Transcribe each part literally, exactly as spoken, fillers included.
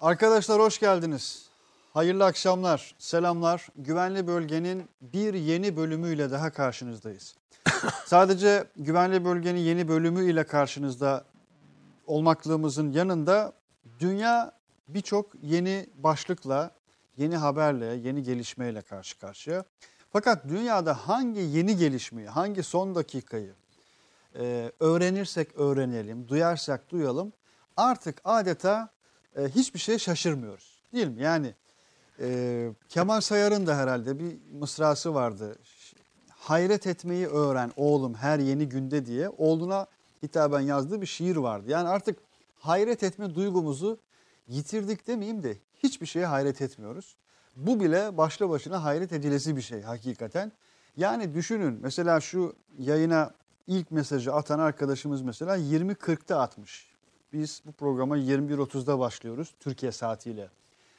Arkadaşlar hoş geldiniz. Hayırlı akşamlar, selamlar. Güvenli Bölge'nin bir yeni bölümüyle daha karşınızdayız. Sadece Güvenli Bölge'nin yeni bölümüyle karşınızda olmaklığımızın yanında dünya birçok yeni başlıkla, yeni haberle, yeni gelişmeyle karşı karşıya. Fakat dünyada hangi yeni gelişmeyi, hangi son dakikayı e, öğrenirsek öğrenelim, duyarsak duyalım artık adeta e, hiçbir şeye şaşırmıyoruz. Değil mi? Yani e, Kemal Sayar'ın da herhalde bir mısrası vardı. Hayret etmeyi öğren oğlum her yeni günde diye oğluna hitaben yazdığı bir şiir vardı. Yani artık hayret etme duygumuzu yitirdik demeyeyim de hiçbir şeye hayret etmiyoruz. Bu bile başlı başına hayret edilesi bir şey hakikaten. Yani düşünün mesela şu yayına ilk mesajı atan arkadaşımız mesela yirmi kırkta atmış. Biz bu programa yirmi bir otuzda başlıyoruz Türkiye saatiyle.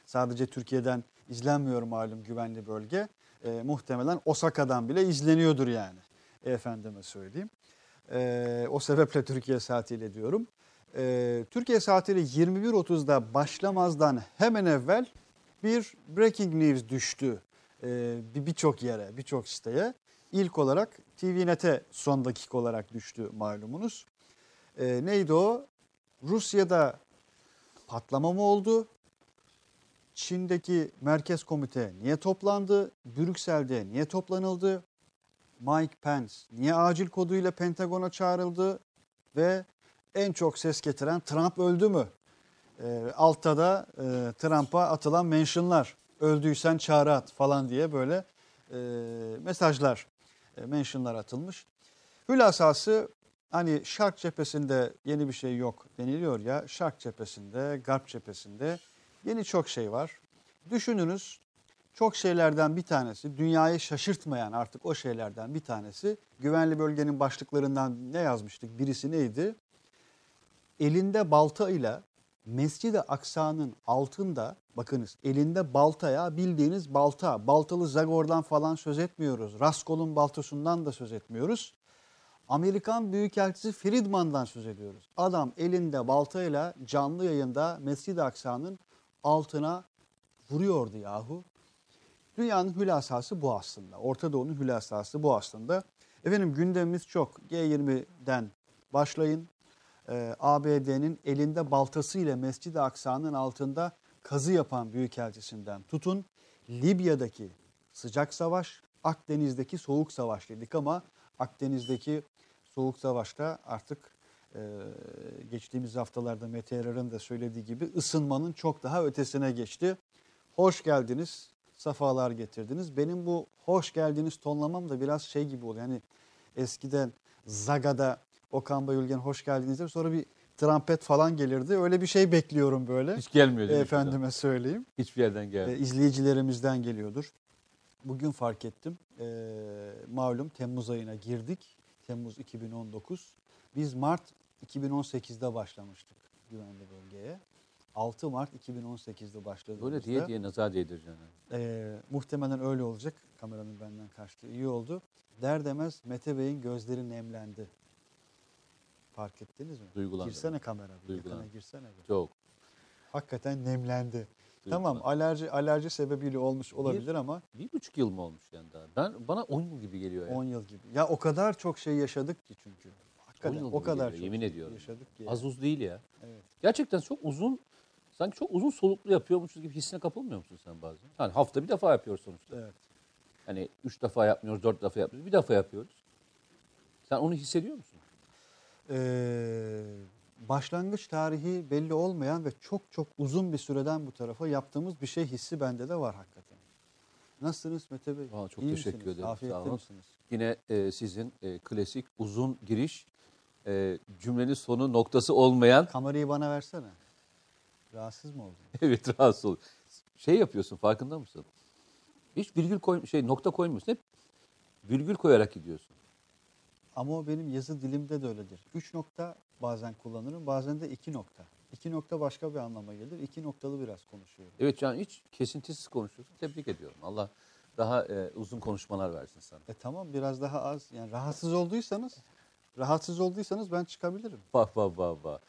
Sadece Türkiye'den izlenmiyor malum Güvenli Bölge. E, muhtemelen Osaka'dan bile izleniyordur yani. Efendime söyleyeyim. E, o sebeple Türkiye saatiyle diyorum. E, Türkiye saatiyle yirmi bir otuzda başlamazdan hemen evvel bir breaking news düştü ee, birçok yere, birçok siteye. İlk olarak T V Net'e son dakika olarak düştü malumunuz. Ee, neydi o? Rusya'da patlama mı oldu? Çin'deki Merkez Komite niye toplandı? Brüksel'de niye toplanıldı? Mike Pence niye acil koduyla Pentagon'a çağrıldı? Ve en çok ses getiren Trump öldü mü? Altta da e, Trump'a atılan mentionlar, öldüysen çağrı at falan diye böyle e, mesajlar, e, mentionlar atılmış. Hülasası hani Şark cephesinde yeni bir şey yok deniliyor ya, Şark cephesinde, Garp cephesinde yeni çok şey var. Düşününüz çok şeylerden bir tanesi, dünyayı şaşırtmayan artık o şeylerden bir tanesi, Güvenli Bölgenin başlıklarından ne yazmıştık, birisi neydi? Elinde baltayla Mescid-i Aksa'nın altında, bakınız elinde baltaya, bildiğiniz balta, baltalı Zagor'dan falan söz etmiyoruz. Raskol'un baltasından da söz etmiyoruz. Amerikan Büyükelçisi Friedman'dan söz ediyoruz. Adam elinde baltayla canlı yayında Mescid-i Aksa'nın altına vuruyordu yahu. Dünyanın hülasası bu aslında. Orta Doğu'nun hülasası bu aslında. Efendim gündemimiz çok. G yirmiden başlayın. A B D'nin elinde baltasıyla Mescid-i Aksa'nın altında kazı yapan büyükelçisinden tutun. Libya'daki sıcak savaş, Akdeniz'deki soğuk savaş dedik ama Akdeniz'deki soğuk savaşta artık e, geçtiğimiz haftalarda Mete Yarar'ın da söylediği gibi ısınmanın çok daha ötesine geçti. Hoş geldiniz, safalar getirdiniz. Benim bu hoş geldiniz tonlamam da biraz şey gibi oluyor. Yani eskiden Zaga'da Okan Bayülgen hoş geldiniz der. Sonra bir trompet falan gelirdi. Öyle bir şey bekliyorum böyle. Hiç gelmiyor. Efendime ya. Söyleyeyim. Hiçbir yerden gelmiyor. E, izleyicilerimizden geliyordur. Bugün fark ettim. E, malum Temmuz ayına girdik. Temmuz iki bin on dokuz. Biz Mart iki bin on sekizde başlamıştık Güvenli Bölgeye. altı Mart iki bin on sekizde başladık. Böyle diye diye nazar değdireceğim. E, muhtemelen öyle olacak. Kameranın benden kaçtı. İyi oldu. Der demez Mete Bey'in gözleri nemlendi. Fark ettiniz mi? Duygulandım. Girsene kamera. Yakına girsene. Bir. Çok. Hakikaten nemlendi. Tamam alerji alerji sebebiyle olmuş olabilir bir, ama. Bir buçuk yıl mı olmuş yani daha? Ben, bana on yıl gibi geliyor. Yani. on yıl gibi. Ya o kadar çok şey yaşadık ki çünkü. Hakikaten o kadar geliyor, çok yemin ediyorum. Yaşadık ki. Az uz değil ya. Evet. Gerçekten çok uzun, sanki çok uzun soluklu yapıyormuşuz gibi hissine kapılmıyor musun sen bazen? Yani hafta bir defa yapıyoruz sonuçta. Evet. Hani üç defa yapmıyoruz, dört defa yapmıyoruz, bir defa yapıyoruz. Sen onu hissediyor musun? Ee, başlangıç tarihi belli olmayan ve çok çok uzun bir süreden bu tarafa yaptığımız bir şey hissi bende de var hakikaten. Nasılsınız Mete Bey? Aa, çok İyi teşekkür misiniz? Ederim. Afiyette misiniz? Yine e, sizin e, klasik uzun giriş e, cümlenin sonu noktası olmayan. Kamerayı bana versene. Rahatsız mı oldun? Evet rahatsız oldum. Şey yapıyorsun farkında mısın? Hiç virgül koy, şey nokta koymuyorsun. Hep virgül koyarak gidiyorsun. Ama o benim yazı dilimde de öyledir. Üç nokta bazen kullanırım, bazen de iki nokta. İki nokta başka bir anlama gelir. İki noktalı biraz konuşuyorum. Evet yani hiç kesintisiz konuşuyorsun. Tebrik ediyorum. Allah daha e, uzun konuşmalar versin sana. E tamam biraz daha az. Yani rahatsız olduysanız, rahatsız olduysanız ben çıkabilirim. Bah bah bah bah.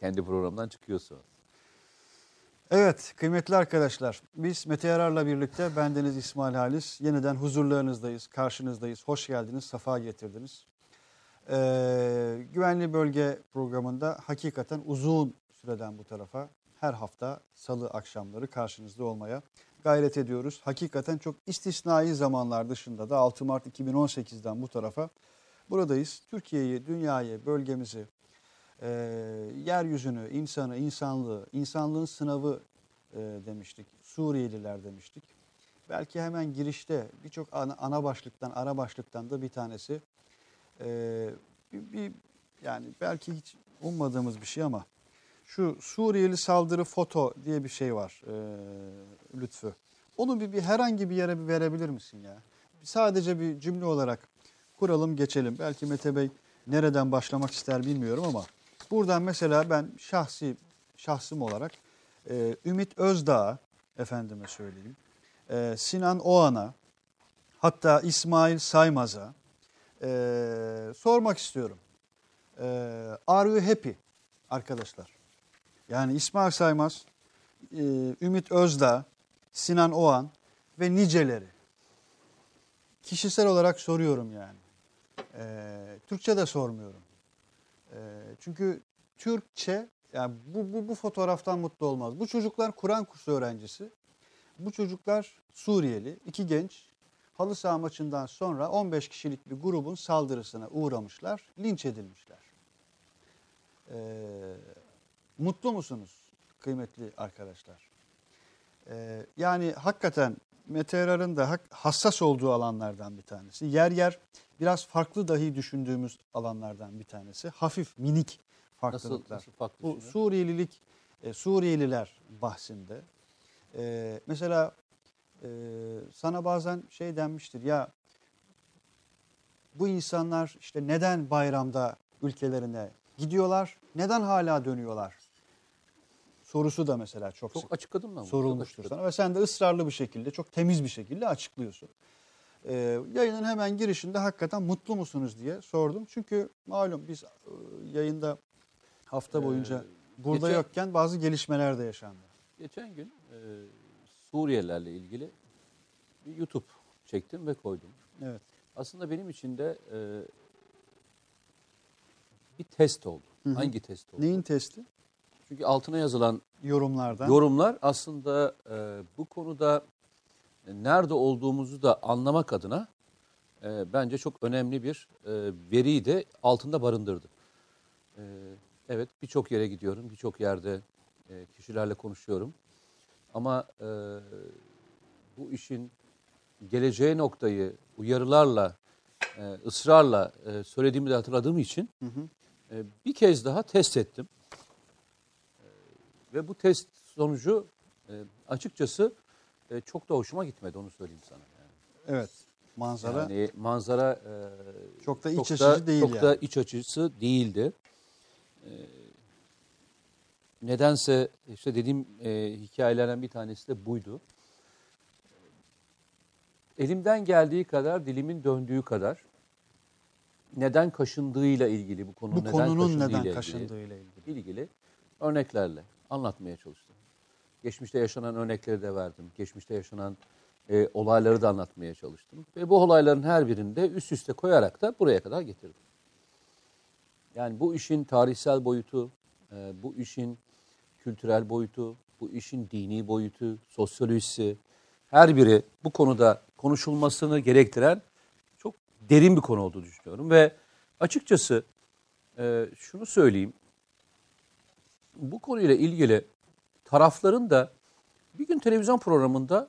Kendi programdan çıkıyorsun. Evet kıymetli arkadaşlar, biz Mete Yarar'la birlikte bendeniz İsmail Halis yeniden huzurlarınızdayız, karşınızdayız. Hoş geldiniz, safa getirdiniz. Ee, Güvenli Bölge programında hakikaten uzun süreden bu tarafa her hafta salı akşamları karşınızda olmaya gayret ediyoruz. Hakikaten çok istisnai zamanlar dışında da altı Mart iki bin on sekiz'den bu tarafa buradayız. Türkiye'yi, dünyayı, bölgemizi, e, yeryüzünü, insanı, insanlığı, insanlığın sınavı e, demiştik. Suriyeliler demiştik. Belki hemen girişte birçok ana, ana başlıktan, ara başlıktan da bir tanesi. E, bir, bir, yani belki hiç ummadığımız bir şey ama şu Suriyeli saldırı foto diye bir şey var e, Lütfü. Onu bir, bir herhangi bir yere bir verebilir misin ya? Sadece bir cümle olarak kuralım geçelim. Belki Mete Bey nereden başlamak ister bilmiyorum ama buradan mesela ben şahsi şahsım olarak e, Ümit Özdağ efendime söyleyeyim, e, Sinan Oğan'a, hatta İsmail Saymaz'a e, sormak istiyorum. E, Are you happy arkadaşlar? Yani İsmail Saymaz, e, Ümit Özdağ, Sinan Oğan ve niceleri. Kişisel olarak soruyorum yani. Ee, Türkçe de sormuyorum. Ee, çünkü Türkçe, yani bu, bu, bu fotoğraftan mutlu olmaz. Bu çocuklar Kur'an kursu öğrencisi. Bu çocuklar Suriyeli. İki genç halı saha maçından sonra on beş kişilik bir grubun saldırısına uğramışlar. Linç edilmişler. Ee, mutlu musunuz kıymetli arkadaşlar? Ee, yani hakikaten Mete Yarar'ın da hassas olduğu alanlardan bir tanesi. Yer yer biraz farklı dahi düşündüğümüz alanlardan bir tanesi. Hafif minik farklılıklar. Nasıl, nasıl farklı bu düşünüyor? Suriyelilik, e, Suriyeliler bahsinde. E, mesela e, sana bazen şey denmiştir ya, bu insanlar işte neden bayramda ülkelerine gidiyorlar, neden hala dönüyorlar? Sorusu da mesela çok, çok açıkladın mı? Sorulmuştur sana ve sen de ısrarlı bir şekilde, çok temiz bir şekilde açıklıyorsun. Ee, yayının hemen girişinde hakikaten mutlu musunuz diye sordum. Çünkü malum biz yayında hafta boyunca ee, burada geçen, yokken bazı gelişmeler de yaşandı. Geçen gün e, Suriyelilerle ilgili bir YouTube çektim ve koydum. Evet. Aslında benim için de e, bir test oldu. Hı-hı. Hangi test oldu? Neyin testi? Çünkü altına yazılan yorumlardan yorumlar aslında e, bu konuda e, nerede olduğumuzu da anlamak adına e, bence çok önemli bir e, veriyi de altında barındırdı. E, evet, birçok yere gidiyorum, birçok yerde e, kişilerle konuşuyorum. Ama e, bu işin geleceği noktayı uyarılarla, e, ısrarla e, söylediğimi de hatırladığım için hı hı. E, bir kez daha test ettim. Ve bu test sonucu e, açıkçası e, çok da hoşuma gitmedi, onu söyleyeyim sana. Yani. Evet, manzara yani manzara e, çok da iç açıcı değildi. Çok yani. da iç açıcı değildi. E, nedense işte dediğim e, hikayelerden bir tanesi de buydu. Elimden geldiği kadar, dilimin döndüğü kadar neden kaşındığıyla ilgili bu konunun, bu neden konunun kaşındığıyla, neden kaşındığıyla ilgili, ilgili örneklerle anlatmaya çalıştım. Geçmişte yaşanan örnekleri de verdim. Geçmişte yaşanan e, olayları da anlatmaya çalıştım. Ve bu olayların her birini de üst üste koyarak da buraya kadar getirdim. Yani bu işin tarihsel boyutu, e, bu işin kültürel boyutu, bu işin dini boyutu, sosyolojisi, her biri bu konuda konuşulmasını gerektiren çok derin bir konu olduğunu düşünüyorum. Ve açıkçası e, şunu söyleyeyim. Bu konuyla ilgili tarafların da bir gün televizyon programında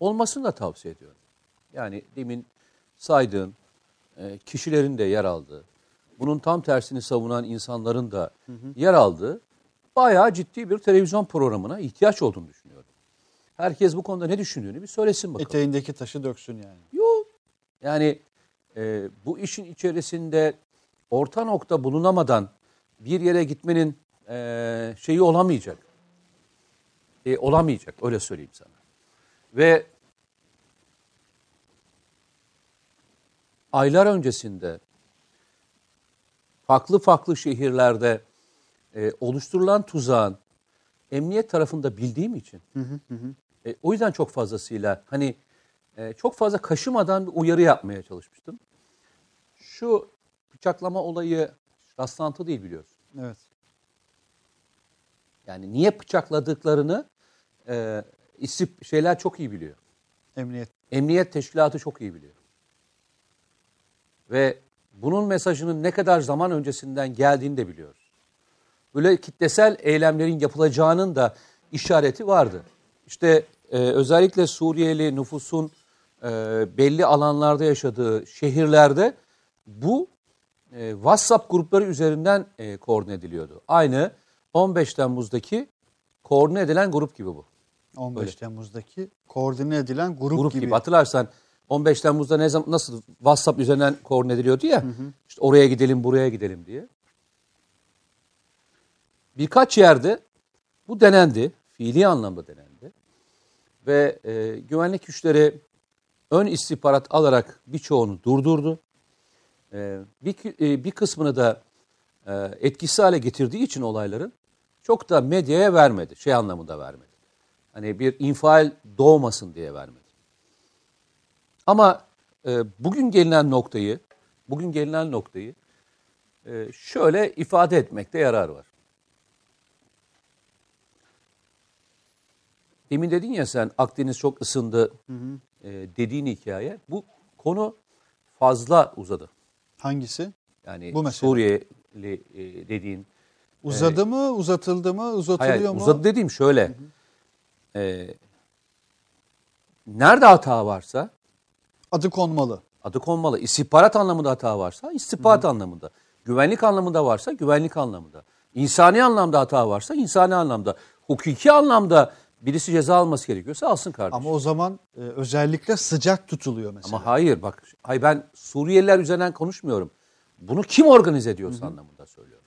olmasını da tavsiye ediyorum. Yani demin saydığın kişilerin de yer aldığı, bunun tam tersini savunan insanların da hı hı. yer aldığı bayağı ciddi bir televizyon programına ihtiyaç olduğunu düşünüyorum. Herkes bu konuda ne düşündüğünü bir söylesin bakalım. Eteğindeki taşı döksün yani. Yok. Yani e, bu işin içerisinde orta nokta bulunamadan bir yere gitmenin Ee, şeyi olamayacak. Ee, olamayacak, öyle söyleyeyim sana. Ve aylar öncesinde farklı farklı şehirlerde e, oluşturulan tuzağın emniyet tarafında bildiğim için. Hı hı hı. E, o yüzden çok fazlasıyla hani e, çok fazla kaşımadan bir uyarı yapmaya çalışmıştım. Şu bıçaklama olayı rastlantı değil, biliyorsun. Evet. Yani niye bıçakladıklarını e, isip şeyler çok iyi biliyor. Emniyet. Emniyet teşkilatı çok iyi biliyor. Ve bunun mesajının ne kadar zaman öncesinden geldiğini de biliyoruz. Böyle kitlesel eylemlerin yapılacağının da işareti vardı. İşte e, özellikle Suriyeli nüfusun e, belli alanlarda yaşadığı şehirlerde bu e, WhatsApp grupları üzerinden e, koordine ediliyordu. Aynı on beş Temmuz'daki koordine edilen grup gibi bu. on beş Öyle. Temmuz'daki koordine edilen grup, grup gibi. gibi. Hatırlarsan on beş Temmuz'da ne zaman, nasıl WhatsApp üzerinden koordine ediliyordu ya. Hı hı. İşte oraya gidelim, buraya gidelim diye. Birkaç yerde bu denendi. Fiili anlamda denendi. Ve e, güvenlik güçleri ön istihbarat alarak birçoğunu durdurdu. E, bir, e, bir kısmını da e, etkisiz hale getirdiği için olayların çok da medyaya vermedi. Şey anlamında vermedi. Hani bir infial doğmasın diye vermedi. Ama e, bugün gelinen noktayı, bugün gelinen noktayı e, şöyle ifade etmekte yarar var. Demin dedin ya sen, Akdeniz çok ısındı, hı hı. E, dediğin hikaye. Bu konu fazla uzadı. Hangisi? Yani bu Suriyeli e, dediğin. Uzadı e, mı, uzatıldı mı, uzatılıyor hayır, mu? Uzadı dediğim şöyle. Hı hı. E, nerede hata varsa... Adı konmalı. Adı konmalı. İstihbarat anlamında hata varsa istihbarat Hı. anlamında. Güvenlik anlamında varsa güvenlik anlamında. İnsani anlamda hata varsa insani anlamda. Hukuki anlamda birisi ceza alması gerekiyorsa alsın kardeşim. Ama o zaman e, özellikle sıcak tutuluyor mesela. Ama hayır bak, hayır, ben Suriyeliler üzerinden konuşmuyorum. Bunu kim organize ediyorsa Hı. anlamında söylüyorum.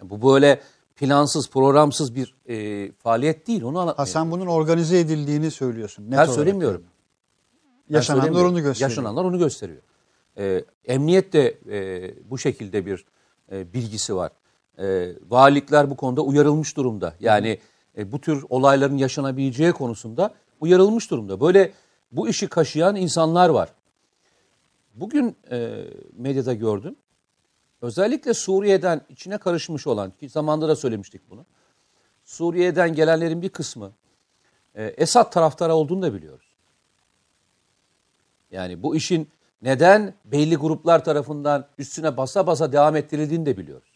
Yani bu böyle plansız, programsız bir e, faaliyet değil. Onu anlatmaya. Ha, sen bunun organize edildiğini söylüyorsun. Net ben söylemiyorum. Yani. Yaşananlar onu gösteriyor. Yaşananlar onu gösteriyor. Ee, emniyet de e, bu şekilde bir e, bilgisi var. E, valilikler bu konuda uyarılmış durumda. Yani e, bu tür olayların yaşanabileceği konusunda uyarılmış durumda. Böyle bu işi kaşıyan insanlar var. Bugün e, medyada gördüm. Özellikle Suriye'den içine karışmış olan, ki zamanda da söylemiştik bunu. Suriye'den gelenlerin bir kısmı e, Esad taraftarı olduğunu da biliyoruz. Yani bu işin neden belli gruplar tarafından üstüne basa basa devam ettirildiğini de biliyoruz.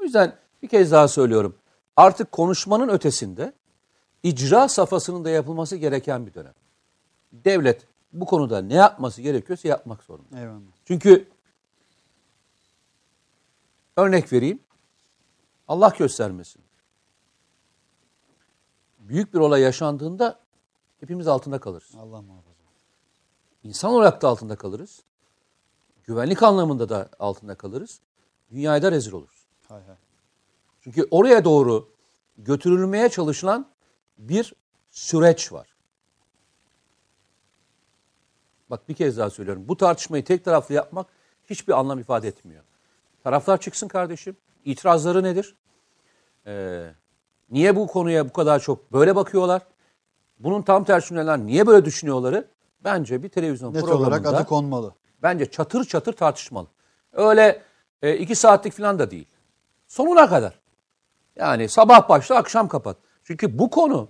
O yüzden bir kez daha söylüyorum. Artık konuşmanın ötesinde icra safhasının da yapılması gereken bir dönem. Devlet bu konuda ne yapması gerekiyorsa yapmak zorunda. Eyvallah. Çünkü örnek vereyim. Allah göstermesin. Büyük bir olay yaşandığında hepimiz altında kalırız. Allah muhafaza. İnsan olarak da altında kalırız. Güvenlik anlamında da altında kalırız. Dünyaya da rezil oluruz. Hay hay. Çünkü oraya doğru götürülmeye çalışılan bir süreç var. Bak bir kez daha söylüyorum. Bu tartışmayı tek taraflı yapmak hiçbir anlam ifade etmiyor. Taraflar çıksın kardeşim. İtirazları nedir? Ee, niye bu konuya bu kadar çok böyle bakıyorlar? Bunun tam tersinden niye böyle düşünüyorları? Bence bir televizyon net programında... Net olarak adı konmalı. Bence çatır çatır tartışmalı. Öyle e, iki saatlik falan da değil. Sonuna kadar. Yani sabah başla, akşam kapat. Çünkü bu konu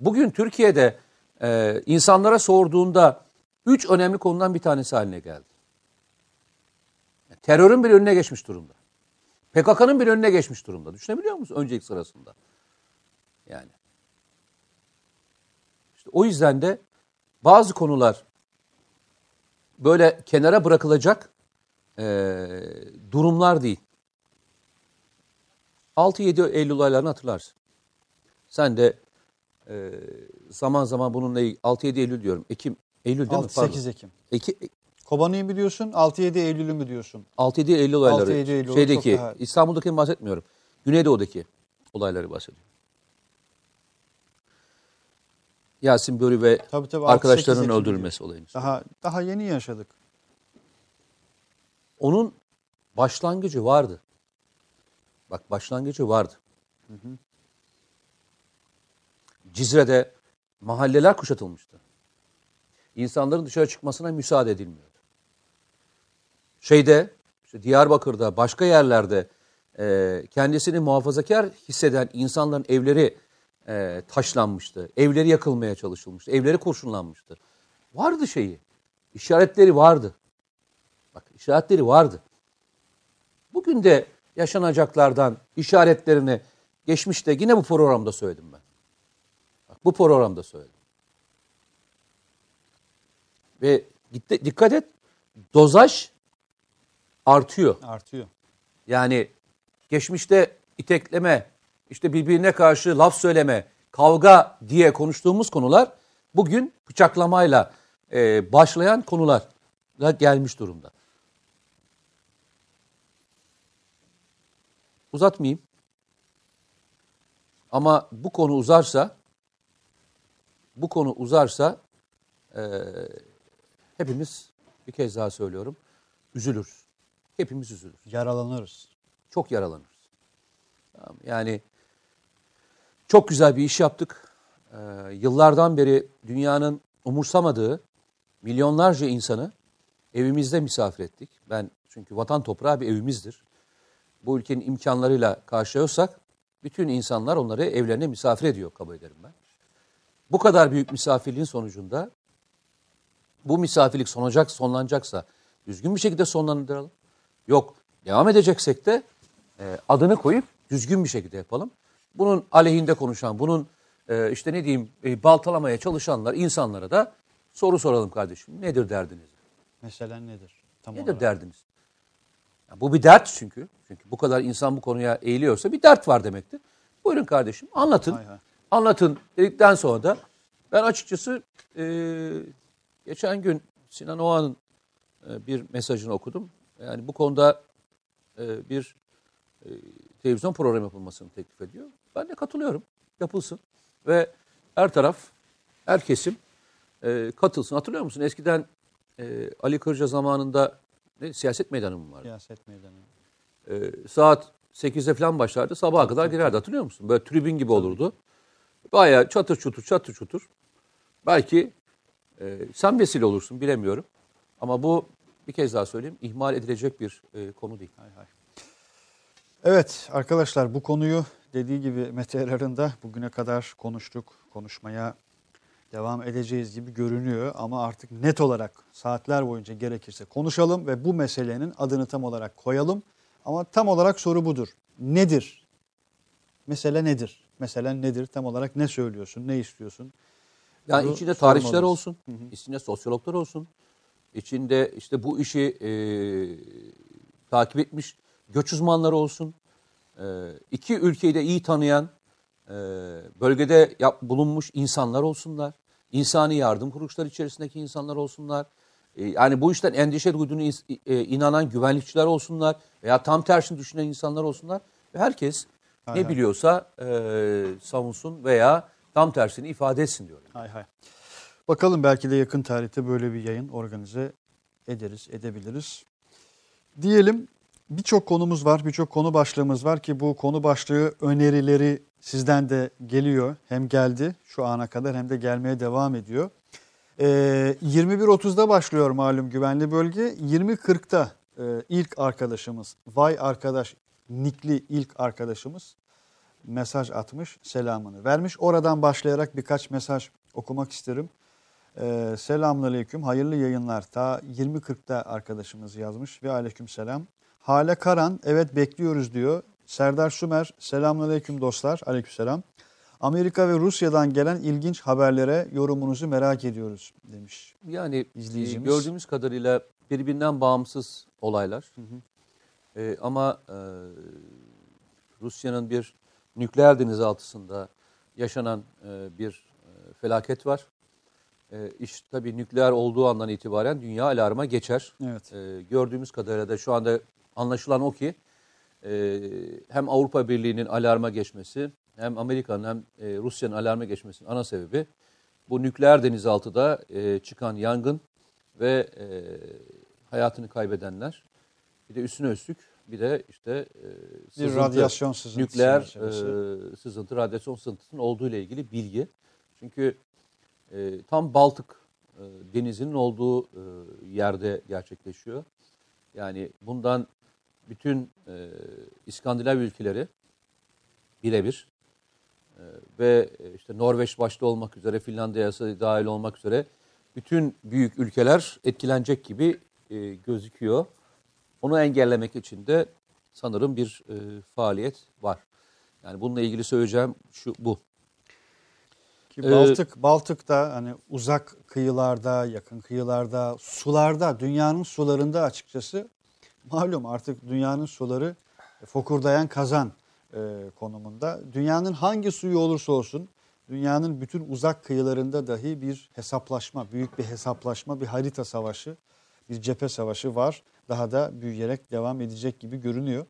bugün Türkiye'de e, insanlara sorduğunda üç önemli konudan bir tanesi haline geldi. Terörün bile önüne geçmiş durumda. P K K'nın bile önüne geçmiş durumda. Düşünebiliyor musunuz? Öncelik sırasında. Yani. İşte o yüzden de bazı konular böyle kenara bırakılacak e, durumlar değil. altı yedi Eylül olaylarını hatırlarsın. Sen de e, zaman zaman bununla ilgili altı yedi Eylül diyorum. Ekim, Eylül değil mi? altı sekiz Ekim. Eki, e, Kobani'yi mi diyorsun? altı yedi Eylül'ü mü diyorsun? altı yedi Eylül olayları. altı yedi Eylül şeydeki, İstanbul'dakini bahsetmiyorum. Güneydoğu'daki olayları bahsediyorum. Yasin Börü ve tabii, tabii, arkadaşlarının öldürülmesi olayını. Daha, daha yeni yaşadık. Onun başlangıcı vardı. Bak başlangıcı vardı. Hı hı. Cizre'de mahalleler kuşatılmıştı. İnsanların dışarı çıkmasına müsaade edilmiyordu. Şeyde, işte Diyarbakır'da, başka yerlerde e, kendisini muhafazakar hisseden insanların evleri e, taşlanmıştı. Evleri yakılmaya çalışılmıştı. Evleri kurşunlanmıştı. Vardı şeyi. İşaretleri vardı. Bak, işaretleri vardı. Bugün de yaşanacaklardan işaretlerini geçmişte yine bu programda söyledim ben. Bak, bu programda söyledim. Ve dikkat et, dozaj artıyor. Artıyor. Yani geçmişte itekleme, işte birbirine karşı laf söyleme, kavga diye konuştuğumuz konular bugün bıçaklamayla e, başlayan konular gelmiş durumda. Uzatmayayım. Ama bu konu uzarsa, bu konu uzarsa e, hepimiz, bir kez daha söylüyorum, üzülürüz. Hepimiz üzülürüz. Yaralanırız. Çok yaralanırız. Yani çok güzel bir iş yaptık. E, yıllardan beri dünyanın umursamadığı milyonlarca insanı evimizde misafir ettik. Ben çünkü vatan toprağı bir evimizdir. Bu ülkenin imkanlarıyla karşılıyorsak bütün insanlar onları evlerine misafir ediyor, kabul ederim ben. Bu kadar büyük misafirliğin sonucunda bu misafirlik sonacak, sonlanacaksa düzgün bir şekilde sonlandıralım. Yok, devam edeceksek de e, adını koyup düzgün bir şekilde yapalım. Bunun aleyhinde konuşan, bunun e, işte ne diyeyim e, baltalamaya çalışanlar, insanlara da soru soralım kardeşim. Nedir derdiniz? Mesela nedir? Tam nedir olarak derdiniz? Bu bir dert çünkü. Çünkü bu kadar insan bu konuya eğiliyorsa bir dert var demektir. Buyurun kardeşim, anlatın. Hay hay. Anlatın dedikten sonra da ben açıkçası e, geçen gün Sinan Oğan'ın e, bir mesajını okudum. Yani bu konuda e, bir e, televizyon programı yapılmasını teklif ediyor. Ben de katılıyorum. Yapılsın. Ve her taraf, her kesim e, katılsın. Hatırlıyor musun? Eskiden e, Ali Kırca zamanında ne, siyaset meydanı mı vardı? Siyaset meydanı. Ee, saat sekizde falan başlardı. Sabaha kadar girerdi, hatırlıyor musun? Böyle tribün gibi olurdu. Bayağı çatır çutur çatır çutur. Belki e, sen vesile olursun, bilemiyorum. Ama bu, bir kez daha söyleyeyim, ihmal edilecek bir e, konu değil. Hay hay. Evet arkadaşlar, bu konuyu dediği gibi Mete Yarar'ın da bugüne kadar konuştuk. Konuşmaya devam edeceğiz gibi görünüyor ama artık net olarak saatler boyunca gerekirse konuşalım ve bu meselenin adını tam olarak koyalım. Ama tam olarak soru budur. Nedir? Mesele nedir? Meselen nedir? Tam olarak ne söylüyorsun? Ne istiyorsun? Yani bunu içinde tarihçiler olsun, hı hı. içinde sosyologlar olsun, içinde işte bu işi e, takip etmiş göç uzmanları olsun, e, iki ülkeyi de iyi tanıyan, e, bölgede yap, bulunmuş insanlar olsunlar, insani yardım kuruluşları içerisindeki insanlar olsunlar. Yani bu işten endişe duyduğunu inanan güvenlikçiler olsunlar veya tam tersini düşünen insanlar olsunlar. Ve herkes hay ne hay. biliyorsa e, savunsun veya tam tersini ifade etsin diyorum. Hay hay. Bakalım, belki de yakın tarihte böyle bir yayın organize ederiz, edebiliriz. Diyelim, birçok konumuz var, birçok konu başlığımız var ki bu konu başlığı önerileri sizden de geliyor. Hem geldi şu ana kadar hem de gelmeye devam ediyor. yirmi bir otuzda başlıyor malum güvenli bölge. yirmi kırkta ilk arkadaşımız, vay arkadaş nikli ilk arkadaşımız mesaj atmış, selamını vermiş. Oradan başlayarak birkaç mesaj okumak isterim. Selamünaleyküm, hayırlı yayınlar. Ta yirmi kırkta arkadaşımız yazmış ve aleykümselam. Hale Karan, evet bekliyoruz diyor. Serdar Sümer, selamünaleyküm dostlar. Aleykümselam. Amerika ve Rusya'dan gelen ilginç haberlere yorumunuzu merak ediyoruz demiş. Yani izleyicimiz. Gördüğümüz kadarıyla birbirinden bağımsız olaylar. Hı hı. E, ama e, Rusya'nın bir nükleer denizaltısında yaşanan e, bir e, felaket var. E, iş tabii nükleer olduğu andan itibaren dünya alarma geçer. Evet. E, gördüğümüz kadarıyla da şu anda anlaşılan o ki e, hem Avrupa Birliği'nin alarma geçmesi, hem Amerika'nın hem e, Rusya'nın alarma geçmesinin ana sebebi bu nükleer denizaltıda e, çıkan yangın ve e, hayatını kaybedenler. Bir de üstüne üstlük bir de işte e, sızıntı, bir radyasyon sızıntısı, nükleer e, sızıntı, radyasyon sızıntısının olduğu ile ilgili bilgi. Çünkü e, tam Baltık e, denizinin olduğu e, yerde gerçekleşiyor. Yani bundan bütün e, İskandinav ülkeleri birebir e, ve işte Norveç başta olmak üzere, Finlandiya'sı dahil olmak üzere bütün büyük ülkeler etkilenecek gibi e, gözüküyor. Onu engellemek için de sanırım bir e, faaliyet var. Yani bununla ilgili söyleyeceğim şu bu. Ki Baltık, ee, Baltık'ta hani uzak kıyılarda, yakın kıyılarda, sularda, dünyanın sularında açıkçası malum artık dünyanın suları fokurdayan kazan e, konumunda. Dünyanın hangi suyu olursa olsun, dünyanın bütün uzak kıyılarında dahi bir hesaplaşma, büyük bir hesaplaşma, bir harita savaşı, bir cephe savaşı var. Daha da büyüyerek devam edecek gibi görünüyor.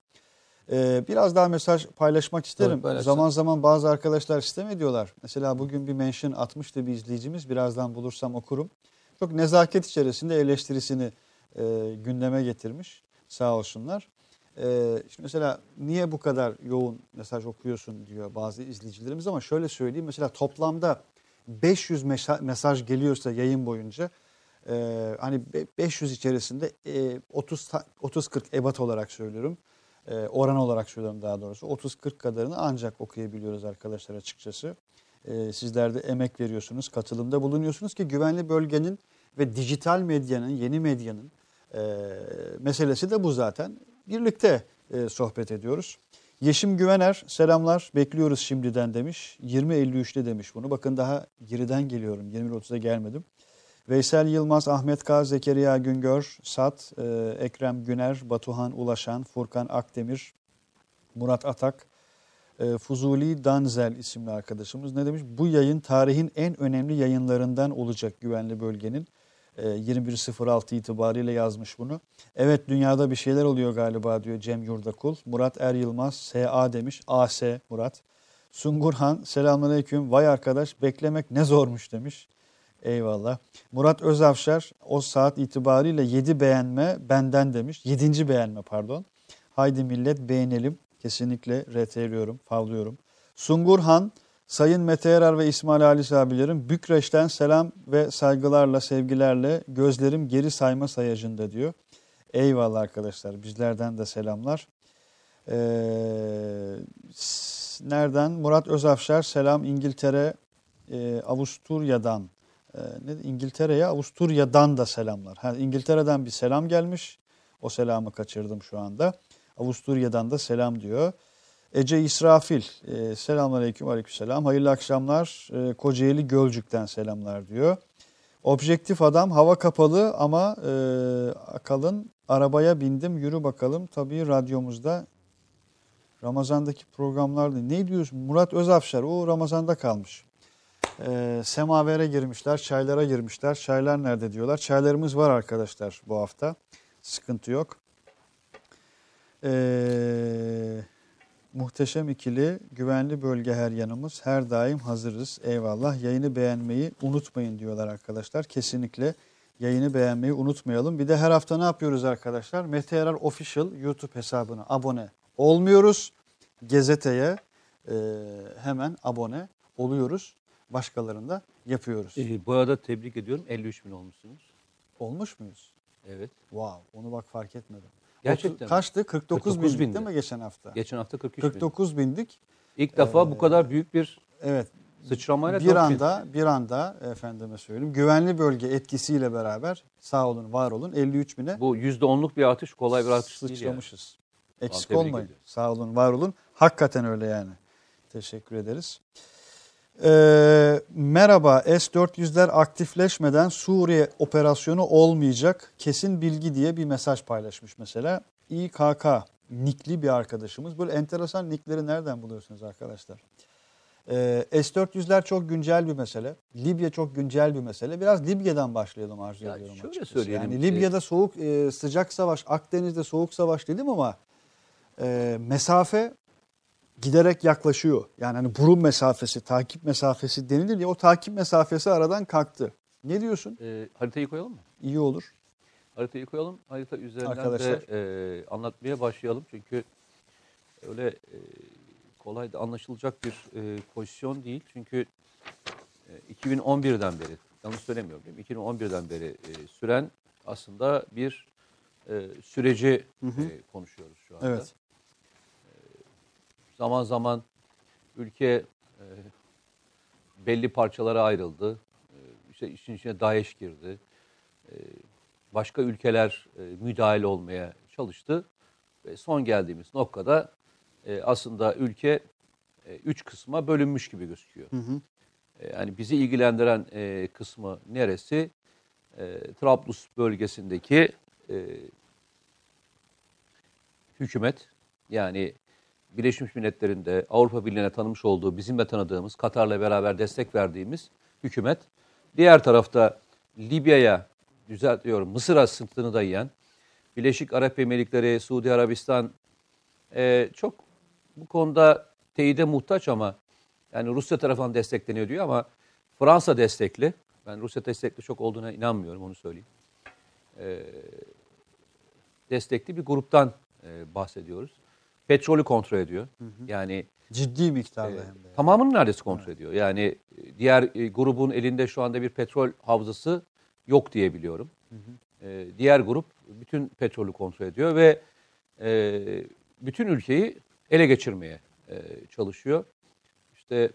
Ee, biraz daha mesaj paylaşmak isterim. Evet, zaman zaman bazı arkadaşlar istemiyorlar. Mesela bugün bir mention atmıştı bir izleyicimiz. Birazdan bulursam okurum. Çok nezaket içerisinde eleştirisini e, gündeme getirmiş. Sağ olsunlar. E, şimdi mesela niye bu kadar yoğun mesaj okuyorsun diyor bazı izleyicilerimiz. Ama şöyle söyleyeyim. Mesela toplamda beş yüz mesaj geliyorsa yayın boyunca. Ee, hani beş yüz içerisinde e, otuz kırk ebat olarak söylüyorum, e, oran olarak söylüyorum daha doğrusu, otuz kırk kadarını ancak okuyabiliyoruz arkadaşlar açıkçası. E, sizler de emek veriyorsunuz, katılımda bulunuyorsunuz ki güvenli bölgenin ve dijital medyanın, yeni medyanın e, meselesi de bu zaten. Birlikte e, sohbet ediyoruz. Yeşim Güvener, selamlar, bekliyoruz şimdiden demiş. yirmi elli üçte demiş bunu. Bakın daha geriden geliyorum, yirmi otuza gelmedim. Veysel Yılmaz, Ahmet K, Zekeriya Güngör, Sat, e, Ekrem Güner, Batuhan Ulaşan, Furkan Akdemir, Murat Atak, e, Fuzuli Danzel isimli arkadaşımız ne demiş? Bu yayın tarihin en önemli yayınlarından olacak güvenli bölgenin. E, yirmi bir sıfır altı itibariyle yazmış bunu. Evet, dünyada bir şeyler oluyor galiba diyor Cem Yurdakul. Murat Er Yılmaz, S A demiş, A S Murat. Sungurhan, selamünaleyküm, vay arkadaş beklemek ne zormuş demiş. Eyvallah. Murat Özavşar, o saat itibariyle yedi beğenme benden demiş. yedinci beğenme pardon. Haydi millet beğenelim. Kesinlikle reteliyorum, favlıyorum. Sungurhan, Sayın Mete Yarar ve İsmail Halis abilerim Bükreş'ten selam ve saygılarla, sevgilerle, gözlerim geri sayma sayacında diyor. Eyvallah arkadaşlar, bizlerden de selamlar. Ee, nereden? Murat Özavşar, selam İngiltere, e, Avusturya'dan. İngiltere'ye, Avusturya'dan da selamlar. Ha, İngiltere'den bir selam gelmiş. O selamı kaçırdım şu anda. Avusturya'dan da selam diyor. Ece İsrafil, e, selamünaleyküm, aleykümselam. Hayırlı akşamlar. E, Kocaeli Gölcük'ten selamlar diyor. Objektif adam, hava kapalı ama e, akalın arabaya bindim, yürü bakalım. Tabii radyomuzda Ramazan'daki programlarda ne diyorsun? Murat Özafşar, o Ramazan'da kalmış. E, semavere girmişler, çaylara girmişler. Çaylar nerede diyorlar. Çaylarımız var arkadaşlar bu hafta. Sıkıntı yok. E, muhteşem ikili, güvenli bölge her yanımız. Her daim hazırız. Eyvallah. Yayını beğenmeyi unutmayın diyorlar arkadaşlar. Kesinlikle yayını beğenmeyi unutmayalım. Bir de her hafta ne yapıyoruz arkadaşlar? Mete Yarar Official YouTube hesabına abone olmuyoruz. Gazeteye e, hemen abone oluyoruz. Başkalarını da yapıyoruz. E, bu arada tebrik ediyorum. elli üç bin olmuşsunuz. Olmuş muyuz? Evet. Wow, onu bak fark etmedim. Gerçekten. Kaçtı? kırk dokuz, kırk dokuz bindik bindi. Değil mi geçen hafta? Geçen hafta kırk üç kırk dokuz bin. bindik. İlk ee, defa bu kadar büyük bir evet, sıçramayla. Bir anda, bir anda efendime söyleyeyim, güvenli bölge etkisiyle beraber sağ olun, var olun, elli üç bine. Bu yüzde onluk bir artış, kolay bir artış değil. Sıçramışız. Yani. Eksik olmayın. Ediyorum. Sağ olun, var olun. Hakikaten öyle yani. Teşekkür ederiz. Ee, merhaba, S dört yüzler aktifleşmeden Suriye operasyonu olmayacak, kesin bilgi diye bir mesaj paylaşmış mesela. İ K K nickli bir arkadaşımız. Böyle enteresan nickleri nereden buluyorsunuz arkadaşlar? Ee, S dört yüzler çok güncel bir mesele. Libya çok güncel bir mesele. Biraz Libya'dan başlayalım arzu ya ediyorum. Şöyle söyleyelim. Yani Libya'da soğuk e, sıcak savaş, Akdeniz'de soğuk savaş dedim ama e, mesafe giderek yaklaşıyor. Yani hani burun mesafesi, takip mesafesi denilir ya, o takip mesafesi aradan kalktı. Ne diyorsun? E, haritayı koyalım mı? İyi olur. haritayı koyalım. Harita üzerinden arkadaşlar de e, anlatmaya başlayalım. Çünkü öyle e, kolay da anlaşılacak bir e, pozisyon değil. Çünkü e, iki bin on birden beri, yanlış söylemiyorum değil mi? iki bin on birden beri e, süren aslında bir e, süreci hı hı. E, konuşuyoruz şu anda. Evet. E, zaman zaman ülke e, belli parçalara ayrıldı. E, işte işin içine DAEŞ girdi. E, başka ülkeler e, müdahil olmaya çalıştı. Ve son geldiğimiz noktada e, aslında ülke e, üç kısma bölünmüş gibi gözüküyor. Hı hı. E, yani bizi ilgilendiren e, kısmı neresi? E, Trablus bölgesindeki e, hükümet, yani Birleşmiş Milletler'in de Avrupa Birliği'ne tanımış olduğu, bizim de tanıdığımız, Katar'la beraber destek verdiğimiz hükümet. Diğer tarafta Libya'ya, düzeltiyorum, Mısır'a sırtını dayayan Birleşik Arap Emirlikleri, Suudi Arabistan e, çok bu konuda teyide muhtaç ama yani Rusya tarafından destekleniyor diyor ama Fransa destekli. Ben Rusya destekli çok olduğuna inanmıyorum, onu söyleyeyim. E, destekli bir gruptan e, bahsediyoruz. Petrolü kontrol ediyor. Hı hı. Yani ciddi miktarda e, hem de. Tamamını neredeyse kontrol evet. ediyor. Yani diğer e, grubun elinde şu anda bir petrol havzası yok diye biliyorum. Hı hı. E, diğer grup bütün petrolü kontrol ediyor ve e, bütün ülkeyi ele geçirmeye e, çalışıyor. İşte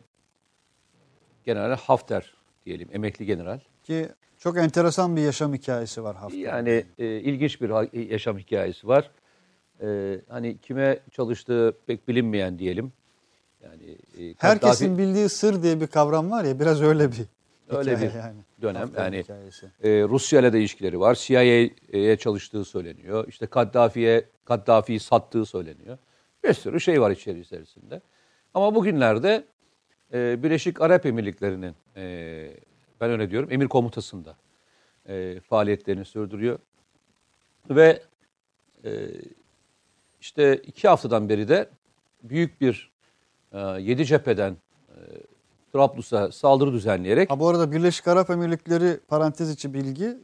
General Hafter diyelim, emekli general. Ki çok enteresan bir yaşam hikayesi var Hafter'in. Yani e, ilginç bir yaşam hikayesi var. Ee, hani kime çalıştığı pek bilinmeyen diyelim. Yani e, herkesin Kaddafi, bildiği sır diye bir kavram var ya, biraz öyle bir öyle bir yani. Dönem yani e, Rusya ile de ilişkileri var. C I A'ye çalıştığı söyleniyor. İşte Kaddafi'ye Kaddafi'yi sattığı söyleniyor. Bir sürü şey var içerisinde. Ama bugünlerde e, Birleşik Arap Emirlikleri'nin e, ben öyle diyorum, emir komutasında e, faaliyetlerini sürdürüyor. Ve e, İşte iki haftadan beri de büyük bir e, yedi cepheden e, Trablus'a saldırı düzenleyerek... Ha, bu arada Birleşik Arap Emirlikleri, parantez içi bilgi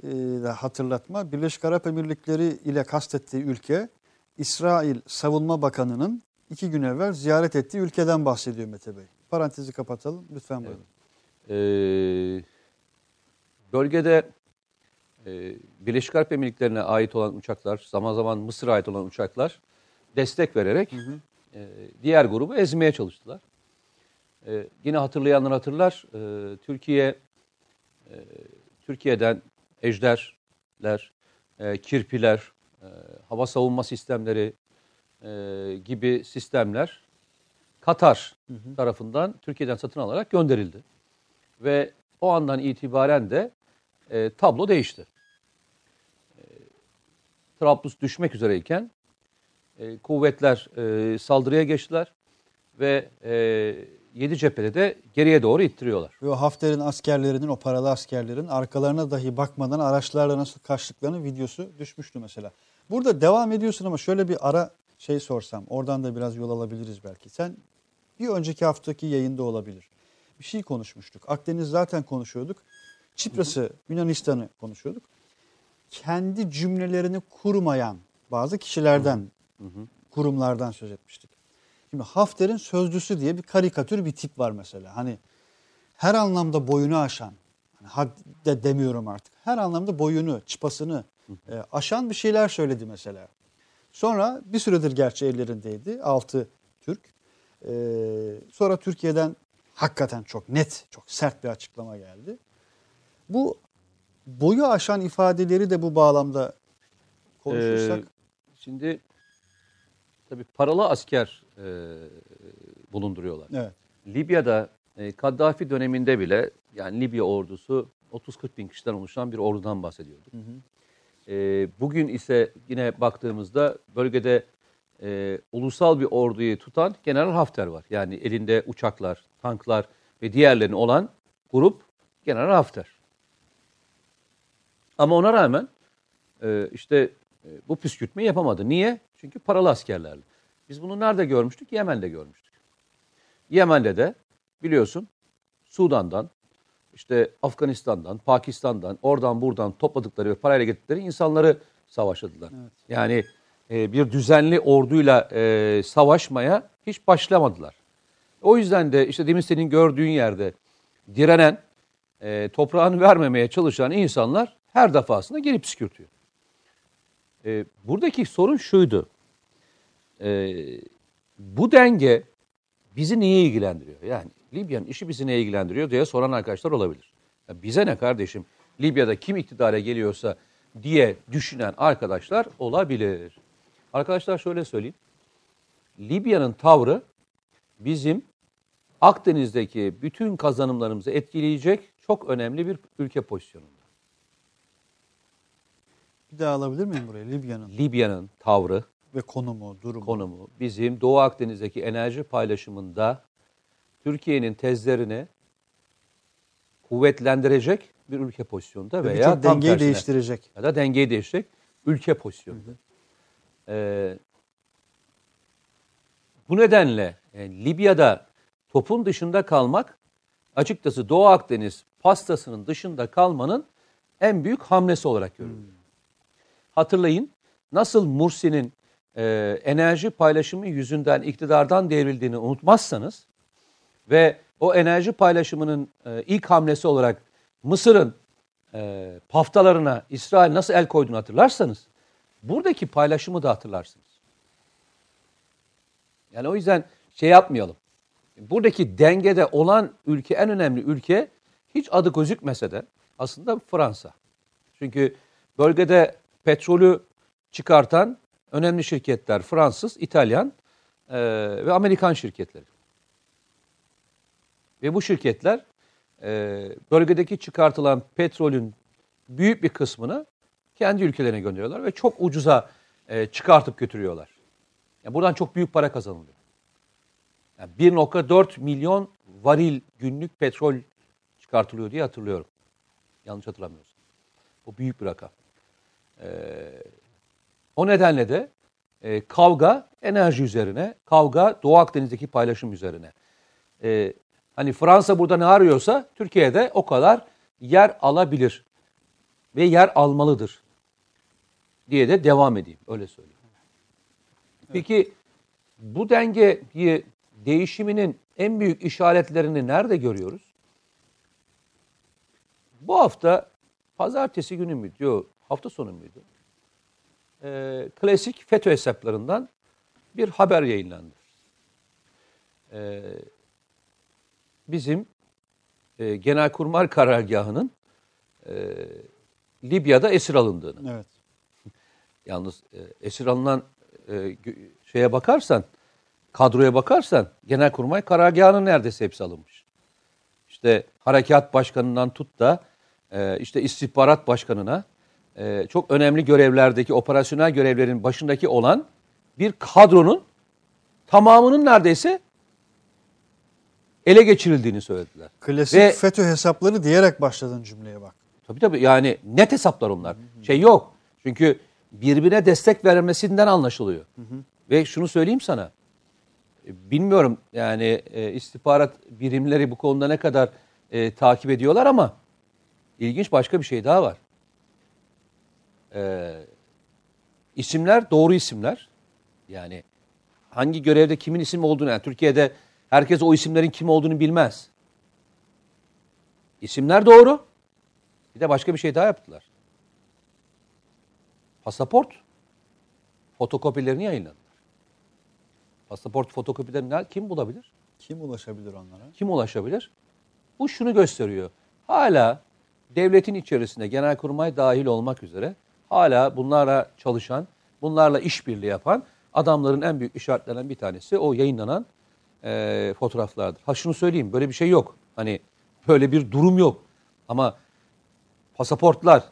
e, hatırlatma. Birleşik Arap Emirlikleri ile kastettiği ülke, İsrail Savunma Bakanı'nın iki gün evvel ziyaret ettiği ülkeden bahsediyor Mete Bey. Parantezi kapatalım. Lütfen buyurun. Evet. Ee, bölgede... E, Birleşik Arap Emirlikleri'ne ait olan uçaklar, zaman zaman Mısır'a ait olan uçaklar destek vererek hı hı. E, diğer grubu ezmeye çalıştılar. E, yine hatırlayanlar hatırlar, e, Türkiye e, Türkiye'den ejderler, e, kirpiler, e, hava savunma sistemleri e, gibi sistemler Katar hı hı. tarafından Türkiye'den satın alarak gönderildi. Ve o andan itibaren de e, tablo değişti. E, Trablus düşmek üzereyken E, kuvvetler e, saldırıya geçtiler ve e, yedi cephede de geriye doğru ittiriyorlar. Ve Hafter'in askerlerinin, o paralı askerlerin arkalarına dahi bakmadan araçlarla nasıl kaçtıklarının videosu düşmüştü mesela. Burada devam ediyorsun ama şöyle bir ara şey sorsam, oradan da biraz yol alabiliriz belki. Sen bir önceki haftaki yayında olabilir. Bir şey konuşmuştuk. Akdeniz zaten konuşuyorduk. Çipras'ı, Yunanistan'ı konuşuyorduk. Kendi cümlelerini kurmayan bazı kişilerden Hı. Hı hı. kurumlardan söz etmiştik. Şimdi Hafter'in sözcüsü diye bir karikatür bir tip var mesela. Hani her anlamda boyunu aşan, hani had de demiyorum artık, her anlamda boyunu, çıpasını e, aşan bir şeyler söyledi mesela. Sonra bir süredir gerçi ellerindeydi. Altı Türk. E, sonra Türkiye'den hakikaten çok net, çok sert bir açıklama geldi. Bu boyu aşan ifadeleri de bu bağlamda konuşursak. Ee, şimdi... Tabii paralı asker e, bulunduruyorlar. Evet. Libya'da e, Kaddafi döneminde bile yani Libya ordusu otuz kırk bin kişiden oluşan bir ordudan bahsediyorduk. Hı hı. E, bugün ise yine baktığımızda bölgede e, ulusal bir orduyu tutan General Hafter var. Yani elinde uçaklar, tanklar ve diğerlerini olan grup General Hafter. Ama ona rağmen e, işte e, bu püskürtmeyi yapamadı. Niye? Çünkü paralı askerlerle. Biz bunu nerede görmüştük? Yemen'de görmüştük. Yemen'de de biliyorsun Sudan'dan, işte Afganistan'dan, Pakistan'dan, oradan buradan topladıkları ve parayla getirdikleri insanları savaşadılar. Evet. Yani e, bir düzenli orduyla e, savaşmaya hiç başlamadılar. O yüzden de işte demin senin gördüğün yerde direnen, e, toprağını vermemeye çalışan insanlar her defasında geri püskürtüyor. E, buradaki sorun şuydu. E, bu denge bizi niye ilgilendiriyor? Yani Libya'nın işi bizi niye ilgilendiriyor diye soran arkadaşlar olabilir. Ya bize ne kardeşim? Libya'da kim iktidara geliyorsa diye düşünen arkadaşlar olabilir. Arkadaşlar şöyle söyleyeyim. Libya'nın tavrı bizim Akdeniz'deki bütün kazanımlarımızı etkileyecek çok önemli bir ülke pozisyonunda. Bir daha alabilir miyim buraya? Libya'nın Libya'nın tavrı ve konumu, durumu. Konumu bizim Doğu Akdeniz'deki enerji paylaşımında Türkiye'nin tezlerini kuvvetlendirecek bir ülke pozisyonunda veya tam dengeyi tersine, değiştirecek. Ya da dengeyi değiştirecek ülke pozisyonunda. Ee, bu nedenle yani Libya'da topun dışında kalmak açıkçası Doğu Akdeniz pastasının dışında kalmanın en büyük hamlesi olarak görülüyor. Hmm. Hatırlayın nasıl Mursi'nin e, enerji paylaşımı yüzünden iktidardan devrildiğini unutmazsanız ve o enerji paylaşımının e, ilk hamlesi olarak Mısır'ın e, paftalarına İsrail nasıl el koyduğunu hatırlarsanız buradaki paylaşımı da hatırlarsınız. Yani o yüzden şey yapmayalım. Buradaki dengede olan ülke, en önemli ülke hiç adı gözükmese de aslında Fransa. Çünkü bölgede petrolü çıkartan önemli şirketler Fransız, İtalyan e, ve Amerikan şirketleri. Ve bu şirketler e, bölgedeki çıkartılan petrolün büyük bir kısmını kendi ülkelerine gönderiyorlar ve çok ucuza e, çıkartıp götürüyorlar. Yani buradan çok büyük para kazanılıyor. Yani bir virgül dört milyon varil günlük petrol çıkartılıyor diye hatırlıyorum. Yanlış hatırlamıyorsun. Bu büyük bir rakam. E, o nedenle de e, kavga enerji üzerine, kavga Doğu Akdeniz'deki paylaşım üzerine. E, Hani Fransa burada ne arıyorsa Türkiye'de o kadar yer alabilir ve yer almalıdır diye de devam edeyim. Öyle söyleyeyim. Peki bu dengeyi değişiminin en büyük işaretlerini nerede görüyoruz? Bu hafta pazartesi günü müydü? Yok, hafta sonu muydu? Ee, klasik FETÖ hesaplarından bir haber yayınlandı. Ee, Bizim e, Genelkurmay Karargahı'nın e, Libya'da esir alındığını. Evet. Yalnız e, esir alınan e, şeye bakarsan, kadroya bakarsan Genelkurmay Karargahı'nın neredeyse hepsi alınmış. İşte Harekat Başkanı'ndan tut da e, işte istihbarat Başkanı'na e, çok önemli görevlerdeki, operasyonel görevlerin başındaki olan bir kadronun tamamının neredeyse ele geçirildiğini söylediler. Klasik ve FETÖ hesapları diyerek başladığın cümleye bak. Tabii tabii yani net hesaplar onlar. Hı hı. Şey yok. Çünkü birbirine destek vermesinden anlaşılıyor. Hı hı. Ve şunu söyleyeyim sana. Bilmiyorum yani e, istihbarat birimleri bu konuda ne kadar e, takip ediyorlar ama ilginç başka bir şey daha var. E, isimler doğru isimler. Yani hangi görevde kimin isim olduğunu yani Türkiye'de herkes o isimlerin kim olduğunu bilmez. İsimler doğru. Bir de başka bir şey daha yaptılar. Pasaport fotokopilerini yayınladılar. Pasaport fotokopilerini kim bulabilir? Kim ulaşabilir onlara? Kim ulaşabilir? Bu şunu gösteriyor. Hala devletin içerisinde Genelkurmay dahil olmak üzere hala bunlarla çalışan, bunlarla işbirliği yapan adamların en büyük işaretlerinden bir tanesi o yayınlanan E, fotoğraflardır. Ha şunu söyleyeyim, böyle bir şey yok. Hani böyle bir durum yok. Ama pasaportlar,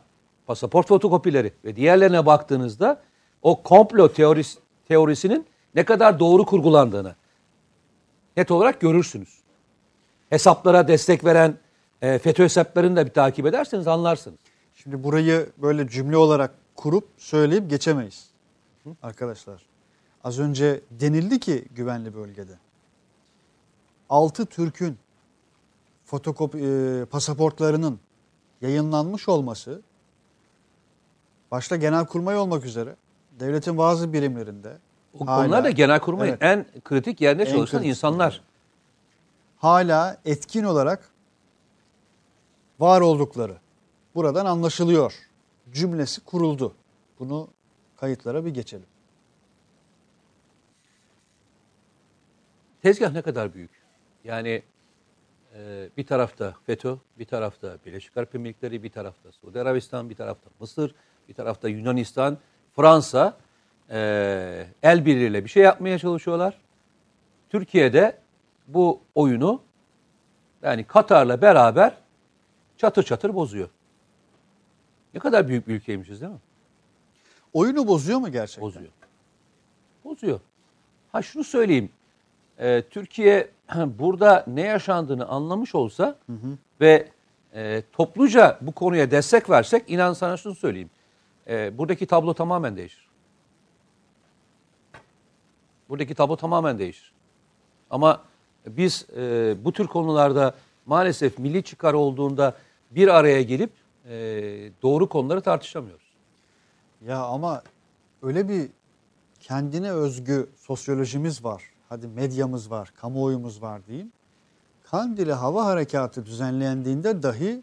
pasaport fotokopileri ve diğerlerine baktığınızda o komplo teorisi, teorisinin ne kadar doğru kurgulandığını net olarak görürsünüz. Hesaplara destek veren e, FETÖ hesaplarını da bir takip ederseniz anlarsınız. Şimdi burayı böyle cümle olarak kurup söyleyip geçemeyiz. Hı? Arkadaşlar, az önce denildi ki güvenli bölgede altı Türk'ün fotokopi, e, pasaportlarının yayınlanmış olması başta Genelkurmay olmak üzere devletin bazı birimlerinde. Hala, onlar da Genelkurmay'ın evet, en kritik yerinde en çalışan kritik insanlar. Birimler. Hala etkin olarak var oldukları buradan anlaşılıyor. Cümlesi kuruldu. Bunu kayıtlara bir geçelim. Tezgah ne kadar büyük. Yani e, bir tarafta FETÖ, bir tarafta Birleşik Arap Emirlikleri, bir tarafta Suudi Arabistan, bir tarafta Mısır, bir tarafta Yunanistan, Fransa e, el birliğiyle bir şey yapmaya çalışıyorlar. Türkiye'de bu oyunu yani Katar'la beraber çatır çatır bozuyor. Ne kadar büyük bir ülkeymişiz değil mi? Oyunu bozuyor mu gerçekten? Bozuyor. Bozuyor. Ha şunu söyleyeyim. Ee, Türkiye burada ne yaşandığını anlamış olsa hı hı. ve e, topluca bu konuya destek versek inan sana şunu söyleyeyim. E, buradaki tablo tamamen değişir. Buradaki tablo tamamen değişir. Ama biz e, bu tür konularda maalesef milli çıkar olduğunda bir araya gelip e, doğru konuları tartışamıyoruz. Ya ama öyle bir kendine özgü sosyolojimiz var. Hadi medyamız var, kamuoyumuz var diyeyim. Kandil'e hava harekatı düzenlendiğinde dahi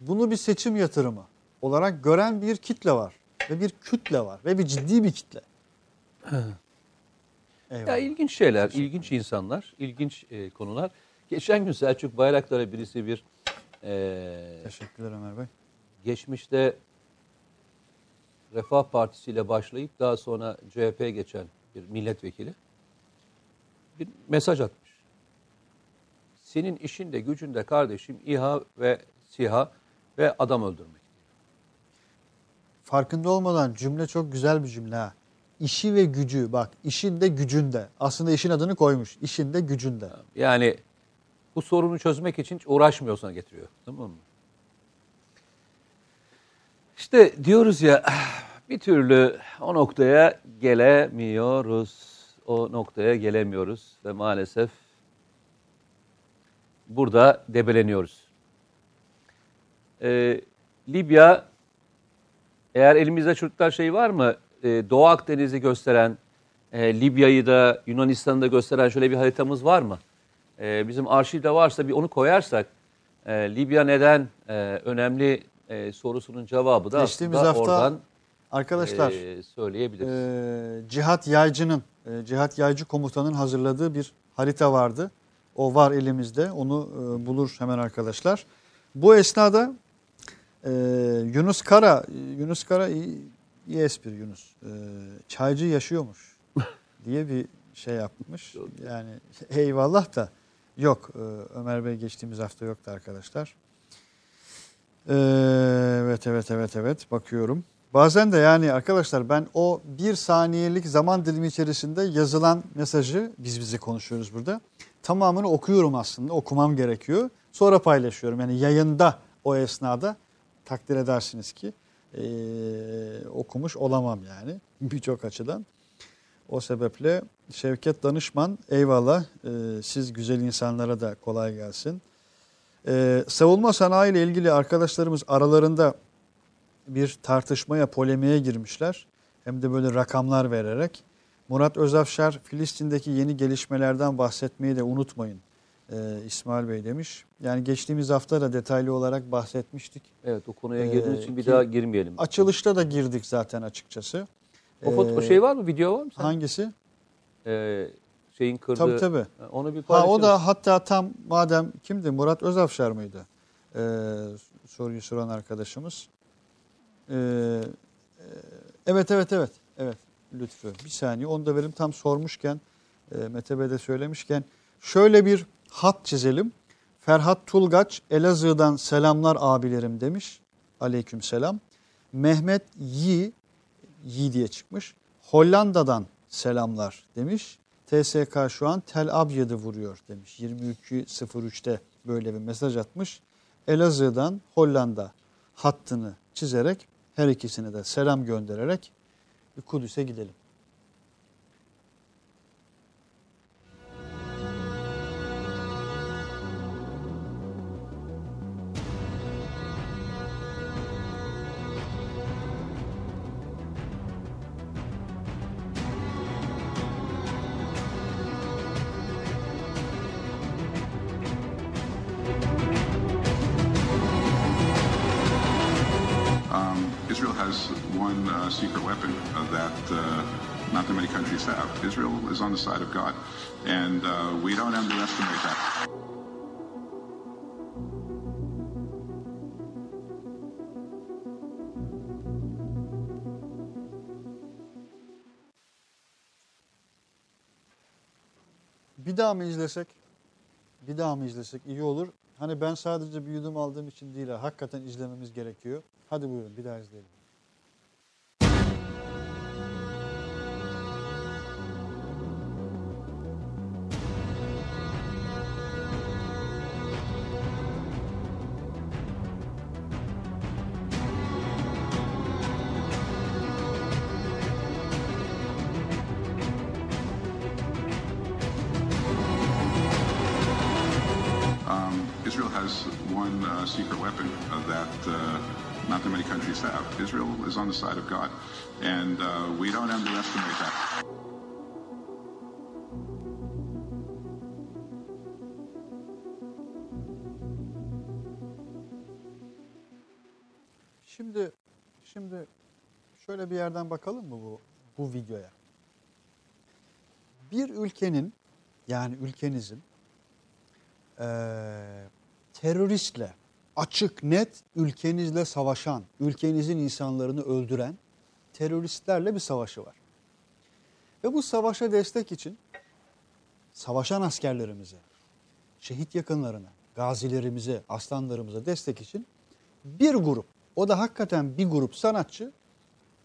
bunu bir seçim yatırımı olarak gören bir kitle var. Ve bir kütle var. Ve bir ciddi bir kitle. Ya ilginç şeyler, ilginç insanlar, ilginç e, konular. Geçen gün Selçuk Bayraktar'a birisi bir... E, Teşekkürler Ömer Bey. Geçmişte Refah Partisi ile başlayıp daha sonra C H P'ye geçen bir milletvekili bir mesaj atmış. Senin işin de gücün de kardeşim İHA ve SİHA ve adam öldürmek. Farkında olmadan cümle çok güzel bir cümle. Ha. İşi ve gücü bak işin de gücün de. Aslında işin adını koymuş. İşin de gücün de. Yani bu sorunu çözmek için uğraşmıyorsan getiriyor. Tamam mı? İşte diyoruz ya bir türlü o noktaya gelemiyoruz. O noktaya gelemiyoruz ve maalesef burada debeleniyoruz. Ee, Libya, eğer elimizde çocuklar şey var mı, ee, Doğu Akdeniz'i gösteren, e, Libya'yı da Yunanistan'ı da gösteren şöyle bir haritamız var mı? Ee, bizim arşivde varsa bir onu koyarsak, e, Libya neden e, önemli e, sorusunun cevabı da geçtiğimiz aslında hafta, oradan arkadaşlar, e, söyleyebiliriz. E, Cihat Yaycı'nın, Cihat Yaycı komutanın hazırladığı bir harita vardı. O var elimizde. Onu bulur hemen arkadaşlar. Bu esnada e, Yunus Kara, Yunus Kara iyi, iyi espri Yunus. E, çaycı yaşıyormuş diye bir şey yapmış. Yani eyvallah da yok. E, Ömer Bey geçtiğimiz hafta yoktu arkadaşlar. E, evet evet evet evet bakıyorum. Bazen de yani arkadaşlar ben o bir saniyelik zaman dilimi içerisinde yazılan mesajı biz bize konuşuyoruz burada. Tamamını okuyorum aslında okumam gerekiyor. Sonra paylaşıyorum yani yayında o esnada takdir edersiniz ki ee, okumuş olamam yani birçok açıdan. O sebeple Şevket Danışman eyvallah ee, siz güzel insanlara da kolay gelsin. Ee, savunma sanayi ile ilgili arkadaşlarımız aralarında bir tartışmaya, polemiğe girmişler. Hem de böyle rakamlar vererek. Murat Özafşar, Filistin'deki yeni gelişmelerden bahsetmeyi de unutmayın ee, İsmail Bey demiş. Yani geçtiğimiz hafta da detaylı olarak bahsetmiştik. Evet, o konuya girdiğiniz ee, için bir daha girmeyelim. Açılışta da girdik zaten açıkçası. O, ee, o şey var mı, video var mı? Sen? Hangisi? Ee, şeyin kırdığı. Tabii tabii. Onu bir paylaşalım. Ha, o da hatta tam madem kimdi? Murat Özafşar mıydı? Ee, soruyu soran arkadaşımız. Ee, evet evet evet evet Lütfü bir saniye onu da verim tam sormuşken e, Mete Bey de söylemişken şöyle bir hat çizelim. Ferhat Tulgaç Elazığ'dan selamlar abilerim demiş aleyküm selam. Mehmet Yi Yi diye çıkmış Hollanda'dan selamlar demiş. T S K şu an Tel Abyad'ı vuruyor demiş yirmi üç sıfır üç'te böyle bir mesaj atmış. Elazığ'dan Hollanda hattını çizerek her ikisine de selam göndererek Kudüs'e gidelim. Israel has one uh, secret weapon that uh, not that many countries have. Israel is on the side of God, and uh, we don't underestimate that. Bir daha mı izlesek? Bir daha mı izlesek? İyi olur. Hani ben sadece bir yudum aldığım için değil, hakikaten izlememiz gerekiyor. Hadi buyurun bir daha izleyelim. Secret weapon that uh, not that many countries have. Israel is on the side of God, and uh, we don't underestimate that. Şimdi, şimdi şöyle bir yerden bakalım mı bu bu videoya? Bir ülkenin, yani ülkenizin ee, teröristle, açık, net ülkenizle savaşan, ülkenizin insanlarını öldüren teröristlerle bir savaşı var. Ve bu savaşa destek için savaşan askerlerimize, şehit yakınlarına, gazilerimize, aslanlarımıza destek için bir grup, o da hakikaten bir grup sanatçı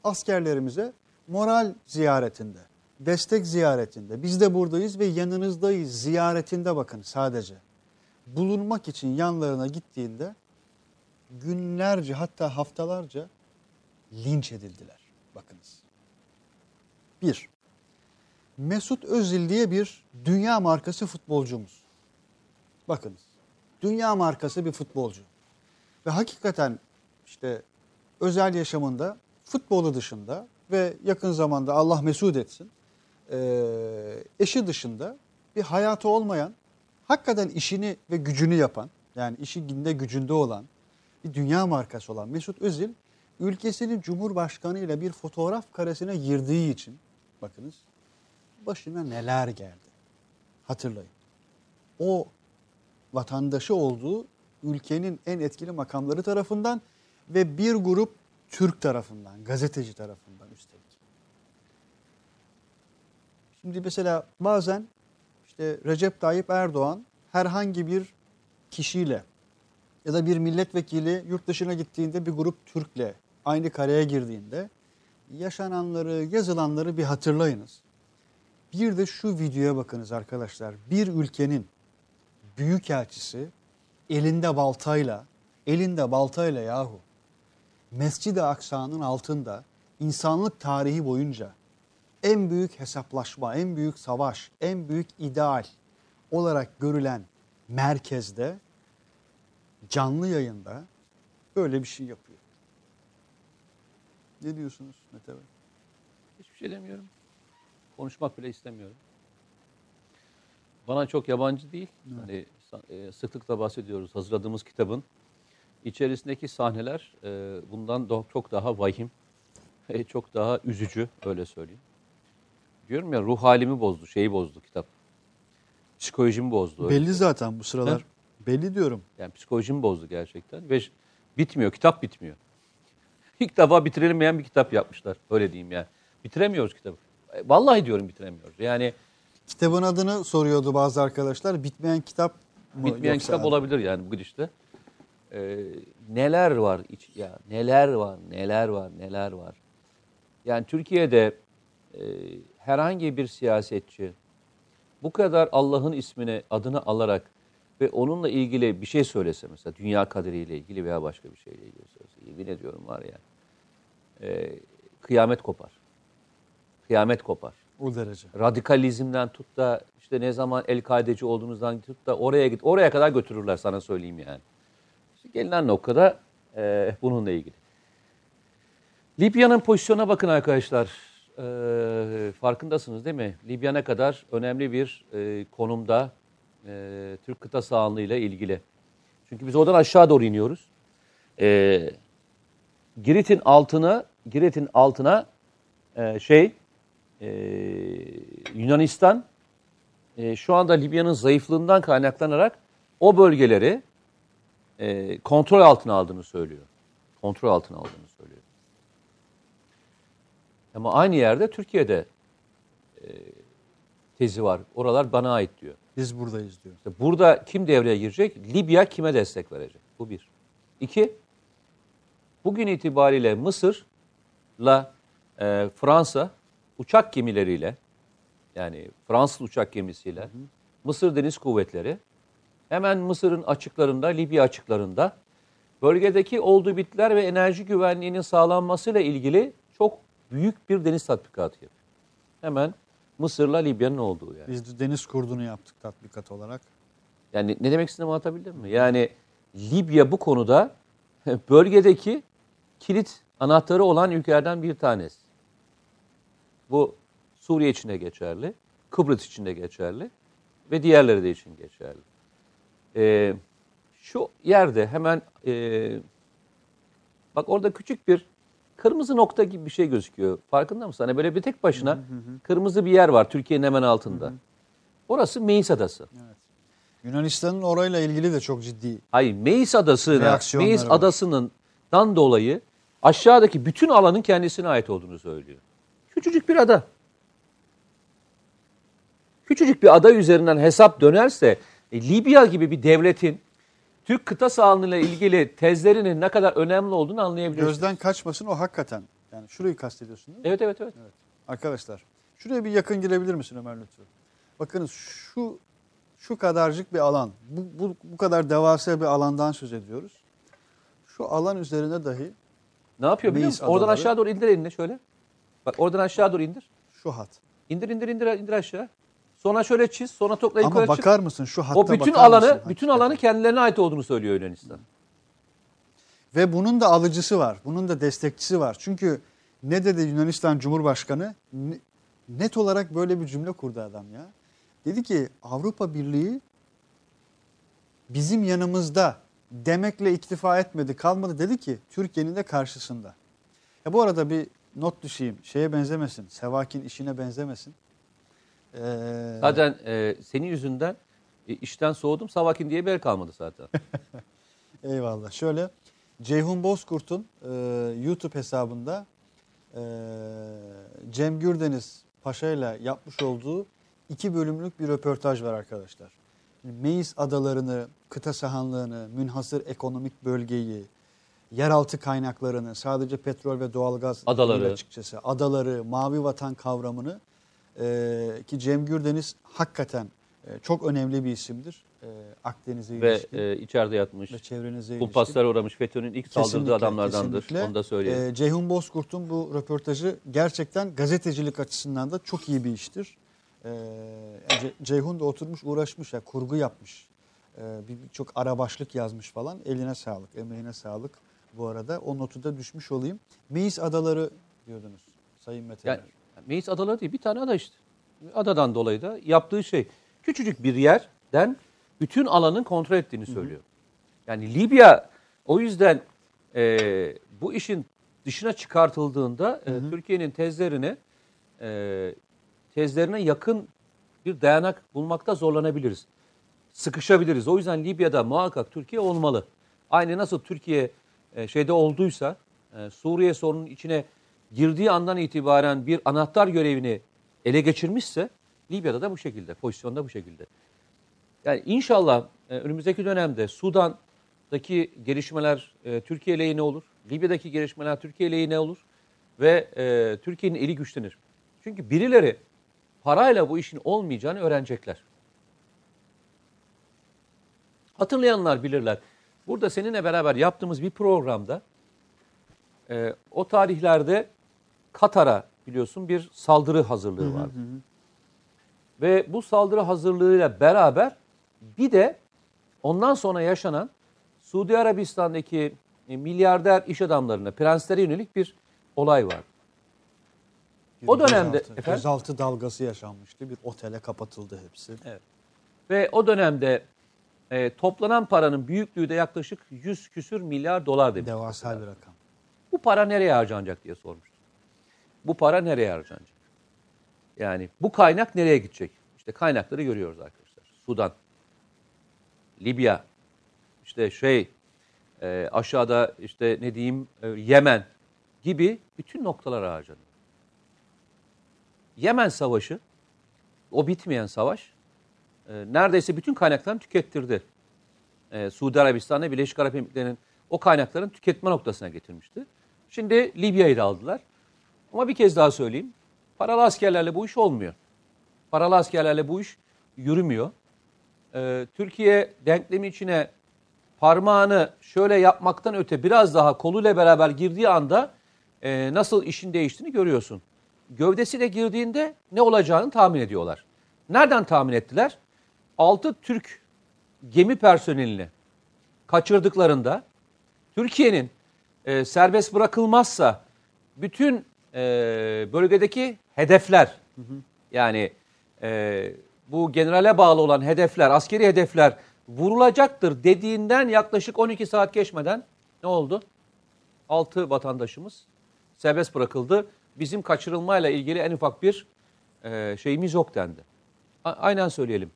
askerlerimize moral ziyaretinde, destek ziyaretinde, biz de buradayız ve yanınızdayız ziyaretinde, bakın sadece bulunmak için yanlarına gittiğinde günlerce, hatta haftalarca linç edildiler. Bakınız. Bir, Mesut Özil diye bir dünya markası futbolcumuz. Bakınız. Dünya markası bir futbolcu. Ve hakikaten işte özel yaşamında futbolu dışında ve yakın zamanda Allah mesut etsin eşi dışında bir hayatı olmayan, hakikaten işini ve gücünü yapan, yani işinde gücünde olan, bir dünya markası olan Mesut Özil, ülkesinin cumhurbaşkanıyla bir fotoğraf karesine girdiği için, bakınız, başına neler geldi. Hatırlayın. O vatandaşı olduğu ülkenin en etkili makamları tarafından ve bir grup Türk tarafından, gazeteci tarafından üstelik. Şimdi mesela bazen Recep Tayyip Erdoğan herhangi bir kişiyle ya da bir milletvekili yurt dışına gittiğinde bir grup Türk'le aynı kareye girdiğinde yaşananları, yazılanları bir hatırlayınız. Bir de şu videoya bakınız arkadaşlar. Bir ülkenin büyükelçisi elinde baltayla, elinde baltayla yahu Mescid-i Aksa'nın altında insanlık tarihi boyunca en büyük hesaplaşma, en büyük savaş, en büyük ideal olarak görülen merkezde canlı yayında böyle bir şey yapıyor. Ne diyorsunuz Mete Bey? Hiçbir şey demiyorum. Konuşmak bile istemiyorum. Bana çok yabancı değil. Evet. Hani sıklıkla bahsediyoruz. Hazırladığımız kitabın içerisindeki sahneler bundan çok daha vahim, çok daha üzücü, öyle söyleyeyim. Diyorum ya, ruh halimi bozdu, şeyi bozdu kitap. Psikolojimi bozdu. Belli zaten bu sıralar. He? Belli diyorum. Yani psikolojimi bozdu gerçekten. Ve bitmiyor, kitap bitmiyor. İlk defa bitirilmeyen bir kitap yapmışlar. Öyle diyeyim yani. Bitiremiyoruz kitabı. Vallahi diyorum bitiremiyoruz. Yani kitabın adını soruyordu bazı arkadaşlar. Bitmeyen kitap mı? Bitmeyen yoksa kitap olabilir yani bu gidişte. Ee, neler var iç ya? Neler var, neler var, neler var. Yani Türkiye'de e, herhangi bir siyasetçi bu kadar Allah'ın ismini, adını alarak ve onunla ilgili bir şey söylese, mesela dünya kaderiyle ilgili veya başka bir şeyle ilgili söylese, yemin ediyorum var ya, e, kıyamet kopar. Kıyamet kopar. O derece. Radikalizmden tut da işte ne zaman El-Kaideci olduğunuzdan tut da oraya git, oraya kadar götürürler, sana söyleyeyim yani. İşte gelinen noktada e, bununla ilgili. Libya'nın pozisyonuna bakın arkadaşlar. E, farkındasınız değil mi? Libya ne kadar önemli bir e, konumda e, Türk kıta sahanlığı ile ilgili. Çünkü biz oradan aşağı doğru iniyoruz. E, Girit'in altını Girit'in altına e, şey e, Yunanistan e, şu anda Libya'nın zayıflığından kaynaklanarak o bölgeleri e, kontrol altına aldığını söylüyor. Kontrol altına aldığını söylüyor. Ama aynı yerde Türkiye'de e, tezi var. Oralar bana ait diyor. Biz buradayız diyor. İşte burada kim devreye girecek? Libya kime destek verecek? Bu bir. İki, bugün itibariyle Mısır'la e, Fransa uçak gemileriyle, yani Fransız uçak gemisiyle, hı hı, Mısır Deniz Kuvvetleri hemen Mısır'ın açıklarında, Libya açıklarında bölgedeki oldu bitler ve enerji güvenliğinin sağlanmasıyla ilgili çok büyük bir deniz tatbikatı yapıyor. Hemen Mısır'la Libya'nın olduğu yani. Biz de deniz kurdunu yaptık tatbikat olarak. Yani ne demek istediğimi anlatabildim mi? Yani Libya bu konuda bölgedeki kilit anahtarı olan ülkelerden bir tanesi. Bu Suriye için de geçerli, Kıbrıs için de geçerli ve diğerleri de için geçerli. Ee, şu yerde hemen e, bak orada küçük bir kırmızı nokta gibi bir şey gözüküyor. Farkında mısın? Hani böyle bir tek başına, hı hı hı, kırmızı bir yer var Türkiye'nin hemen altında. Hı hı. Orası Meis Adası. Evet. Yunanistan'ın orayla ilgili de çok ciddi. Hayır, Meis Adası'na, Meis Adası'ndan dolayı aşağıdaki bütün alanın kendisine ait olduğunu söylüyor. Küçücük bir ada. Küçücük bir ada üzerinden hesap dönerse e, Libya gibi bir devletin Türk kıta sahanlığıyla ilgili tezlerinin ne kadar önemli olduğunu anlayabiliyorsunuz. Gözden kaçmasın o hakikaten. Yani şurayı kastediyorsun değil mi? Evet, evet, evet, evet. Arkadaşlar, şuraya bir yakın girebilir misin Ömer lütfen? Bakınız şu şu kadarcık bir alan, bu, bu, bu kadar devasa bir alandan söz ediyoruz. Şu alan üzerine dahi... Ne yapıyor biliyor musun? Oradan aşağı doğru indir eline şöyle. Bak oradan aşağı doğru indir. Şu hat. İndir, indir, indir, indir aşağı. Sonra şöyle çiz, sonra topla yukarı çık. Ama bakar mısın şu hatta bakar mısın? O bütün alanı, bütün alanı kendilerine ait olduğunu söylüyor Yunanistan. Ve bunun da alıcısı var, bunun da destekçisi var. Çünkü ne dedi Yunanistan Cumhurbaşkanı? Net olarak böyle bir cümle kurdu adam ya. Dedi ki Avrupa Birliği bizim yanımızda demekle iktifa etmedi, kalmadı. Dedi ki Türkiye'nin de karşısında. Ya bu arada bir not düşeyim, şeye benzemesin, Sevak'in işine benzemesin. Ee... Zaten e, senin yüzünden e, işten soğudum, Savakin diye bir el kalmadı zaten. Eyvallah. Şöyle, Ceyhun Bozkurt'un e, YouTube hesabında e, Cem Gürdeniz Paşa'yla yapmış olduğu iki bölümlük bir röportaj var arkadaşlar. Meis adalarını, kıta sahanlığını, münhasır ekonomik bölgeyi, yeraltı kaynaklarını, sadece petrol ve doğalgaz adaları, açıkçası adaları, mavi vatan kavramını. Ee, ki Cem Gürdeniz hakikaten e, çok önemli bir isimdir. E, Akdeniz'e ilişkin. Ve e, içeride yatmış. Ve çevrenize ilişkin. Kumpaslara uğramış. FETÖ'nün ilk kesinlikle, saldırdığı adamlardandır. Kesinlikle. Onu da söyleyeyim. E, Ceyhun Bozkurt'un bu röportajı gerçekten gazetecilik açısından da çok iyi bir iştir. E, Ce- Ceyhun da oturmuş uğraşmış. ya Kurgu yapmış. E, Birçok arabaşlık yazmış falan. Eline sağlık, emeğine sağlık bu arada. O notu da düşmüş olayım. Meis Adaları diyordunuz Sayın Mete Yarar. Yani, Meis Adaları değil, bir tane ada işte. Adadan dolayı da yaptığı şey, küçücük bir yerden bütün alanın kontrol ettiğini söylüyor. Hı hı. Yani Libya o yüzden e, bu işin dışına çıkartıldığında e, Türkiye'nin tezlerine e, tezlerine yakın bir dayanak bulmakta zorlanabiliriz. Sıkışabiliriz. O yüzden Libya'da muhakkak Türkiye olmalı. Aynı nasıl Türkiye e, şeyde olduysa e, Suriye sorunun içine girdiği andan itibaren bir anahtar görevini ele geçirmişse Libya'da da bu şekilde, pozisyonda bu şekilde. Yani inşallah önümüzdeki dönemde Sudan'daki gelişmeler e, Türkiye lehine olur, Libya'daki gelişmeler Türkiye lehine olur ve e, Türkiye'nin eli güçlenir. Çünkü birileri parayla bu işin olmayacağını öğrenecekler. Hatırlayanlar bilirler. Burada seninle beraber yaptığımız bir programda Ee, o tarihlerde Katar'a biliyorsun bir saldırı hazırlığı vardı. Hı hı hı. Ve bu saldırı hazırlığıyla beraber bir de ondan sonra yaşanan Suudi Arabistan'daki e, milyarder iş adamlarına, prenslere yönelik bir olay vardı. O dönemde gözaltı, gözaltı dalgası yaşanmıştı. Bir otele kapatıldı hepsi. Evet. Ve o dönemde e, toplanan paranın büyüklüğü de yaklaşık yüz küsür milyar dolar demişti. Devasa bir rakam. Bu para nereye harcanacak diye sormuştum. Bu para nereye harcanacak? Yani bu kaynak nereye gidecek? İşte kaynakları görüyoruz arkadaşlar. Sudan, Libya, işte şey e, aşağıda işte ne diyeyim e, Yemen gibi bütün noktalara harcanıyor. Yemen savaşı, o bitmeyen savaş e, neredeyse bütün kaynaklarını tükettirdi. E, Suudi Arabistan'la Birleşik Arap Emirlikleri'nin o kaynakların tüketme noktasına getirmişti. Şimdi Libya'yı da aldılar. Ama bir kez daha söyleyeyim. Paralı askerlerle bu iş olmuyor. Paralı askerlerle bu iş yürümüyor. Ee, Türkiye denklemi içine parmağını şöyle yapmaktan öte biraz daha koluyla beraber girdiği anda e, nasıl işin değiştiğini görüyorsun. Gövdesiyle girdiğinde ne olacağını tahmin ediyorlar. Nereden tahmin ettiler? altı Türk gemi personelini kaçırdıklarında Türkiye'nin e, serbest bırakılmazsa bütün e, bölgedeki hedefler, hı hı. yani e, bu generale bağlı olan hedefler, askeri hedefler vurulacaktır dediğinden yaklaşık on iki saat geçmeden ne oldu? altı vatandaşımız serbest bırakıldı. Bizim kaçırılmayla ilgili en ufak bir e, şeyimiz yok dendi. A- aynen söyleyelim.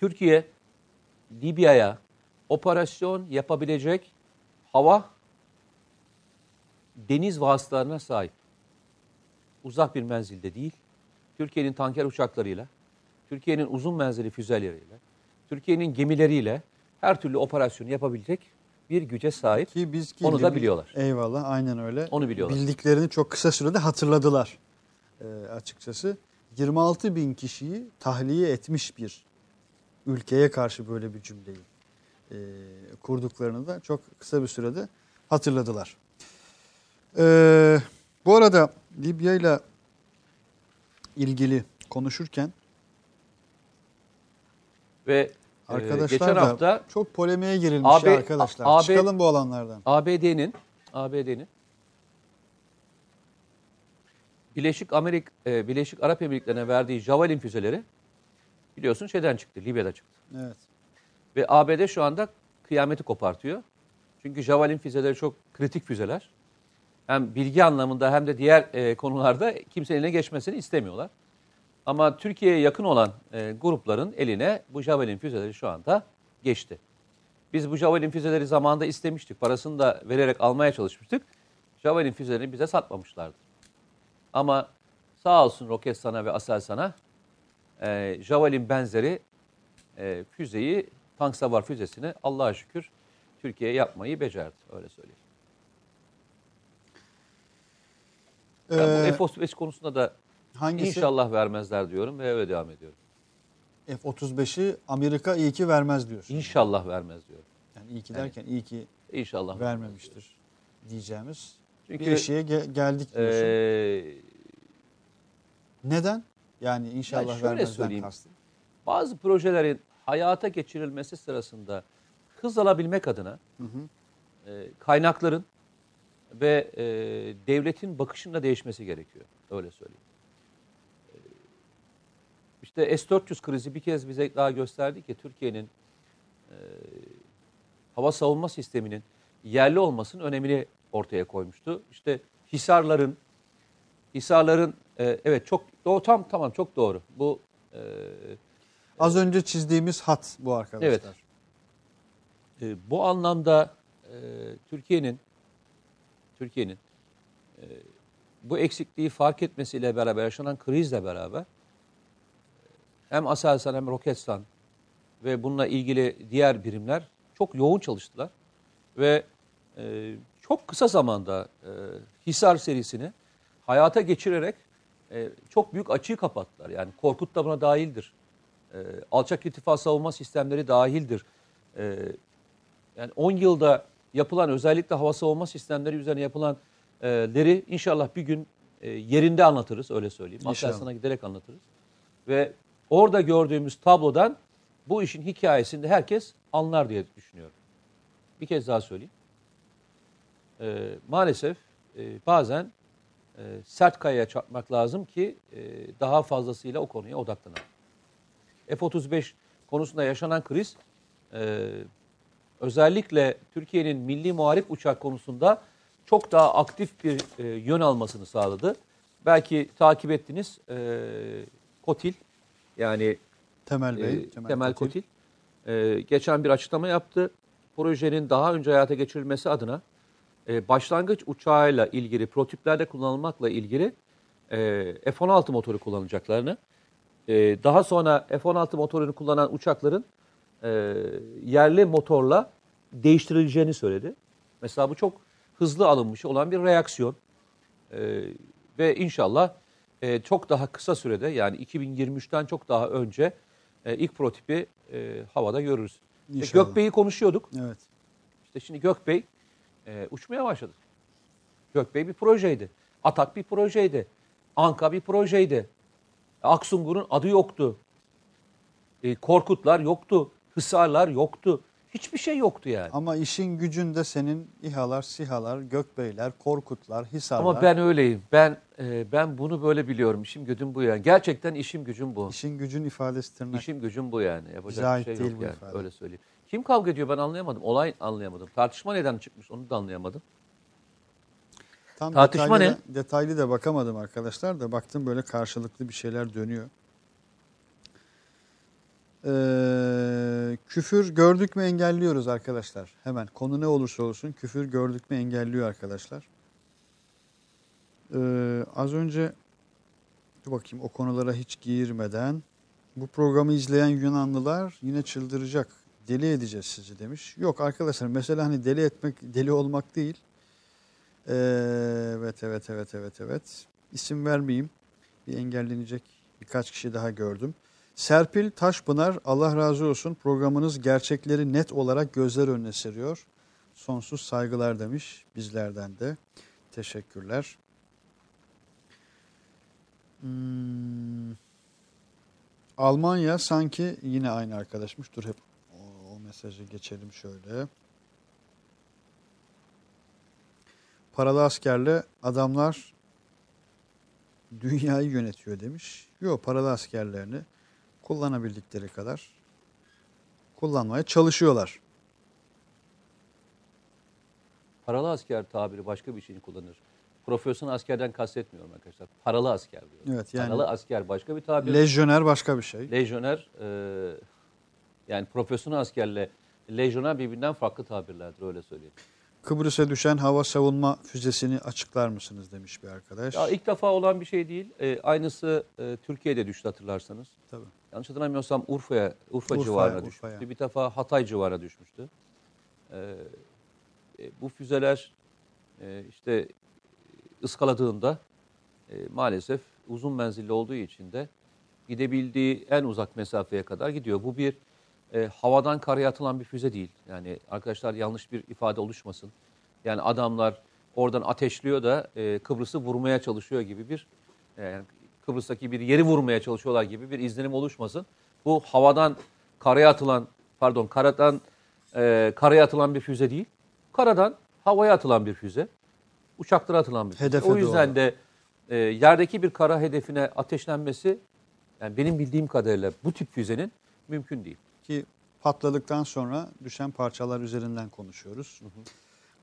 Türkiye, Libya'ya operasyon yapabilecek hava, deniz vasıtalarına sahip. Uzak bir menzilde değil, Türkiye'nin tanker uçaklarıyla, Türkiye'nin uzun menzili füzeleriyle, Türkiye'nin gemileriyle her türlü operasyonu yapabilecek bir güce sahip. Ki biz ki onu da biliyorlar. Eyvallah, aynen öyle. Onu biliyorlar. Bildiklerini çok kısa sürede hatırladılar ee, açıkçası. yirmi altı bin kişiyi tahliye etmiş bir ülkeye karşı böyle bir cümleyi e, kurduklarını da çok kısa bir sürede hatırladılar. Ee, bu arada Libya ile ilgili konuşurken ve arkadaşlar geçen da hafta çok polemiğe girilmiş A B, ya arkadaşlar. A B, çıkalım bu alanlardan. A B D'nin A B D'nin Birleşik Amerika Birleşik Arap Emirlikleri'ne verdiği Javelin füzeleri biliyorsun şeyden çıktı, Libya'da çıktı. Evet. Ve A B D şu anda kıyameti kopartıyor. Çünkü Javelin füzeleri çok kritik füzeler. Hem bilgi anlamında hem de diğer e, konularda kimsenin eline geçmesini istemiyorlar. Ama Türkiye'ye yakın olan e, grupların eline bu Javelin füzeleri şu anda geçti. Biz bu Javelin füzeleri zamanında istemiştik. Parasını da vererek almaya çalışmıştık. Javelin füzelerini bize satmamışlardı. Ama sağ olsun Roketsan'a ve Aselsan'a e, Javelin benzeri e, füzeyi, tank savar füzesini Allah'a şükür Türkiye yapmayı becerdi. Öyle söyleyeyim. Yani ee, bu F otuz beş konusunda da hangisi? İnşallah vermezler diyorum ve öyle devam ediyorum. F otuz beşi Amerika iyi ki vermez diyor. İnşallah vermez diyorum. Yani iyi ki derken yani, iyi ki inşallah vermemiştir diyeceğimiz. Çünkü bir eşiğe ge- geldik diyorsun. Ee, Neden? Yani inşallah yani vermezden kastım. Bazı projelerin hayata geçirilmesi sırasında hız alabilmek adına hı hı. E, kaynakların ve e, devletin bakışında değişmesi gerekiyor. Öyle söyleyeyim. E, işte S dört yüz krizi bir kez bize daha gösterdi ki Türkiye'nin e, hava savunma sisteminin yerli olmasının önemini ortaya koymuştu. İşte Hisarların, Hisarların e, evet çok doğru, tam tamam çok doğru. Bu e, az önce çizdiğimiz hat bu arkadaşlar. Evet. E, bu anlamda e, Türkiye'nin Türkiye'nin e, bu eksikliği fark etmesiyle beraber, yaşanan krizle beraber hem Aselsan hem Roketsan ve bununla ilgili diğer birimler çok yoğun çalıştılar. Ve e, çok kısa zamanda e, Hisar serisini hayata geçirerek e, çok büyük açığı kapattılar. Yani Korkut da buna dahildir. E, alçak irtifa savunma sistemleri dahildir. E, yani on yılda yapılan, özellikle hava savunma sistemleri üzerine yapılanları e, inşallah bir gün e, yerinde anlatırız, öyle söyleyeyim. Aselsan'a giderek anlatırız. Ve orada gördüğümüz tablodan bu işin hikayesinde herkes anlar diye düşünüyorum. Bir kez daha söyleyeyim. E, maalesef e, bazen e, sert kayaya çarpmak lazım ki e, daha fazlasıyla o konuya odaklanalım. F otuz beş konusunda yaşanan kriz e, özellikle Türkiye'nin milli muharip uçak konusunda çok daha aktif bir e, yön almasını sağladı. Belki takip ettiniz e, Kotil yani Temel Bey, e, Temel, Temel Kotil, Kotil e, geçen bir açıklama yaptı. Projenin daha önce hayata geçirilmesi adına e, başlangıç uçağıyla ilgili prototiplerde kullanılmakla ilgili e, F on altı motoru kullanacaklarını, e, daha sonra F on altı motorunu kullanan uçakların e, yerli motorla değiştirileceğini söyledi. Mesela bu çok hızlı alınmış olan bir reaksiyon e, ve inşallah e, çok daha kısa sürede, yani iki bin yirmi üçten çok daha önce e, ilk prototipi e, havada görürüz. İşte Gökbey'i konuşuyorduk. Evet. İşte şimdi Gökbey e, uçmaya başladı. Gökbey bir projeydi. Atak bir projeydi. Anka bir projeydi. Aksungur'un adı yoktu. E, Korkutlar yoktu. Hisarlar yoktu. Hiçbir şey yoktu yani. Ama işin gücünde senin İHA'lar, SİHA'lar, Gökbeyler, Korkutlar, Hisarlar. Ama ben öyleyim. Ben e, ben bunu böyle biliyorum. İşim gücüm bu yani. Gerçekten işim gücüm bu. İşin gücün ifadesi tırnak. İşim gücüm bu yani. Yapacak bir şey yok yani. Ifade. Öyle söyleyeyim. Kim kavga ediyor ben anlayamadım. Olay anlayamadım. Tartışma neden çıkmış onu da anlayamadım. Tam tartışma detaylı ne? Da, detaylı da bakamadım arkadaşlar da. Baktım böyle karşılıklı bir şeyler dönüyor. Ee, küfür gördük mü engelliyoruz arkadaşlar. Hemen konu ne olursa olsun küfür gördük mü engelliyor arkadaşlar. Ee, az önce dur bakayım o konulara hiç girmeden bu programı izleyen Yunanlılar yine çıldıracak. Deli edeceğiz sizi demiş. Yok arkadaşlar mesela hani deli etmek deli olmak değil. Ee, evet evet evet evet evet. İsim vermeyeyim. Bir engellenecek birkaç kişi daha gördüm. Serpil Taşpınar, Allah razı olsun programınız gerçekleri net olarak gözler önüne seriyor. Sonsuz saygılar demiş bizlerden de. Teşekkürler. Hmm. Almanya sanki yine aynı arkadaşmış. Dur hep o, o mesajı geçelim şöyle. Paralı askerle adamlar dünyayı yönetiyor demiş. Yok paralı askerlerini kullanabildikleri kadar kullanmaya çalışıyorlar. Paralı asker tabiri başka bir şeyini kullanır. Profesyonel askerden kastetmiyorum arkadaşlar. Paralı asker diyorum. Evet, yani paralı asker başka bir tabir. Lejyoner başka bir şey. Lejyoner e, yani profesyonel askerle lejyoner birbirinden farklı tabirlerdir öyle söyleyeyim. Kıbrıs'a düşen hava savunma füzesini açıklar mısınız demiş bir arkadaş. Ya ilk defa olan bir şey değil. E, aynısı e, Türkiye'de düştü hatırlarsanız. Tabii. Yanlış hatırlamıyorsam Urfa'ya, Urfa, Urfa civarına Urfa düşmüştü. Ya. Bir defa Hatay civarına düşmüştü. E, e, bu füzeler e, işte ıskaladığında e, maalesef uzun menzilli olduğu için de gidebildiği en uzak mesafeye kadar gidiyor. Bu bir E, havadan karaya atılan bir füze değil. Yani arkadaşlar yanlış bir ifade oluşmasın. Yani adamlar oradan ateşliyor da e, Kıbrıs'ı vurmaya çalışıyor gibi bir e, yani Kıbrıs'taki bir yeri vurmaya çalışıyorlar gibi bir izlenim oluşmasın. Bu havadan karaya atılan pardon karadan e, karaya atılan bir füze değil. Karadan havaya atılan bir füze. Uçaklara atılan bir füze. Hedefe o yüzden doğru. de e, yerdeki bir kara hedefine ateşlenmesi yani benim bildiğim kadarıyla bu tip füzenin mümkün değil. Ki patladıktan sonra düşen parçalar üzerinden konuşuyoruz. Hı hı.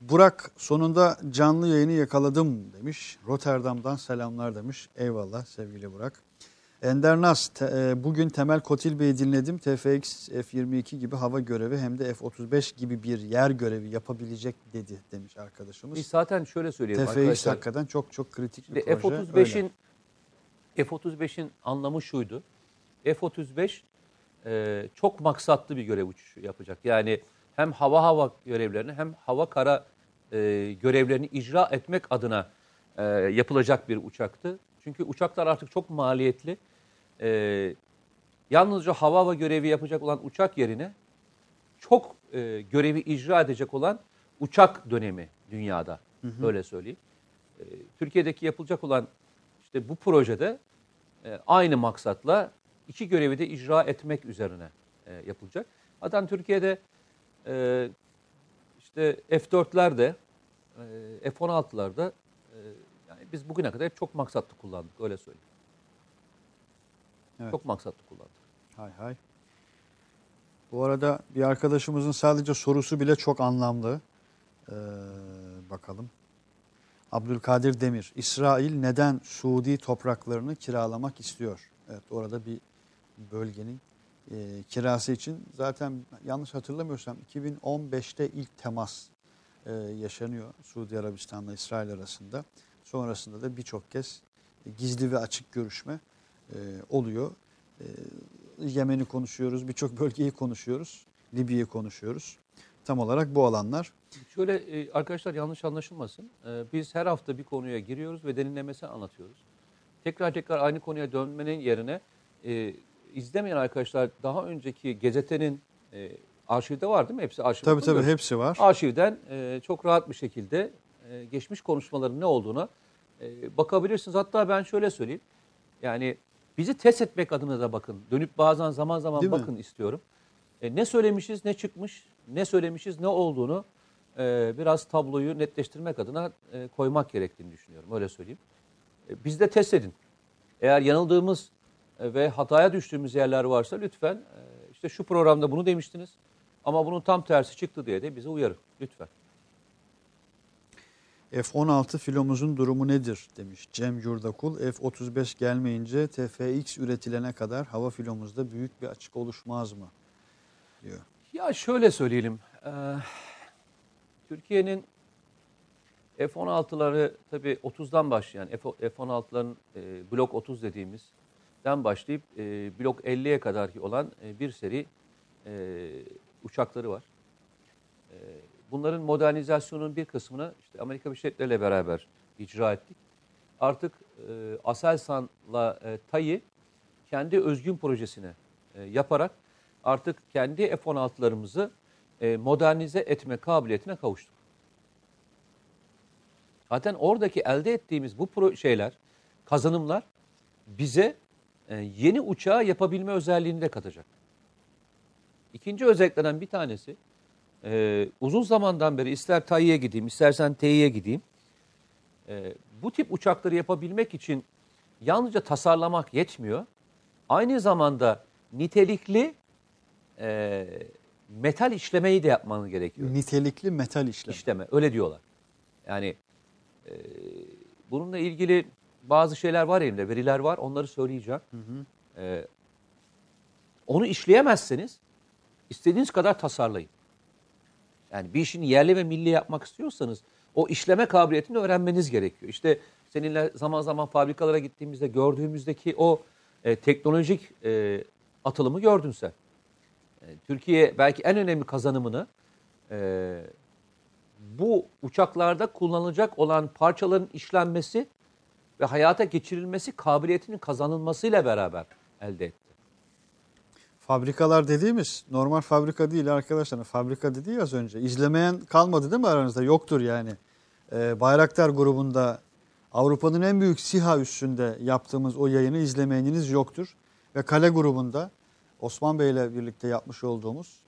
Burak sonunda canlı yayını yakaladım demiş. Rotterdam'dan selamlar demiş. Eyvallah sevgili Burak. Ender Nas te, bugün Temel Kotil Bey'i dinledim. T F X F yirmi iki gibi hava görevi hem de F otuz beş gibi bir yer görevi yapabilecek dedi demiş arkadaşımız. Biz zaten şöyle söyleyelim T F X arkadaşlar. T F X hakikaten çok çok kritik bir proje. F otuz beşin, F otuz beşin anlamı şuydu. F otuz beş... Ee, çok maksatlı bir görev uçuşu yapacak. Yani hem hava hava görevlerini hem hava kara e, görevlerini icra etmek adına e, yapılacak bir uçaktı. Çünkü uçaklar artık çok maliyetli. Ee, yalnızca hava hava görevi yapacak olan uçak yerine çok e, görevi icra edecek olan uçak dönemi dünyada. Hı hı. Öyle söyleyeyim. Ee, Türkiye'deki yapılacak olan işte bu projede e, aynı maksatla İki görevi de icra etmek üzerine e, yapılacak. Zaten Türkiye'de e, işte F dörtlerde, e, F on altılarda e, yani biz bugüne kadar hep çok maksatlı kullandık. Öyle söyleyeyim. Evet. Çok maksatlı kullandık. Hay hay. Bu arada bir arkadaşımızın sadece sorusu bile çok anlamlı. Ee, bakalım. Abdülkadir Demir. İsrail neden Suudi topraklarını kiralamak istiyor? Evet, orada bir bölgenin e, kirası için zaten yanlış hatırlamıyorsam iki bin on beşte ilk temas e, yaşanıyor Suudi Arabistan'la İsrail arasında. Sonrasında da birçok kez gizli ve açık görüşme e, oluyor. E, Yemen'i konuşuyoruz, birçok bölgeyi konuşuyoruz, Libya'yı konuşuyoruz. Tam olarak bu alanlar. Şöyle arkadaşlar, yanlış anlaşılmasın. Biz her hafta bir konuya giriyoruz ve derinlemesine anlatıyoruz. Tekrar tekrar aynı konuya dönmenin yerine izlemeyen arkadaşlar, daha önceki gazetenin arşivde var değil mi? Hepsi arşivde. Tabii tabii, hepsi var. Arşivden çok rahat bir şekilde geçmiş konuşmaların ne olduğuna bakabilirsiniz. Hatta ben şöyle söyleyeyim. Yani bizi test etmek adına da bakın. Dönüp bazen zaman zaman değil bakın mi? istiyorum. E, ne söylemişiz, ne çıkmış, ne söylemişiz, ne olduğunu e, biraz tabloyu netleştirmek adına e, koymak gerektiğini düşünüyorum. Öyle söyleyeyim. E, biz de test edin. Eğer yanıldığımız e, ve hataya düştüğümüz yerler varsa lütfen e, işte şu programda bunu demiştiniz ama bunun tam tersi çıktı diye de bizi uyarın. Lütfen. F on altı filomuzun durumu nedir demiş Cem Gürdeniz. F otuz beş gelmeyince T F X üretilene kadar hava filomuzda büyük bir açık oluşmaz mı diyor. Ya şöyle söyleyelim. Ee, Türkiye'nin F on altıları tabii otuzdan başlayan F on altıların e, blok otuz dediğimizden başlayıp e, blok elliye kadarki olan e, bir seri e, uçakları var. E, Bunların modernizasyonunun bir kısmını işte Amerika Birleşik Devletleri ile beraber icra ettik. Artık e, Aselsan'la e, T A I'yi kendi özgün projesine e, yaparak artık kendi F on altılarımızı e, modernize etme kabiliyetine kavuştuk. Zaten oradaki elde ettiğimiz bu pro- şeyler, kazanımlar bize e, yeni uçağı yapabilme özelliğini de katacak. İkinci özelliklerden bir tanesi, Ee, uzun zamandan beri ister T A I'ye gideyim, istersen T I'ye gideyim. Ee, bu tip uçakları yapabilmek için yalnızca tasarlamak yetmiyor. Aynı zamanda nitelikli e, metal işlemeyi de yapmanız gerekiyor. Nitelikli metal işleme. İşleme, öyle diyorlar. Yani e, bununla ilgili bazı şeyler var elimde, veriler var. Onları söyleyeceğim. Hı hı. E, onu işleyemezseniz istediğiniz kadar tasarlayın. Yani bir işini yerli ve milli yapmak istiyorsanız o işleme kabiliyetini öğrenmeniz gerekiyor. İşte seninle zaman zaman fabrikalara gittiğimizde gördüğümüzdeki o e, teknolojik e, atılımı gördün sen. E, Türkiye belki en önemli kazanımını e, bu uçaklarda kullanılacak olan parçaların işlenmesi ve hayata geçirilmesi kabiliyetinin kazanılmasıyla beraber elde etti. Fabrikalar dediğimiz normal fabrika değil arkadaşlar. Fabrika dedi ya az önce. İzlemeyen kalmadı değil mi aranızda? Yoktur yani. Ee, Bayraktar grubunda Avrupa'nın en büyük SİHA üssünde yaptığımız o yayını izlemeyeniniz yoktur. Ve Kale grubunda Osman Bey ile birlikte yapmış olduğumuz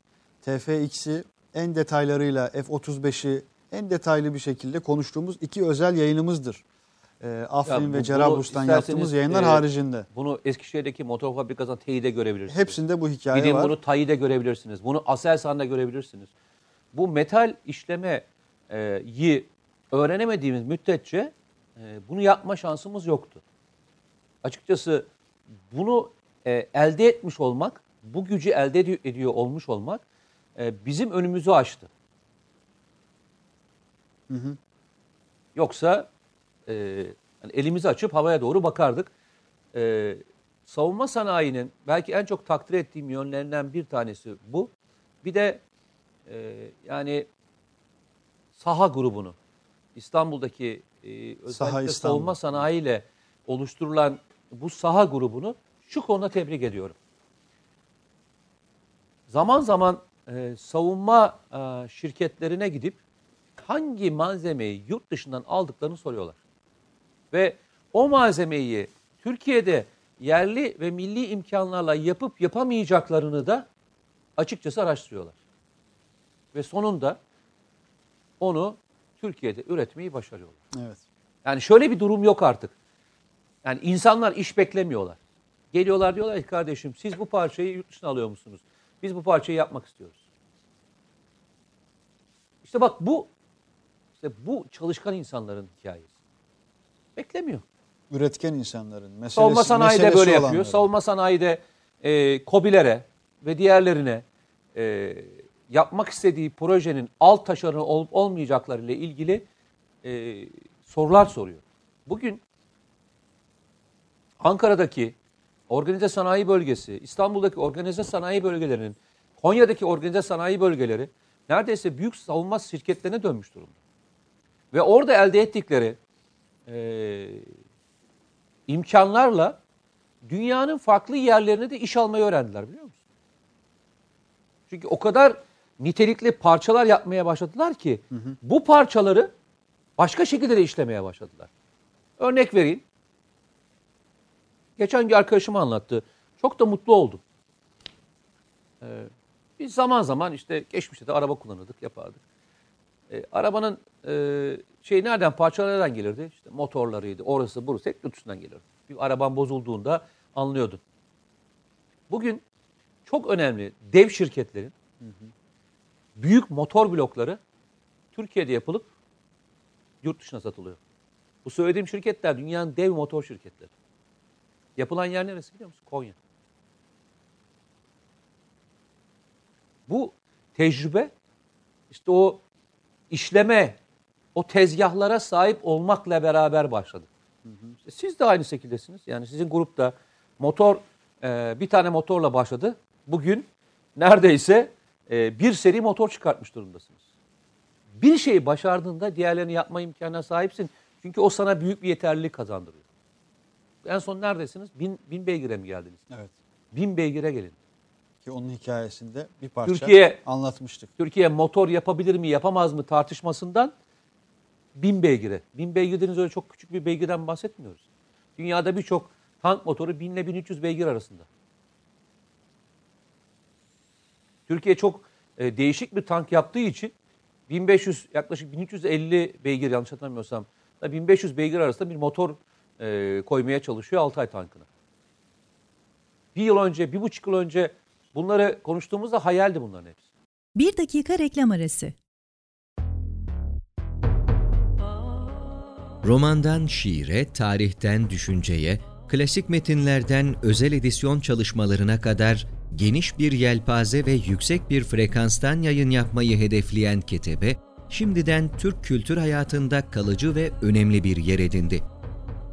T F X'i en detaylarıyla F otuz beşi en detaylı bir şekilde konuştuğumuz iki özel yayınımızdır. E, Afrin ya bu, ve Cerablus'tan yaptığımız yayınlar e, haricinde. Bunu Eskişehir'deki motor fabrikasından T A'da görebilirsiniz. Hepsinde bu hikaye Gidin var. Bunu T A I'de görebilirsiniz. Bunu Aselsan'da görebilirsiniz. Bu metal işlemeyi öğrenemediğimiz müddetçe e, bunu yapma şansımız yoktu. Açıkçası bunu e, elde etmiş olmak, bu gücü elde ediyor olmuş olmak e, bizim önümüzü açtı. Hı hı. Yoksa Ee, yani elimizi açıp havaya doğru bakardık. Ee, savunma sanayinin belki en çok takdir ettiğim yönlerinden bir tanesi bu. Bir de e, yani Saha grubunu, İstanbul'daki e, özellikle Saha İstanbul. savunma sanayiyle oluşturulan bu Saha grubunu şu konuda tebrik ediyorum. Zaman zaman e, savunma e, şirketlerine gidip hangi malzemeyi yurt dışından aldıklarını soruyorlar. Ve o malzemeyi Türkiye'de yerli ve milli imkanlarla yapıp yapamayacaklarını da açıkçası araştırıyorlar. Ve sonunda onu Türkiye'de üretmeyi başarıyorlar. Evet. Yani şöyle bir durum yok artık. Yani insanlar iş beklemiyorlar. Geliyorlar diyorlar ki kardeşim siz bu parçayı yurt dışına alıyor musunuz? Biz bu parçayı yapmak istiyoruz. İşte bak bu işte bu çalışkan insanların hikayesi. Beklemiyor. Üretken insanların. Meselesi, savunma sanayi de böyle yapıyor. Olanları. Savunma sanayi de e, KOBİ'lere ve diğerlerine e, yapmak istediği projenin alt taşarı olup olmayacaklarıyla ilgili e, sorular soruyor. Bugün Ankara'daki organize sanayi bölgesi, İstanbul'daki organize sanayi bölgelerinin, Konya'daki organize sanayi bölgeleri neredeyse büyük savunma şirketlerine dönmüş durumda. Ve orada elde ettikleri e, imkanlarla dünyanın farklı yerlerine de iş almayı öğrendiler, biliyor musun? Çünkü o kadar nitelikli parçalar yapmaya başladılar ki hı hı. bu parçaları başka şekilde de işlemeye başladılar. Örnek vereyim. Geçen gün arkadaşım anlattı. Çok da mutlu oldum. Ee, biz zaman zaman işte geçmişte de araba kullanırdık, yapardık. Ee, arabanın e, şeyi nereden, parçalar nereden gelirdi? İşte motorlarıydı, orası, burası hep yurt dışından gelirdi. Bir araban bozulduğunda anlıyordun. Bugün çok önemli dev şirketlerin hı hı. büyük motor blokları Türkiye'de yapılıp yurt dışına satılıyor. Bu söylediğim şirketler dünyanın dev motor şirketleri. Yapılan yer neresi biliyor musun? Konya. Bu tecrübe, işte o işleme, o tezgahlara sahip olmakla beraber başladı. Hı hı. İşte siz de aynı şekildesiniz. Yani sizin grupta motor, e, bir tane motorla başladı. Bugün neredeyse e, bir seri motor çıkartmış durumdasınız. Bir şeyi başardığında diğerlerini yapma imkanına sahipsin. Çünkü o sana büyük bir yeterlilik kazandırıyor. En son neredesiniz? Bin, bin beygire mi geldiniz? Evet. Bin beygire gelin. Ki onun hikayesinde bir parça Türkiye, anlatmıştık. Türkiye motor yapabilir mi yapamaz mı tartışmasından bin beygire. Bin beygir dediğiniz öyle çok küçük bir beygirden bahsetmiyoruz. Dünyada birçok tank motoru bin ile bin üç yüz beygir arasında. Türkiye çok e, değişik bir tank yaptığı için bin beş yüz yaklaşık bin üç yüz elli beygir yanlış hatırlamıyorsam da bin beş yüz beygir arasında bir motor E, koymaya çalışıyor Altay tankına. Bir yıl önce, bir buçuk yıl önce bunları konuştuğumuzda hayaldi bunların hepsi. Bir dakika reklam arası. Romandan şiire, tarihten düşünceye, klasik metinlerden özel edisyon çalışmalarına kadar geniş bir yelpaze ve yüksek bir frekanstan yayın yapmayı hedefleyen Ketebe, şimdiden Türk kültür hayatında kalıcı ve önemli bir yer edindi.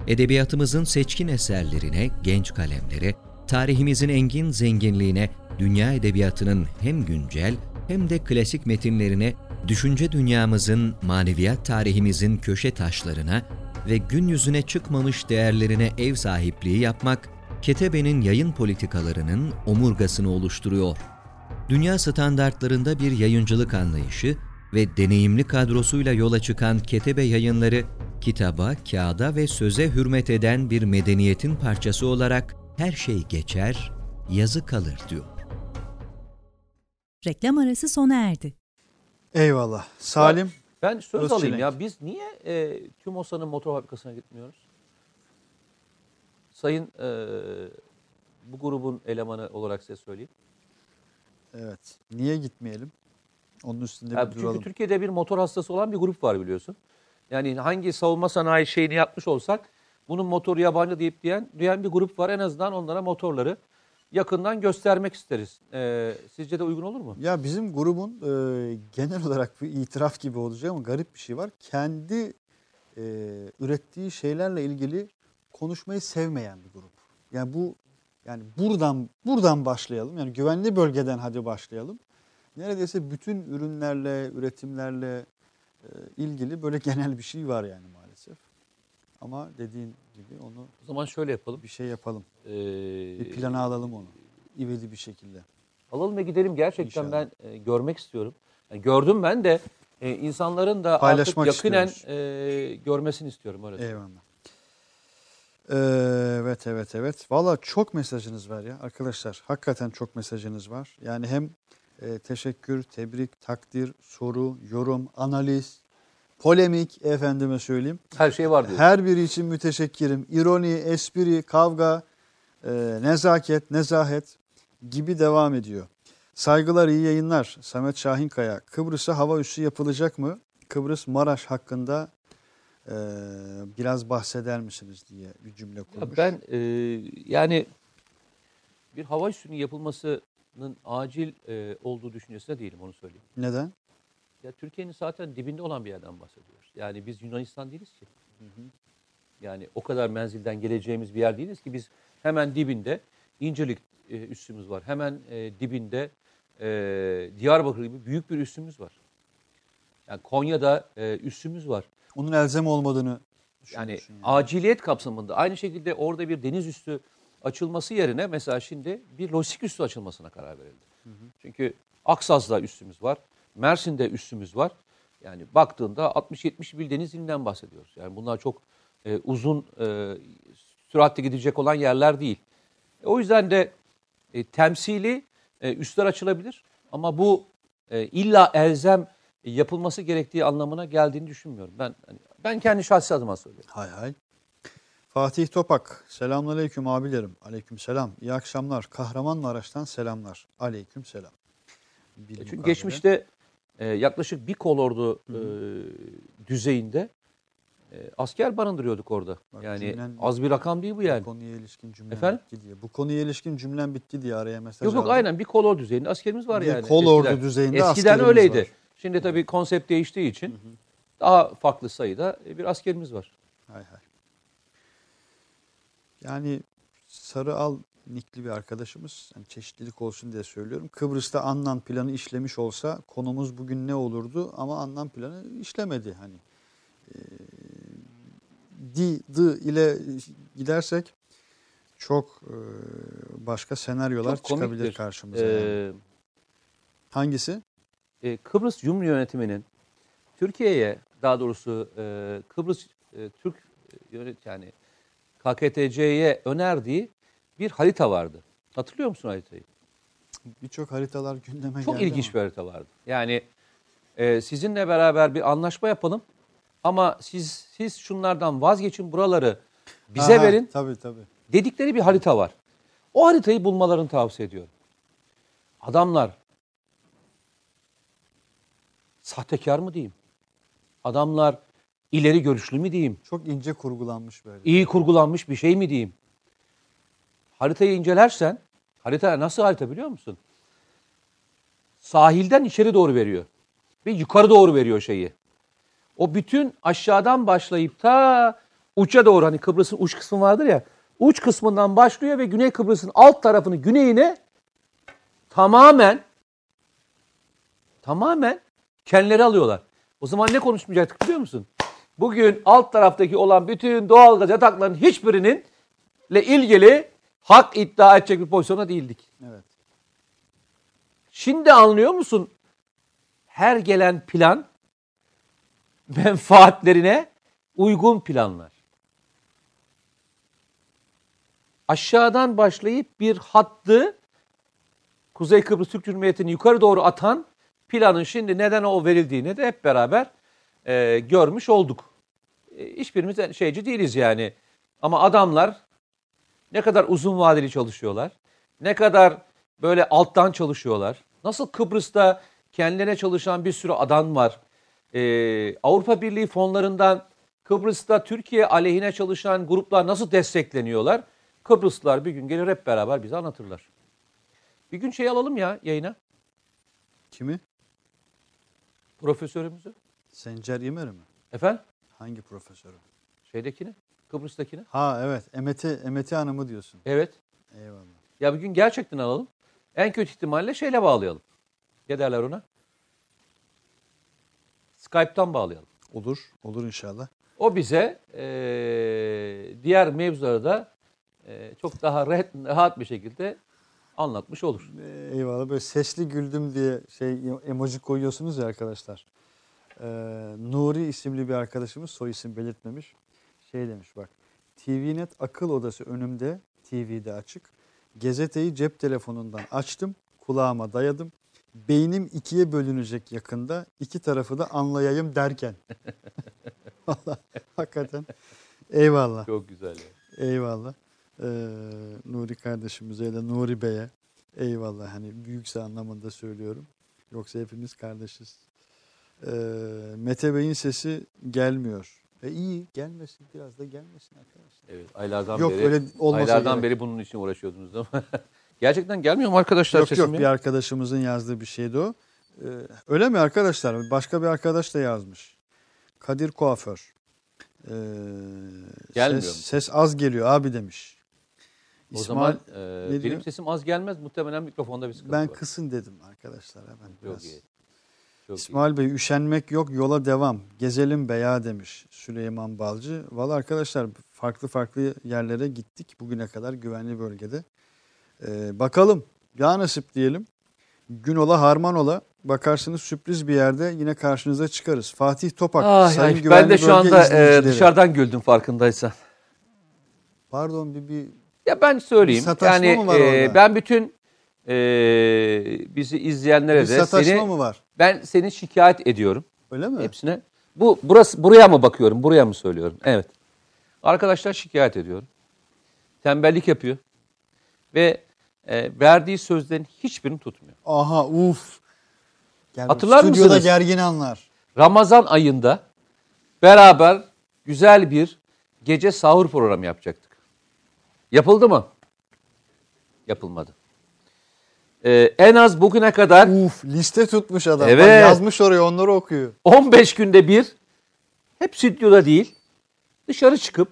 Edebiyatımızın seçkin eserlerine, genç kalemlere, tarihimizin engin zenginliğine, dünya edebiyatının hem güncel hem de klasik metinlerine, düşünce dünyamızın, maneviyat tarihimizin köşe taşlarına ve gün yüzüne çıkmamış değerlerine ev sahipliği yapmak, Ketebe'nin yayın politikalarının omurgasını oluşturuyor. Dünya standartlarında bir yayıncılık anlayışı ve deneyimli kadrosuyla yola çıkan Ketebe Yayınları, kitaba, kağıda ve söze hürmet eden bir medeniyetin parçası olarak her şey geçer, yazı kalır diyor. Reklam arası sona erdi. Eyvallah. Salim. Ben, ben söz Rus alayım Çelenk. Ya. Biz niye e, TÜMOSA'nın motor fabrikasına gitmiyoruz? Sayın e, bu grubun elemanı olarak size söyleyeyim. Evet. Niye gitmeyelim? Onun üstünde ya bir duralım. Çünkü Türkiye'de bir motor hastası olan bir grup var biliyorsun. Yani hangi savunma sanayi şeyini yapmış olsak bunun motoru yabancı deyip diyen, diyen bir grup var. En azından onlara motorları yakından göstermek isteriz. Ee, sizce de uygun olur mu? Ya bizim grubun e, genel olarak bir itiraf gibi olacak ama garip bir şey var. Kendi e, ürettiği şeylerle ilgili konuşmayı sevmeyen bir grup. Yani bu yani buradan buradan başlayalım. Yani güvenli bölgeden hadi başlayalım. Neredeyse bütün ürünlerle, üretimlerle ilgili böyle genel bir şey var yani maalesef. Ama dediğin gibi onu... O zaman şöyle yapalım. Bir şey yapalım. Ee, bir plana alalım onu. İvedi bir şekilde. Alalım ve gidelim. Gerçekten İnşallah. ben e, görmek istiyorum. Yani gördüm ben de e, insanların da paylaşmak artık yakinen e, görmesini istiyorum. Öyle Eyvallah. Ee, evet evet evet. Valla çok mesajınız var ya arkadaşlar. Hakikaten çok mesajınız var. Yani hem... E, teşekkür, tebrik, takdir, soru, yorum, analiz, polemik efendime söyleyeyim. Her şey var diyor. Her biri için müteşekkirim. İroni, espri, kavga, e, nezaket, nezahet gibi devam ediyor. Saygılar, iyi yayınlar. Samet Şahinkaya. Kıbrıs'a hava üssü yapılacak mı? Kıbrıs Maraş hakkında e, biraz bahseder misiniz diye bir cümle kurmuş. Ya ben e, yani bir hava üssünün yapılmasının acil e, olduğu düşüncesine değilim, onu söyleyeyim. Neden? Ya Türkiye'nin zaten dibinde olan bir yerden bahsediyoruz. Yani biz Yunanistan değiliz ki. Hı hı. Yani o kadar menzilden geleceğimiz bir yer değiliz ki biz hemen dibinde İncirlik e, üssümüz var. Hemen e, dibinde e, Diyarbakır gibi büyük bir üssümüz var. Yani Konya'da e, üssümüz var. Onun elzem olmadığını yani, yani aciliyet kapsamında aynı şekilde orada bir deniz üssü açılması yerine mesela şimdi bir lojistik üssü açılmasına karar verildi. Hı hı. Çünkü Aksaz'da üssümüz var. Mersin'de üssümüz var. Yani baktığında altmış yetmiş bir deniz ilinden bahsediyoruz. Yani bunlar çok e, uzun e, süratle gidecek olan yerler değil. E, o yüzden de e, temsili e, üsler açılabilir ama bu e, illa elzem e, yapılması gerektiği anlamına geldiğini düşünmüyorum. Ben hani, ben kendi şahsi adıma söylüyorum. Hay hay. Fatih Topak, selamünaleyküm abilerim. Aleykümselam. İyi akşamlar. Kahramanmaraş'tan selamlar. Aleykümselam. E, çünkü geçmişte Ee, yaklaşık bir kolordu e, düzeyinde e, asker barındırıyorduk orada. Bak, yani az bir rakam değil bu yani. Bu konuya ilişkin cümlem Efendim? bitti diye. Bu konuya ilişkin cümlem bitti diye araya mesaj Yok yok aldım. Aynen bir kolordu düzeyinde askerimiz var bir yani. Kolordu eskiden, düzeyinde eskiden askerimiz var. Eskiden öyleydi. Şimdi tabii konsept değiştiği için hı hı. daha farklı sayıda bir askerimiz var. Hay hay. Yani sarı al nikli bir arkadaşımız, yani çeşitlilik olsun diye söylüyorum. Kıbrıs'ta Annan planı işlemiş olsa konumuz bugün ne olurdu? Ama Annan planı işlemedi. Hani e, di, dı ile gidersek çok e, başka senaryolar çok çıkabilir karşımıza. Ee, yani. Hangisi? E, Kıbrıs Cumhuriyeti yönetiminin Türkiye'ye, daha doğrusu e, Kıbrıs e, Türk yönet yani K K T C'ye önerdiği bir harita vardı. Hatırlıyor musun haritayı? Birçok haritalar gündeme Çok geldi. Çok ilginç ama. bir harita vardı. Yani e, sizinle beraber bir anlaşma yapalım ama siz siz şunlardan vazgeçin, buraları bize Aha, verin. Tabii tabii. Dedikleri bir harita var. O haritayı bulmalarını tavsiye ediyorum. Adamlar sahtekar mı diyeyim? Adamlar ileri görüşlü mü diyeyim? Çok ince kurgulanmış böyle. İyi kurgulanmış bir şey mi diyeyim? Haritayı incelersen, harita nasıl harita biliyor musun? Sahilden içeri doğru veriyor ve yukarı doğru veriyor şeyi. O bütün aşağıdan başlayıp ta uça doğru, hani Kıbrıs'ın uç kısmı vardır ya, uç kısmından başlıyor ve Güney Kıbrıs'ın alt tarafını, güneyine tamamen tamamen kendileri alıyorlar. O zaman ne konuşmayacaktık biliyor musun? Bugün alt taraftaki olan bütün doğalgaz yataklarının hiçbirinin ile ilgili hak iddia edecek bir pozisyona değildik. Evet. Şimdi anlıyor musun? Her gelen plan menfaatlerine uygun planlar. Aşağıdan başlayıp bir hattı Kuzey Kıbrıs Türk Cumhuriyeti'ni yukarı doğru atan planın şimdi neden o verildiğini de hep beraber e, görmüş olduk. E, hiçbirimiz şeyci değiliz yani. Ama adamlar ne kadar uzun vadeli çalışıyorlar, ne kadar böyle alttan çalışıyorlar. Nasıl Kıbrıs'ta kendilerine çalışan bir sürü adam var. Ee, Avrupa Birliği fonlarından Kıbrıs'ta Türkiye aleyhine çalışan gruplar nasıl destekleniyorlar? Kıbrıslılar bir gün gelir hep beraber bize anlatırlar. Bir gün şey alalım ya yayına. Kimi? Profesörümüzü. Sencer Yemer mi? Efendim? Hangi profesörü? Şeydekini. Kıbrıs'takine. Ha evet. Emeti, Emeti Hanım'ı diyorsun. Evet. Eyvallah. Ya bugün gerçekten alalım. En kötü ihtimalle şeyle bağlayalım. Ne derler ona? Skype'tan bağlayalım. Olur. Olur inşallah. O bize e, diğer mevzuları da e, çok daha rahat bir şekilde anlatmış olur. Eyvallah. Böyle sesli güldüm diye şey emoji koyuyorsunuz ya arkadaşlar. E, Nuri isimli bir arkadaşımız, soy isim belirtmemiş. Şey demiş bak, T V Net akıl odası önümde, T V'de açık. Gazeteyi cep telefonundan açtım, kulağıma dayadım. Beynim ikiye bölünecek yakında, iki tarafı da anlayayım derken. Vallahi hakikaten eyvallah. Çok güzel. Ya. Eyvallah. Ee, Nuri kardeşimize ya da Nuri Bey'e Eyvallah, hani büyükse anlamında söylüyorum. Yoksa hepimiz kardeşiz. Ee, Mete Bey'in sesi gelmiyor. E iyi, gelmesin, biraz da gelmesin arkadaşlar. Evet, aylardan yok, beri. Öyle aylardan gerek. Beri bunun için uğraşıyordunuz ama gerçekten gelmiyor mu arkadaşlar? Yok yok, mi? Bir arkadaşımızın yazdığı bir şeydi o. Ee, öyle mi arkadaşlar? Başka bir arkadaş da yazmış. Kadir Kuaför. Ee, gelmiyor ses, ses az geliyor abi demiş. O İsmail, zaman e, benim sesim az gelmez, muhtemelen mikrofonda bir sıkıntı ben var. Ben kısın dedim arkadaşlar hemen biraz. Çok iyi. Çok İsmail iyi. Bey üşenmek yok, yola devam. Gezelim be ya demiş Süleyman Balcı. Vallahi arkadaşlar farklı farklı yerlere gittik bugüne kadar güvenli bölgede. Ee, bakalım ya, nasip diyelim. Gün ola harman ola, bakarsınız sürpriz bir yerde yine karşınıza çıkarız. Fatih Topak, ah, sayın yani, güvenli bölge izleyicileri. Ben de şu anda e, dışarıdan güldüm farkındaysan. Pardon bir... bir Ya ben söyleyeyim. Yani e, ben bütün e, bizi izleyenlere bir de seni mı var? Ben seni şikayet ediyorum. Öyle mi? Hepsine. Bu burası buraya mı bakıyorum? Buraya mı söylüyorum? Evet. Arkadaşlar şikayet ediyorum. Tembellik yapıyor. Ve e, verdiği sözlerin hiçbirini tutmuyor. Aha uf. Gel, hatırlar mısınız? Stüdyoda gergin anlar. Ramazan ayında beraber güzel bir gece sahur programı yapacaktık. Yapıldı mı? Yapılmadı. Ee, en az bugüne kadar... Uf, liste tutmuş adam. Evet. Ben yazmış oraya, onları okuyor. on beş günde bir, hep stüdyoda değil, dışarı çıkıp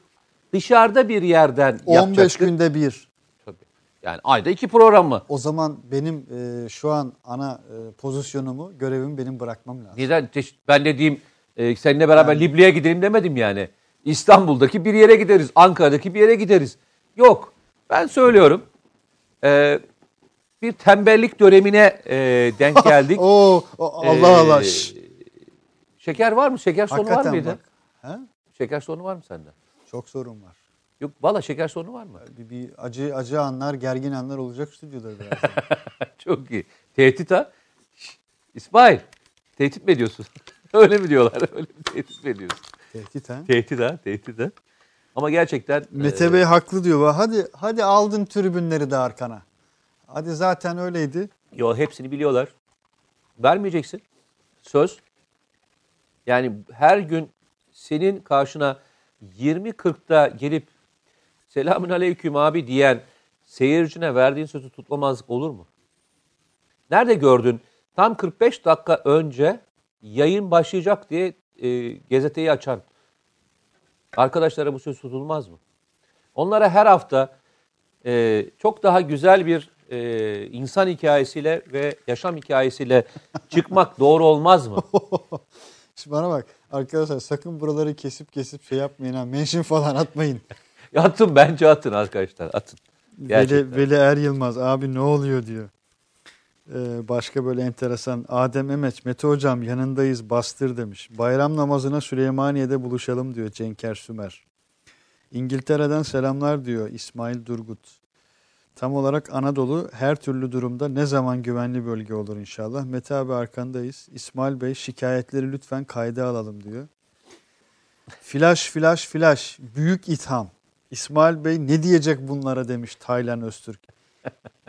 dışarıda bir yerden on beş yapacaktık. Günde bir. Tabii. Yani ayda iki program mı? O zaman benim e, şu an ana e, pozisyonumu, görevimi benim bırakmam lazım. Neden? Ben dediğim, e, seninle beraber yani... Libya'ya gidelim demedim yani. İstanbul'daki bir yere gideriz, Ankara'daki bir yere gideriz. Yok. Ben söylüyorum. Ee, bir tembellik dönemine e, denk geldik. Oo, Allah Allah. Ee, şeker var mı? Şeker sorunu hakikaten var mıydı? Bak, şeker sorunu var mı sende? Çok sorun var. Yok valla şeker sorunu var mı? Bir, bir acı acı anlar, gergin anlar olacak stüdyoda birazdan. Çok iyi. Tehdit ha? İsmail, tehdit mi ediyorsun? Öyle mi diyorlar? Öyle mi tehdit mi ediyorsun? Tehdit ha? Tehdit ha? Tehdit ha? Ama gerçekten... Mete Bey e, haklı diyor. Hadi hadi aldın tribünleri de arkana. Hadi zaten öyleydi. Yo, hepsini biliyorlar. Vermeyeceksin. Söz. Yani her gün senin karşına yirmi kırkta gelip selamün aleyküm abi diyen seyircine verdiğin sözü tutmamazlık olur mu? Nerede gördün? Tam kırk beş dakika önce yayın başlayacak diye e, gazeteyi açan. Arkadaşlara bu söz tutulmaz mı? Onlara her hafta e, çok daha güzel bir e, insan hikayesiyle ve yaşam hikayesiyle çıkmak doğru olmaz mı? Şimdi bana bak arkadaşlar, sakın buraları kesip kesip şey yapmayın ha. Mention falan atmayın. Atın, bence atın arkadaşlar, atın. Veli, Veli Er Yılmaz abi ne oluyor diyor. Ee, başka böyle enteresan. Adem Emeç, Mete hocam yanındayız bastır demiş. Bayram namazına Süleymaniye'de buluşalım diyor Cenker Sümer. İngiltere'den selamlar diyor İsmail Durgut. Tam olarak Anadolu her türlü durumda ne zaman güvenli bölge olur inşallah. Mete abi arkandayız. İsmail Bey şikayetleri lütfen kayda alalım diyor. Flash flash flash, büyük itham. İsmail Bey ne diyecek bunlara demiş Taylan Öztürk.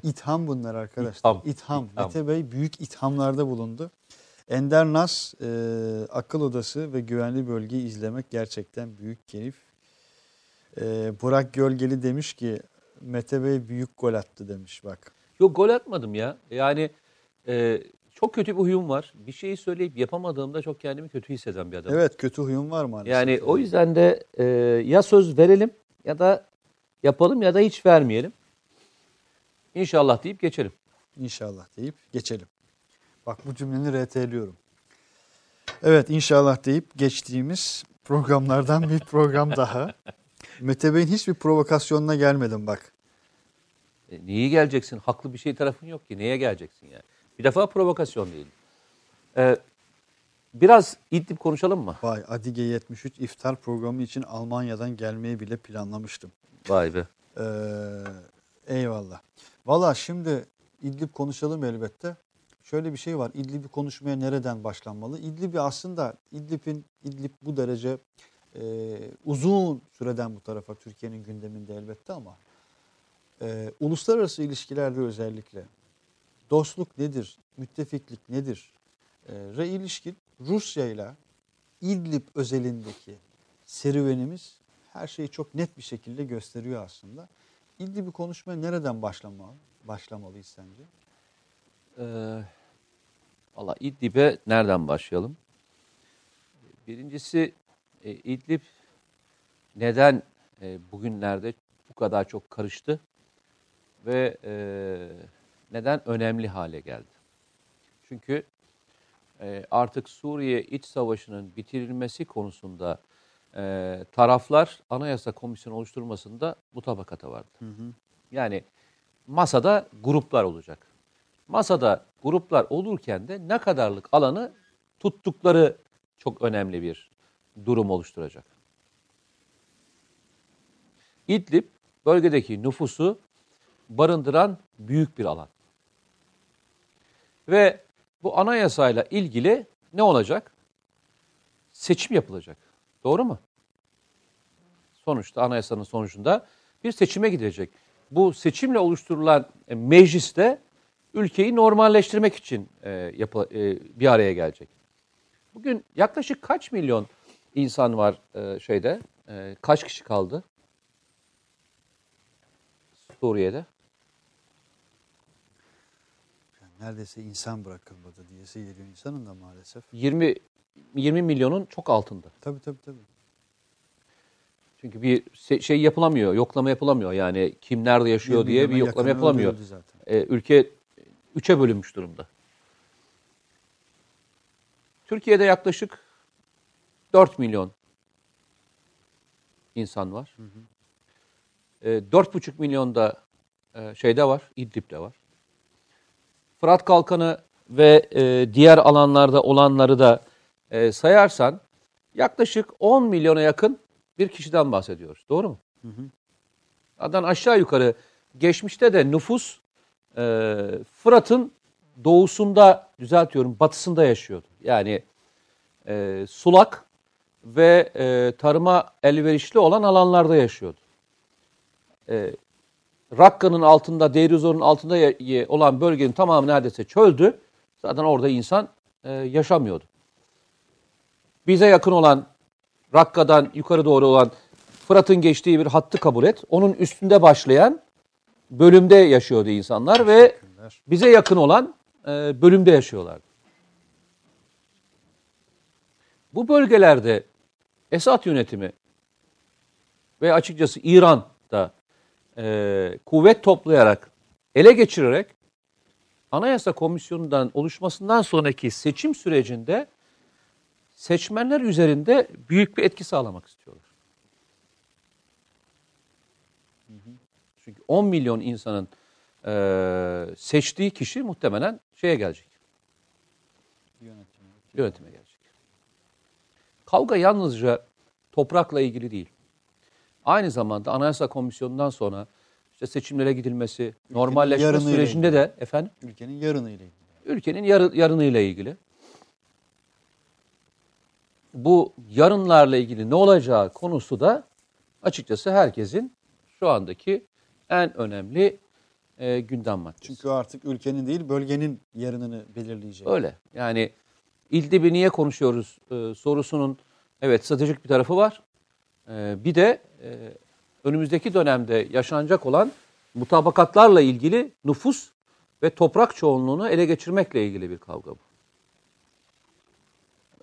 İtham bunlar arkadaşlar. İtham. İtham. İtham. Mete Bey büyük ithamlarda bulundu. Ender Nas, e, akıl odası ve güvenli bölgeyi izlemek gerçekten büyük keyif. E, Burak Gölgeli demiş ki Mete Bey büyük gol attı demiş bak. Yok, gol atmadım ya. Yani e, çok kötü bir huyum var. Bir şeyi söyleyip yapamadığımda çok kendimi kötü hisseden bir adamım. Evet, kötü huyum var maalesef. Yani o yüzden de e, ya söz verelim ya da yapalım ya da hiç vermeyelim. İnşallah deyip geçelim. İnşallah deyip geçelim. Bak bu cümleni R T'liyorum. Evet, inşallah deyip geçtiğimiz programlardan bir program daha. Mete Bey'in hiçbir provokasyonuna gelmedim bak. E, niye geleceksin? Haklı bir şey tarafın yok ki. Neye geleceksin yani? Bir defa provokasyon değil. Ee, biraz İdlib konuşalım mı? Vay, Adige yetmiş üç iftar programı için Almanya'dan gelmeyi bile planlamıştım. Vay be. Ee, eyvallah. Valla şimdi İdlib konuşalım elbette. Şöyle bir şey var. İdlib'i konuşmaya nereden başlanmalı? İdlib'i aslında İdlib'in İdlib bu derece e, uzun süreden bu tarafa Türkiye'nin gündeminde elbette ama e, uluslararası ilişkilerde özellikle dostluk nedir, müttefiklik nedir e, re ilişkin Rusya ile İdlib özelindeki serüvenimiz her şeyi çok net bir şekilde gösteriyor aslında. İdlib'i konuşmaya nereden başlamalı, başlamalıyız sence? Ee, Valla İdlib'e nereden başlayalım? Birincisi e, İdlib neden e, bugünlerde bu kadar çok karıştı ve e, neden önemli hale geldi? Çünkü e, artık Suriye iç savaşının bitirilmesi konusunda e, taraflar Anayasa Komisyonu oluşturmasında mutabakata vardı. Hı hı. Yani masada gruplar olacak. Masada gruplar olurken de ne kadarlık alanı tuttukları çok önemli bir durum oluşturacak. İdlib bölgedeki nüfusu barındıran büyük bir alan. Ve bu anayasayla ilgili ne olacak? Seçim yapılacak. Doğru mu? Sonuçta anayasanın sonucunda bir seçime gidecek. Bu seçimle oluşturulan mecliste ülkeyi normalleştirmek için e, yapı, e, bir araya gelecek. Bugün yaklaşık kaç milyon insan var e, şeyde? E, kaç kişi kaldı Suriye'de? Neredeyse insan bırakılmadı diyesi geliyor insanın da maalesef. yirmi yirmi milyonun çok altında. Tabii tabii tabii. Çünkü bir şey yapılamıyor, yoklama yapılamıyor. Yani kim nerede yaşıyor diye bir yoklama yapılamıyor. E, ülke üçe bölünmüş durumda. Türkiye'de yaklaşık dört milyon insan var. Hı hı. E, dört buçuk milyon da e, şeyde var, İdlib'de var. Fırat Kalkanı ve e, diğer alanlarda olanları da e, sayarsan yaklaşık on milyona yakın bir kişiden bahsediyoruz. Doğru mu? Hı hı. Adan aşağı yukarı geçmişte de nüfus e, Fırat'ın doğusunda, düzeltiyorum batısında yaşıyordu. Yani e, sulak ve e, tarıma elverişli olan alanlarda yaşıyordu. E, Rakka'nın altında, Deiruzor'un altında olan bölgenin tamamı neredeyse çöldü. Zaten orada insan e, yaşamıyordu. Bize yakın olan, Rakka'dan yukarı doğru olan Fırat'ın geçtiği bir hattı kabul et. Onun üstünde başlayan bölümde yaşıyordu insanlar ve bize yakın olan e, bölümde yaşıyorlardı. Bu bölgelerde Esad yönetimi ve açıkçası İran da Ee, kuvvet toplayarak, ele geçirerek Anayasa Komisyonu'ndan oluşmasından sonraki seçim sürecinde seçmenler üzerinde büyük bir etki sağlamak istiyorlar. Hı hı. Çünkü on milyon insanın e, seçtiği kişi muhtemelen şeye gelecek. Yönetime, Yönetime gelecek. Kavga yalnızca toprakla ilgili değil. Aynı zamanda Anayasa Komisyonu'ndan sonra işte seçimlere gidilmesi, ülkenin normalleşme sürecinde de efendim ülkenin yarınıyla ilgili. Ülkenin yarı, yarınıyla ilgili. Bu yarınlarla ilgili ne olacağı konusu da açıkçası herkesin şu andaki en önemli e, gündem maddesi. Çünkü artık ülkenin değil, bölgenin yarınını belirleyecek. Öyle. Yani İdlib'i niye konuşuyoruz e, sorusunun evet stratejik bir tarafı var. Bir de önümüzdeki dönemde yaşanacak olan mutabakatlarla ilgili nüfus ve toprak çoğunluğunu ele geçirmekle ilgili bir kavga bu.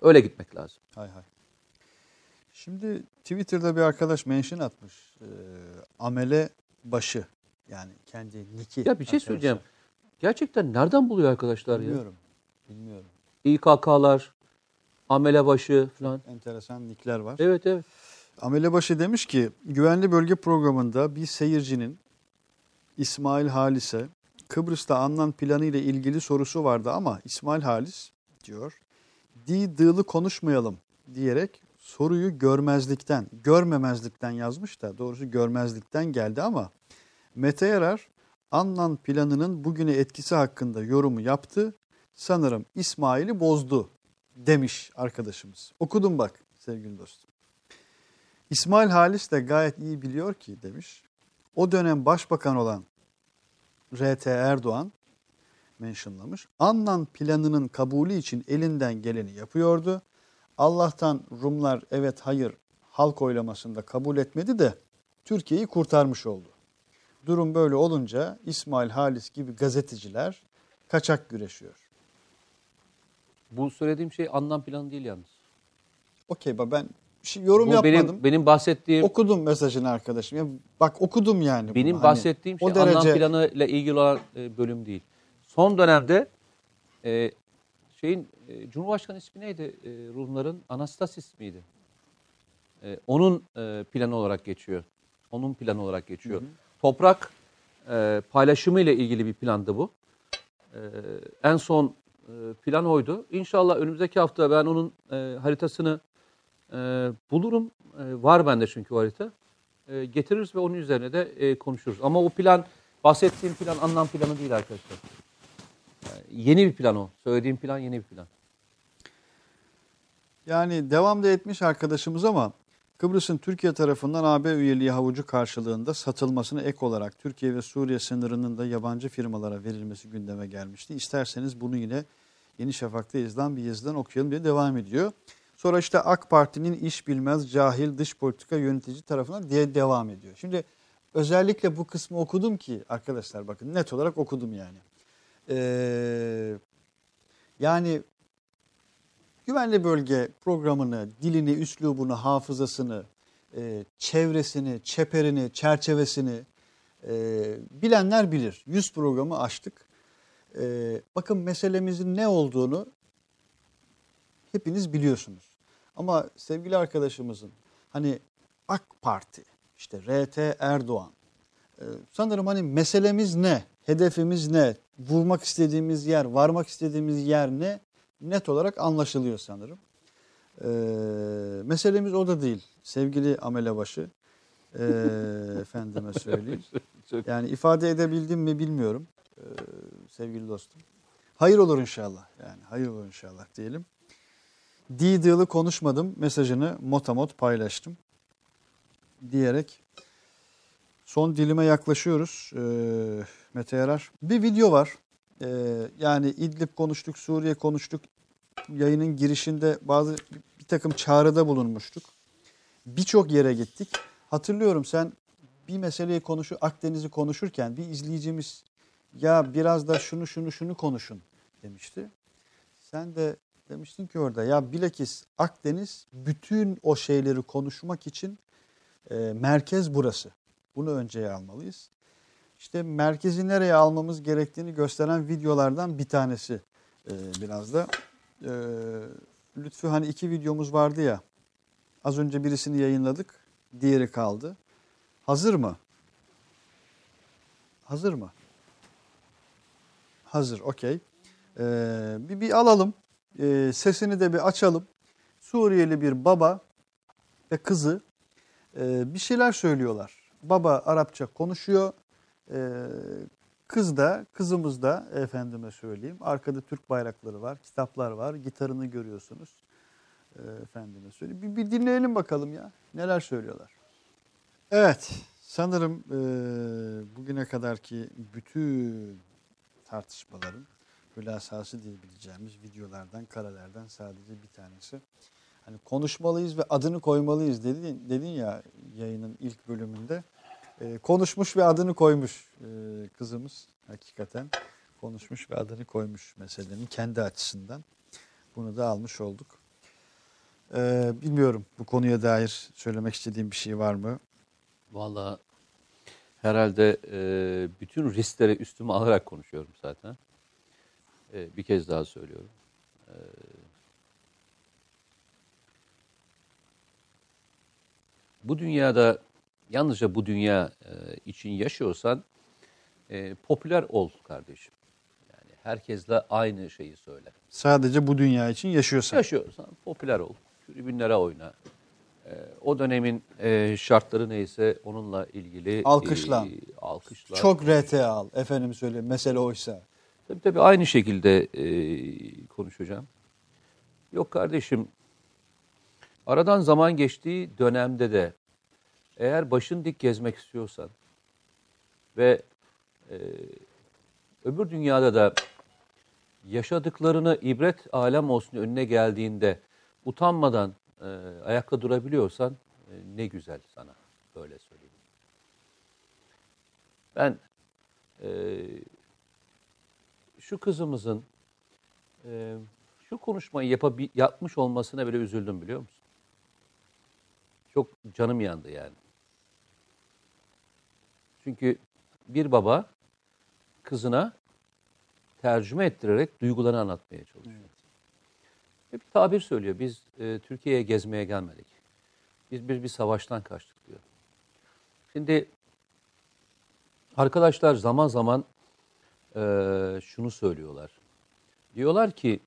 Öyle gitmek lazım. Hay hay. Şimdi Twitter'da bir arkadaş mention atmış. E, amele başı. Yani kendi niki. Ya bir şey söyleyeceğim. Gerçekten nereden buluyor arkadaşlar? Bilmiyorum. Ya? Bilmiyorum. İ K K'lar, amele başı falan. Enteresan nickler var. Evet evet. Amelebaşı demiş ki, güvenli bölge programında bir seyircinin İsmail Halis'e Kıbrıs'ta anlan planı ile ilgili sorusu vardı ama İsmail Halis diyor, di dılı konuşmayalım diyerek soruyu görmezlikten, görmemezlikten yazmış da doğrusu görmezlikten geldi ama Mete Yarar anlan planının bugüne etkisi hakkında yorumu yaptı. Sanırım İsmail'i bozdu demiş arkadaşımız. Okudum bak sevgili dostum. İsmail Halis de gayet iyi biliyor ki demiş, o dönem başbakan olan R T Erdoğan mentionlamış. Annan planının kabulü için elinden geleni yapıyordu. Allah'tan Rumlar evet hayır halk oylamasında kabul etmedi de Türkiye'yi kurtarmış oldu. Durum böyle olunca İsmail Halis gibi gazeteciler kaçak güreşiyor. Bu söylediğim şey anlam planı değil yalnız. Okey ben yorum bu yapmadım. Benim, benim bahsettiğim... Okudum mesajını arkadaşım. Ya bak okudum yani. Benim bunu. bahsettiğim hani, şey derece... anlam planıyla ilgili olan bölüm değil. Son dönemde e, şeyin e, Cumhurbaşkanı ismi neydi? E, Rumların Anastasiadis miydi? E, onun e, planı olarak geçiyor. Onun planı olarak geçiyor. Hı hı. Toprak e, paylaşımı ile ilgili bir plandı bu. E, en son e, plan oydu. İnşallah önümüzdeki hafta ben onun e, haritasını e, bulurum. E, var bende çünkü o harita. E, getiririz ve onun üzerine de e, konuşuruz. Ama o plan, bahsettiğim plan anlam planı değil arkadaşlar. Yani yeni bir plan o. Söylediğim plan yeni bir plan. Yani devam da etmiş arkadaşımız ama Kıbrıs'ın Türkiye tarafından A B üyeliği havucu karşılığında satılmasına ek olarak Türkiye ve Suriye sınırının da yabancı firmalara verilmesi gündeme gelmişti. İsterseniz bunu yine Yeni Şafak'ta yazılan bir yazıdan okuyalım diye devam ediyor. Sonra işte AK Parti'nin iş bilmez cahil dış politika yönetici tarafından diye devam ediyor. Şimdi özellikle bu kısmı okudum ki arkadaşlar bakın net olarak okudum yani. Ee, yani... Güvenli bölge programını, dilini, üslubunu, hafızasını, e, çevresini, çeperini, çerçevesini e, bilenler bilir. yüz programı açtık. E, bakın meselemizin ne olduğunu hepiniz biliyorsunuz. Ama sevgili arkadaşımızın hani AK Parti, işte R T Erdoğan, e, sanırım hani meselemiz ne, hedefimiz ne, vurmak istediğimiz yer, varmak istediğimiz yer ne? Net olarak anlaşılıyor sanırım. Ee, meselemiz o da değil. Sevgili amelebaşı. Ee, efendime söyleyeyim. Yani ifade edebildim mi bilmiyorum. Ee, sevgili dostum. Hayır olur inşallah. Yani hayır olur inşallah diyelim. Didil'i konuşmadım. Mesajını motamot paylaştım. Diyerek son dilime yaklaşıyoruz. Ee, Mete Yarar. Bir video var. Ee, yani İdlib konuştuk, Suriye konuştuk. Yayının girişinde bazı bir takım çağrıda bulunmuştuk. Birçok yere gittik. Hatırlıyorum sen bir meseleyi konuşur, Akdeniz'i konuşurken bir izleyicimiz ya biraz da şunu şunu şunu konuşun demişti. Sen de demiştin ki orada ya bilakis Akdeniz bütün o şeyleri konuşmak için e, merkez burası. Bunu önceye almalıyız. İşte merkezi nereye almamız gerektiğini gösteren videolardan bir tanesi ee, biraz da. Ee, Lütfü hani iki videomuz vardı ya. Az önce birisini yayınladık. Diğeri kaldı. Hazır mı? Hazır mı? Hazır, okey. Ee, bir, bir alalım. Ee, sesini de bir açalım. Suriyeli bir baba ve kızı e, bir şeyler söylüyorlar. Baba Arapça konuşuyor. Kız da, kızımız da efendime söyleyeyim. Arkada Türk bayrakları var, kitaplar var, gitarını görüyorsunuz. Efendime söyleyeyim. Bir, bir dinleyelim bakalım ya. Neler söylüyorlar. Evet, sanırım e, bugüne kadarki bütün tartışmaların hülasası diyebileceğimiz videolardan, karelerden sadece bir tanesi. Hani konuşmalıyız ve adını koymalıyız dedin, dedin ya yayının ilk bölümünde. Konuşmuş ve adını koymuş kızımız hakikaten. Konuşmuş ve adını koymuş meselenin kendi açısından. Bunu da almış olduk. Bilmiyorum bu konuya dair söylemek istediğim bir şey var mı? Vallahi herhalde bütün riskleri üstüme alarak konuşuyorum zaten. Bir kez daha söylüyorum. Bu dünyada yalnızca bu dünya e, için yaşıyorsan e, popüler ol kardeşim. Yani herkesle aynı şeyi söyle. Sadece bu dünya için yaşıyorsan. Yaşıyorsan popüler ol. Tribünlere oyna. E, o dönemin e, şartları neyse onunla ilgili. Alkışlan. E, alkışlan. Çok R T al. Efendim söyleyeyim. Mesele oysa. Tabii tabii aynı şekilde e, konuşacağım. Yok kardeşim. Aradan zaman geçtiği dönemde de eğer başın dik gezmek istiyorsan ve e, öbür dünyada da yaşadıklarını ibret alem olsun önüne geldiğinde utanmadan e, ayakta durabiliyorsan e, ne güzel sana, böyle söyleyeyim. Ben e, şu kızımızın e, şu konuşmayı yapabi- yapmış olmasına bile üzüldüm, biliyor musun? Çok canım yandı yani. Çünkü bir baba kızına tercüme ettirerek duygularını anlatmaya çalışıyor. Evet. Ve bir tabir söylüyor. Biz e, Türkiye'ye gezmeye gelmedik. Biz bir, bir savaştan kaçtık diyor. Şimdi arkadaşlar zaman zaman e, şunu söylüyorlar. Diyorlar ki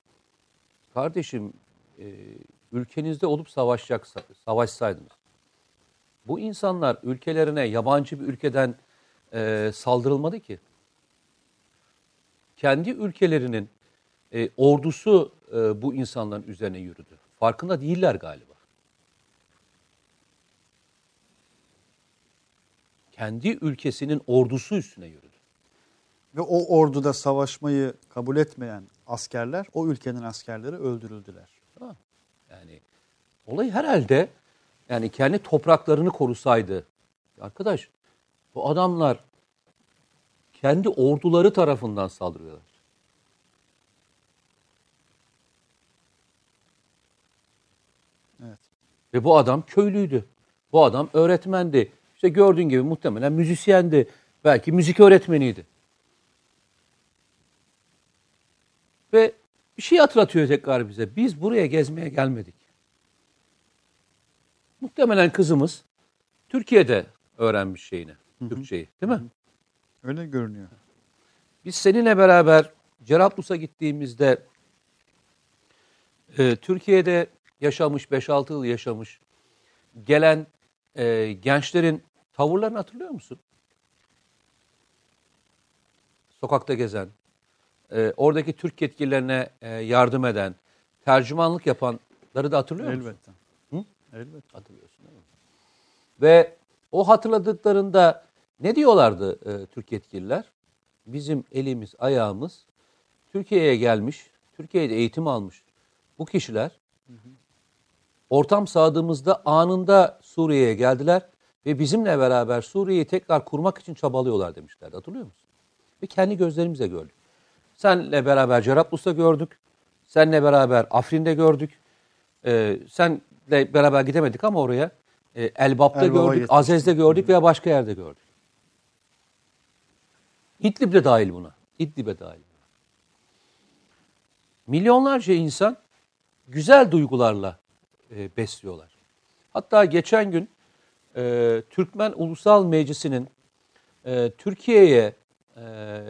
kardeşim e, ülkenizde olup savaşacaksa, savaşsaydınız. Bu insanlar ülkelerine yabancı bir ülkeden e, saldırılmadı ki. Kendi ülkelerinin e, ordusu e, bu insanların üzerine yürüdü. Farkında değiller galiba. Kendi ülkesinin ordusu üstüne yürüdü. Ve o orduda savaşmayı kabul etmeyen askerler, o ülkenin askerleri öldürüldüler. Ha. Yani olay herhalde yani kendi topraklarını korusaydı. Arkadaş, bu adamlar kendi orduları tarafından saldırıyorlar. Evet. Ve bu adam köylüydü. Bu adam öğretmendi. İşte gördüğün gibi muhtemelen müzisyendi. Belki müzik öğretmeniydi. Ve bir şey hatırlatıyor tekrar bize. Biz buraya gezmeye gelmedik. Muhtemelen kızımız Türkiye'de öğrenmiş şeyini, hı hı. Türkçeyi, değil mi? Hı hı. Öyle görünüyor. Biz seninle beraber Cerablus'a gittiğimizde e, Türkiye'de yaşamış, beş altı yıl yaşamış gelen e, gençlerin tavırlarını hatırlıyor musun? Sokakta gezen, e, oradaki Türk yetkililerine e, yardım eden, tercümanlık yapanları da hatırlıyor Elbette. musun? Elbette. Elbette. Hatırlıyorsun değil mi? Ve o hatırladıklarında ne diyorlardı e, Türk yetkililer? Bizim elimiz, ayağımız Türkiye'ye gelmiş, Türkiye'de eğitim almış bu kişiler, hı hı, ortam sağladığımızda anında Suriye'ye geldiler ve bizimle beraber Suriye'yi tekrar kurmak için çabalıyorlar demişlerdi. Hatırlıyor musun? Ve kendi gözlerimizle gördük. Senle beraber Cerablus'ta gördük, senle beraber Afrin'de gördük, e, senle beraber gidemedik ama oraya e, Elbap'ta Elbaba gördük, yetmiş. Azez'de gördük, hı hı, veya başka yerde gördük. İdlib de dahil buna. İdlib'e dahil. Milyonlarca insan güzel duygularla e, besliyorlar. Hatta geçen gün e, Türkmen Ulusal Meclisi'nin e, Türkiye'ye e,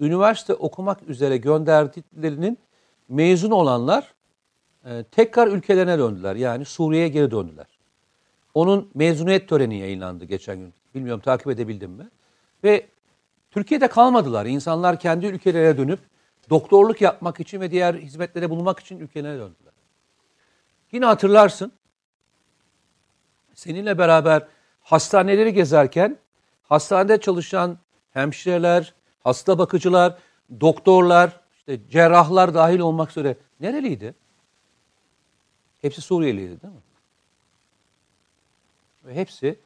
üniversite okumak üzere gönderdiklerinin mezun olanlar e, tekrar ülkelerine döndüler. Yani Suriye'ye geri döndüler. Onun mezuniyet töreni yayınlandı geçen gün. Bilmiyorum takip edebildim mi? Ve Türkiye'de kalmadılar. İnsanlar kendi ülkelerine dönüp doktorluk yapmak için ve diğer hizmetlere bulunmak için ülkelerine döndüler. Yine hatırlarsın, seninle beraber hastaneleri gezerken hastanede çalışan hemşireler, hasta bakıcılar, doktorlar, işte cerrahlar dahil olmak üzere nereliydi? Hepsi Suriyeliydi değil mi? Ve hepsi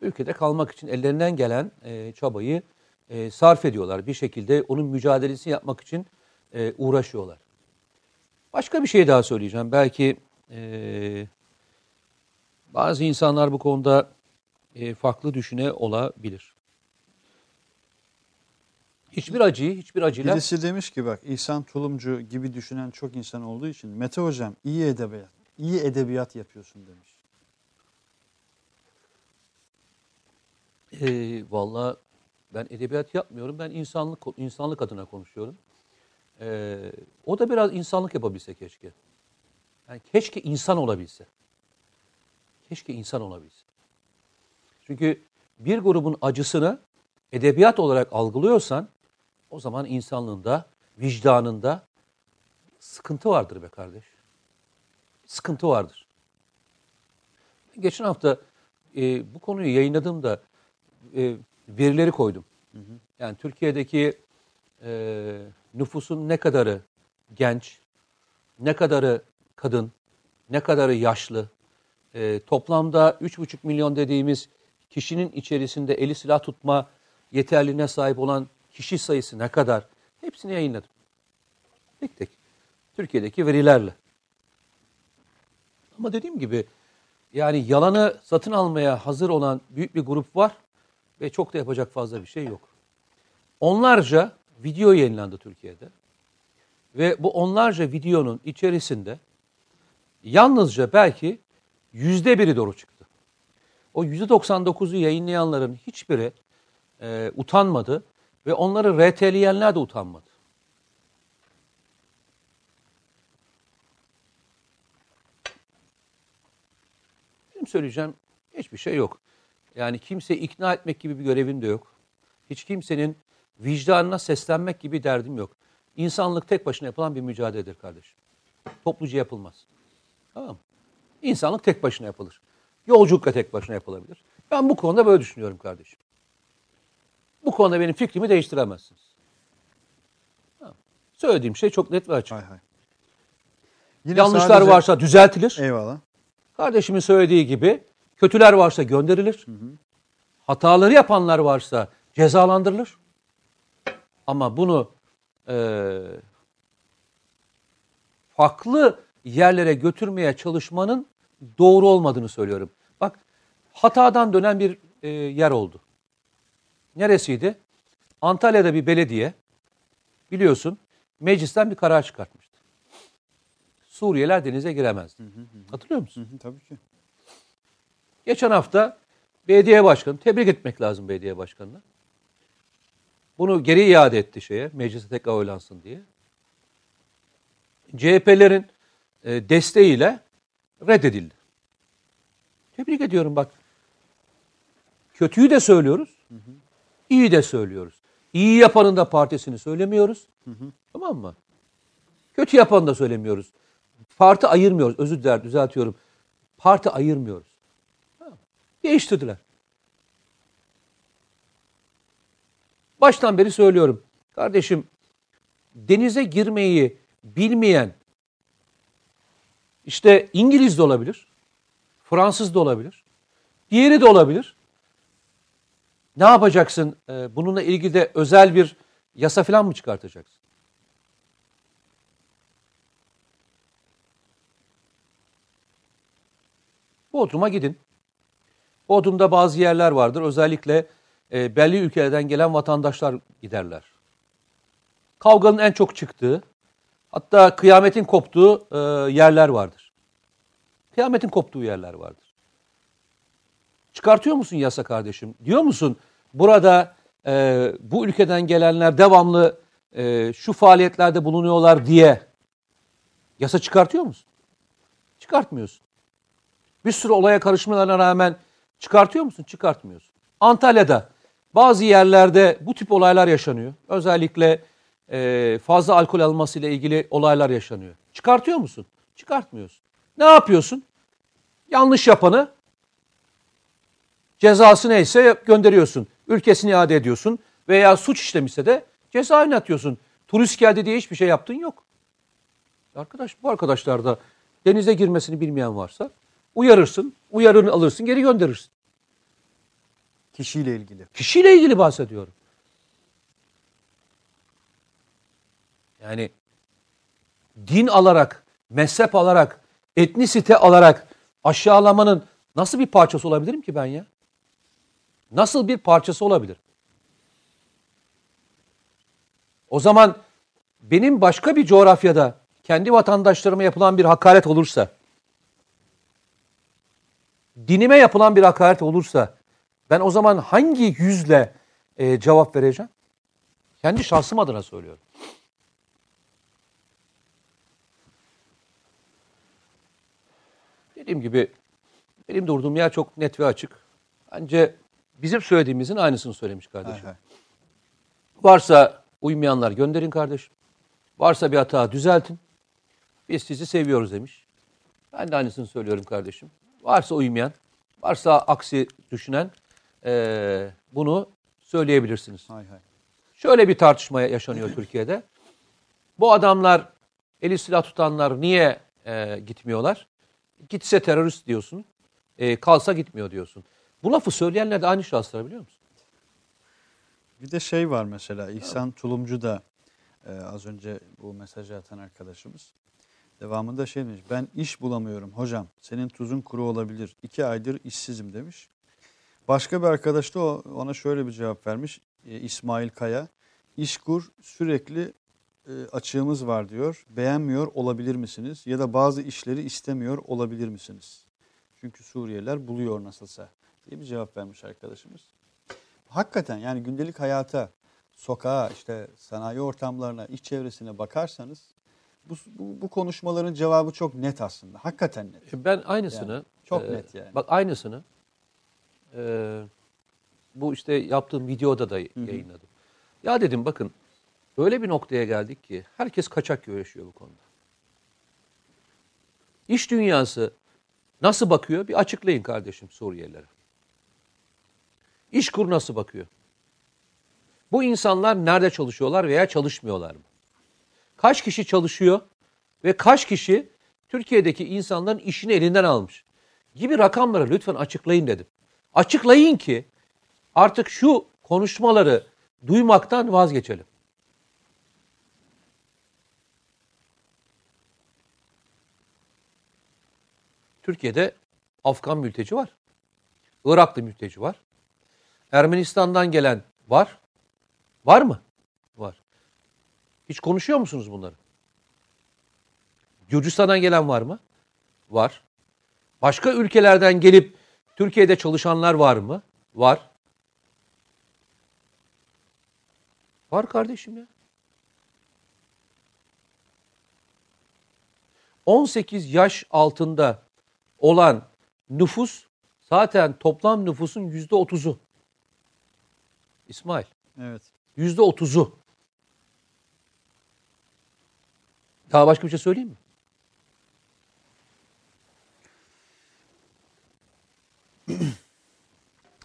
ülkede kalmak için ellerinden gelen e, çabayı E, sarf ediyorlar. Bir şekilde onun mücadelesini yapmak için e, uğraşıyorlar. Başka bir şey daha söyleyeceğim. Belki e, bazı insanlar bu konuda e, farklı düşüne olabilir. Hiçbir acıyı, hiçbir acıyla... Birisi demiş ki bak, İhsan Tulumcu gibi düşünen çok insan olduğu için Mete Hocam iyi edebiyat, iyi edebiyat yapıyorsun demiş. E, vallahi ben edebiyat yapmıyorum. Ben insanlık insanlık adına konuşuyorum. Ee, o da biraz insanlık yapabilse keşke. Yani keşke insan olabilse. Keşke insan olabilse. Çünkü bir grubun acısını edebiyat olarak algılıyorsan o zaman insanlığında, vicdanında sıkıntı vardır be kardeş. Sıkıntı vardır. Geçen hafta e, bu konuyu yayınladığımda e, verileri koydum. Hı hı. Yani Türkiye'deki e, nüfusun ne kadarı genç, ne kadarı kadın, ne kadarı yaşlı, e, toplamda üç buçuk milyon dediğimiz kişinin içerisinde eli silah tutma yeterliliğine sahip olan kişi sayısı ne kadar? Hepsini yayınladım. Tek tek. Türkiye'deki verilerle. Ama dediğim gibi yani yalanı satın almaya hazır olan büyük bir grup var ve çok da yapacak fazla bir şey yok. Onlarca video yayınlandı Türkiye'de. Ve bu onlarca videonun içerisinde yalnızca belki yüzde biri doğru çıktı. O yüzde doksan dokuzu yayınlayanların hiçbiri e, utanmadı ve onları R T'leyenler de utanmadı. Benim söyleyeceğim hiçbir şey yok. Yani kimseyi ikna etmek gibi bir görevim de yok. Hiç kimsenin vicdanına seslenmek gibi derdim yok. İnsanlık tek başına yapılan bir mücadeledir kardeşim. Topluca yapılmaz. Tamam mı? İnsanlık tek başına yapılır. Yolculukla tek başına yapılabilir. Ben bu konuda böyle düşünüyorum kardeşim. Bu konuda benim fikrimi değiştiremezsiniz. Tamam. Söylediğim şey çok net ve açık. Hay hay. Yine yanlışlar sadece... varsa düzeltilir. Eyvallah. Kardeşimin söylediği gibi kötüler varsa gönderilir. Hı hı. Hataları yapanlar varsa cezalandırılır. Ama bunu e, farklı yerlere götürmeye çalışmanın doğru olmadığını söylüyorum. Bak, hatadan dönen bir e, yer oldu. Neresiydi? Antalya'da bir belediye, biliyorsun, meclisten bir karar çıkartmıştı. Suriyeliler denize giremezdi. Hı hı hı. Hatırlıyor musun? Hı hı, tabii ki. Geçen hafta belediye başkanı, tebrik etmek lazım belediye başkanına, bunu geri iade etti şeye, meclise tekrar oylansın diye. C H P'lerin e, desteğiyle reddedildi. Tebrik ediyorum bak. Kötüyü de söylüyoruz, hı hı. İyi de söylüyoruz. İyi yapanın da partisini söylemiyoruz. Hı hı. Tamam mı? Kötü yapanı da söylemiyoruz. Parti ayırmıyoruz. Özür dilerim, düzeltiyorum. Parti ayırmıyoruz. Tamam. Değiştirdiler. Baştan beri söylüyorum. Kardeşim, denize girmeyi bilmeyen, işte İngiliz de olabilir, Fransız da olabilir, diğeri de olabilir. Ne yapacaksın? Bununla ilgili de özel bir yasa falan mı çıkartacaksın? Bodrum'a gidin. Bodrum'da bazı yerler vardır. Özellikle E, belli ülkelerden gelen vatandaşlar giderler. Kavganın en çok çıktığı, hatta kıyametin koptuğu e, yerler vardır. Kıyametin koptuğu yerler vardır. Çıkartıyor musun yasa kardeşim? Diyor musun burada e, bu ülkeden gelenler devamlı e, şu faaliyetlerde bulunuyorlar diye yasa çıkartıyor musun? Çıkartmıyorsun. Bir sürü olaya karışmalarına rağmen çıkartıyor musun? Çıkartmıyorsun. Antalya'da bazı yerlerde bu tip olaylar yaşanıyor. Özellikle e, fazla alkol almasıyla ilgili olaylar yaşanıyor. Çıkartıyor musun? Çıkartmıyorsun. Ne yapıyorsun? Yanlış yapanı, cezası neyse gönderiyorsun. Ülkesini iade ediyorsun veya suç işlemişse de cezaevine atıyorsun. Turist geldi diye hiçbir şey yaptığın yok. Arkadaş, bu arkadaşlarda denize girmesini bilmeyen varsa uyarırsın, uyarını alırsın, geri gönderirsin. Kişiyle ilgili. Kişiyle ilgili bahsediyorum. Yani din alarak, mezhep alarak, etnisite alarak aşağılamanın nasıl bir parçası olabilirim ki ben ya? Nasıl bir parçası olabilir? O zaman benim başka bir coğrafyada kendi vatandaşlarıma yapılan bir hakaret olursa, dinime yapılan bir hakaret olursa, ben o zaman hangi yüzle e, cevap vereceğim? Kendi şahsım adına söylüyorum. Dediğim gibi benim durduğum yer çok net ve açık. Bence bizim söylediğimizin aynısını söylemiş kardeşim. Aha. Varsa uymayanlar gönderin kardeşim. Varsa bir hata düzeltin. Biz sizi seviyoruz demiş. Ben de aynısını söylüyorum kardeşim. Varsa uymayan, varsa aksi düşünen Ee, bunu söyleyebilirsiniz. Hay hay. Şöyle bir tartışma yaşanıyor Türkiye'de. Bu adamlar, eli silah tutanlar niye e, gitmiyorlar? Gitse terörist diyorsun, e, kalsa gitmiyor diyorsun. Bu lafı söyleyenler de aynı şahıslar, biliyor musun? Bir de şey var mesela, İhsan Tulumcu da e, az önce bu mesajı atan arkadaşımız. Devamında şey demiş, ben iş bulamıyorum hocam, senin tuzun kuru olabilir, iki aydır işsizim demiş. Başka bir arkadaş da ona şöyle bir cevap vermiş, e, İsmail Kaya, İşkur sürekli e, açığımız var diyor, beğenmiyor olabilir misiniz ya da bazı işleri istemiyor olabilir misiniz? Çünkü Suriyeliler buluyor nasılsa diye bir cevap vermiş arkadaşımız. Hakikaten yani gündelik hayata, sokağa, işte sanayi ortamlarına, iş çevresine bakarsanız Bu, bu, bu konuşmaların cevabı çok net aslında. Hakikaten net. Ben aynısını... Yani, çok e, net yani. Bak aynısını e, bu işte yaptığım videoda da yayınladım. Hı-hı. Ya dedim bakın öyle bir noktaya geldik ki herkes kaçak yaşıyor bu konuda. İş dünyası nasıl bakıyor? Bir açıklayın kardeşim Suriyelilere. İşkur nasıl bakıyor? Bu insanlar nerede çalışıyorlar veya çalışmıyorlar mı? Kaç kişi çalışıyor ve kaç kişi Türkiye'deki insanların işini elinden almış gibi rakamları lütfen açıklayın dedim. Açıklayın ki artık şu konuşmaları duymaktan vazgeçelim. Türkiye'de Afgan mülteci var. Iraklı mülteci var. Ermenistan'dan gelen var. Var mı? Var. Hiç konuşuyor musunuz bunları? Gürcistan'dan gelen var mı? Var. Başka ülkelerden gelip Türkiye'de çalışanlar var mı? Var. Var kardeşim ya. on sekiz yaş altında olan nüfus zaten toplam nüfusun yüzde otuzu. İsmail. Evet. yüzde otuzu. Daha başka bir şey söyleyeyim mi?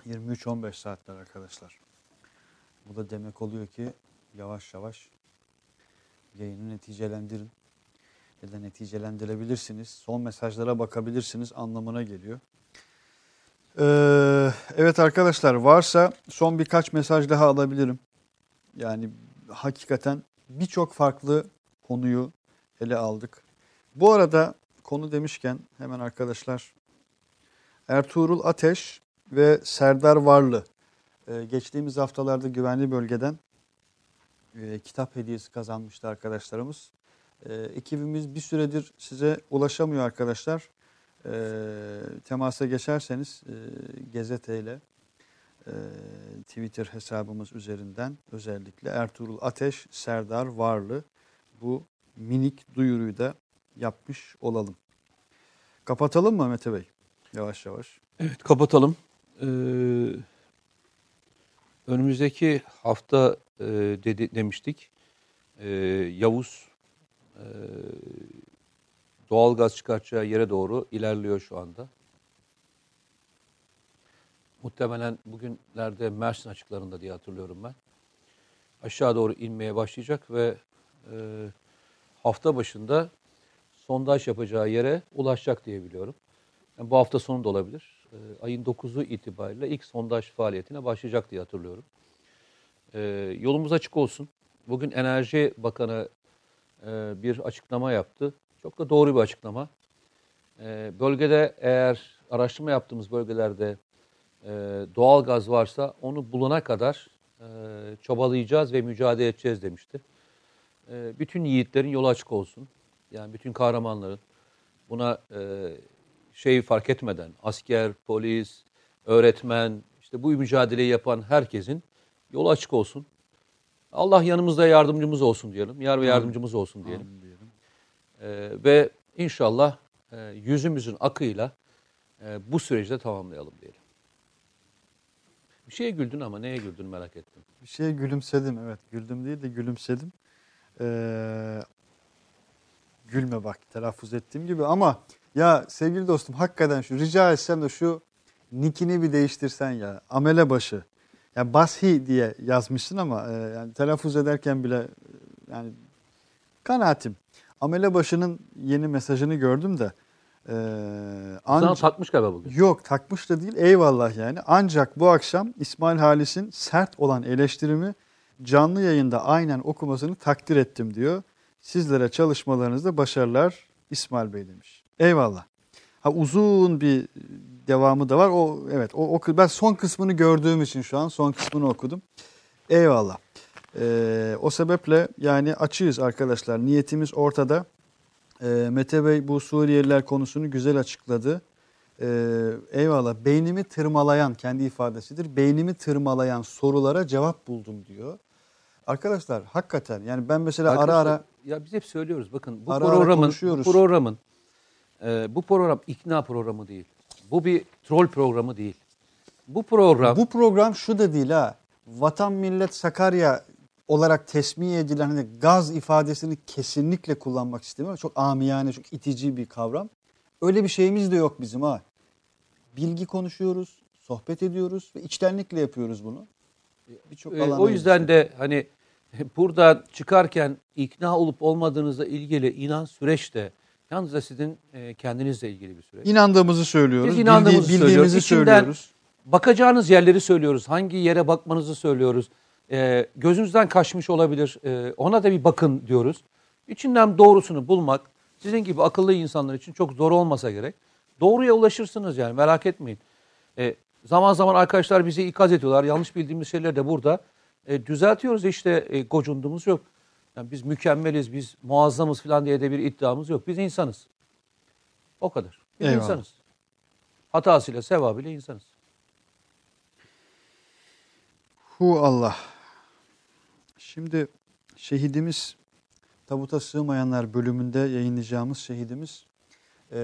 yirmi üç on beş saatler arkadaşlar. Bu da demek oluyor ki yavaş yavaş yayını neticelendirin. Ya da neticelendirebilirsiniz. Son mesajlara bakabilirsiniz anlamına geliyor. Ee, evet arkadaşlar, varsa son birkaç mesaj daha alabilirim. Yani hakikaten birçok farklı konuyu ele aldık. Bu arada konu demişken hemen arkadaşlar, Ertuğrul Ateş ve Serdar Varlı ee, geçtiğimiz haftalarda güvenli bölgeden e, kitap hediyesi kazanmıştı arkadaşlarımız. Ee, ekibimiz bir süredir size ulaşamıyor arkadaşlar. Ee, temasa geçerseniz e, gazeteyle e, Twitter hesabımız üzerinden özellikle Ertuğrul Ateş, Serdar Varlı, bu minik duyuruyu da yapmış olalım. Kapatalım mı Mete Bey? Yavaş yavaş. Evet, kapatalım. Ee, önümüzdeki hafta e, dedi, demiştik. E, Yavuz e, doğalgaz çıkartacağı yere doğru ilerliyor şu anda. Muhtemelen bugünlerde Mersin açıklarında diye hatırlıyorum ben. Aşağı doğru inmeye başlayacak ve e, hafta başında sondaj yapacağı yere ulaşacak diye biliyorum. Yani bu hafta sonu da olabilir. E, ayın dokuzu itibariyle ilk sondaj faaliyetine başlayacak diye hatırlıyorum. E, yolumuz açık olsun. Bugün Enerji Bakanı e, bir açıklama yaptı. Çok da doğru bir açıklama. E, bölgede eğer araştırma yaptığımız bölgelerde e, doğal gaz varsa onu bulana kadar e, çabalayacağız ve mücadele edeceğiz demişti. Bütün yiğitlerin yolu açık olsun. Yani bütün kahramanların buna şey fark etmeden asker, polis, öğretmen, işte bu mücadeleyi yapan herkesin yolu açık olsun. Allah yanımızda yardımcımız olsun diyelim. Yar ve yardımcımız olsun diyelim. Amin diyelim. Ee, ve inşallah yüzümüzün akıyla bu süreci de tamamlayalım diyelim. Bir şeye güldün ama neye güldün merak ettim. Bir şeye gülümsedim, evet. Güldüm değil de gülümsedim. Ee, gülme bak telaffuz ettiğim gibi ama ya sevgili dostum, hakikaten şu rica etsem de şu nickini bir değiştirsen ya, amele başı. yani bashi diye yazmışsın ama e, yani telaffuz ederken bile e, yani kanaatim. Amele başının yeni mesajını gördüm de. E, anca, sana takmış galiba bugün. Yok, takmış da değil, eyvallah yani. Ancak bu akşam İsmail Halis'in sert olan eleştirimi canlı yayında aynen okumasını takdir ettim diyor. Sizlere çalışmalarınızda başarılar İsmail Bey demiş. Eyvallah. Ha, uzun bir devamı da var. O evet o, o ben son kısmını gördüğüm için şu an son kısmını okudum. Eyvallah. Ee, o sebeple yani açığız arkadaşlar. Niyetimiz ortada. Ee, Mete Bey bu Suriyeliler konusunu güzel açıkladı. Ee, eyvallah. Beynimi tırmalayan, kendi ifadesidir. Beynimi tırmalayan sorulara cevap buldum diyor. Arkadaşlar hakikaten yani ben mesela arkadaşlar, ara ara ya biz hep söylüyoruz bakın bu programın bu programın e, bu program ikna programı değil. Bu bir troll programı değil. Bu program Bu program şu da değil ha. Vatan millet Sakarya olarak tesmih edilen hani gaz ifadesini kesinlikle kullanmak istemiyorum. Çok amiyane, çok itici bir kavram. Öyle bir şeyimiz de yok bizim ha. Bilgi konuşuyoruz, sohbet ediyoruz ve içtenlikle yapıyoruz bunu. E, o yüzden de hani burada çıkarken ikna olup olmadığınızla ilgili inan süreç de yalnız da sizin e, kendinizle ilgili bir süreç. İnandığımızı söylüyoruz. Biz inandığımızı bildi- bildiğimizi söylüyoruz. söylüyoruz. Bakacağınız yerleri söylüyoruz. Hangi yere bakmanızı söylüyoruz. E, gözünüzden kaçmış olabilir. E, ona da bir bakın diyoruz. İçinden doğrusunu bulmak sizin gibi akıllı insanlar için çok zor olmasa gerek. Doğruya ulaşırsınız yani merak etmeyin. E, Zaman zaman arkadaşlar bizi ikaz ediyorlar. Yanlış bildiğimiz şeyleri de burada e, düzeltiyoruz. İşte e, gocunduğumuz yok. Yani biz mükemmeliz, biz muazzamız falan diye de bir iddiamız yok. Biz insanız. O kadar. Biz Eyvallah. insanız. Hatasıyla, sevabıyla insanız. Hu Allah. Şimdi şehidimiz, tabuta sığmayanlar bölümünde yayınlayacağımız şehidimiz e,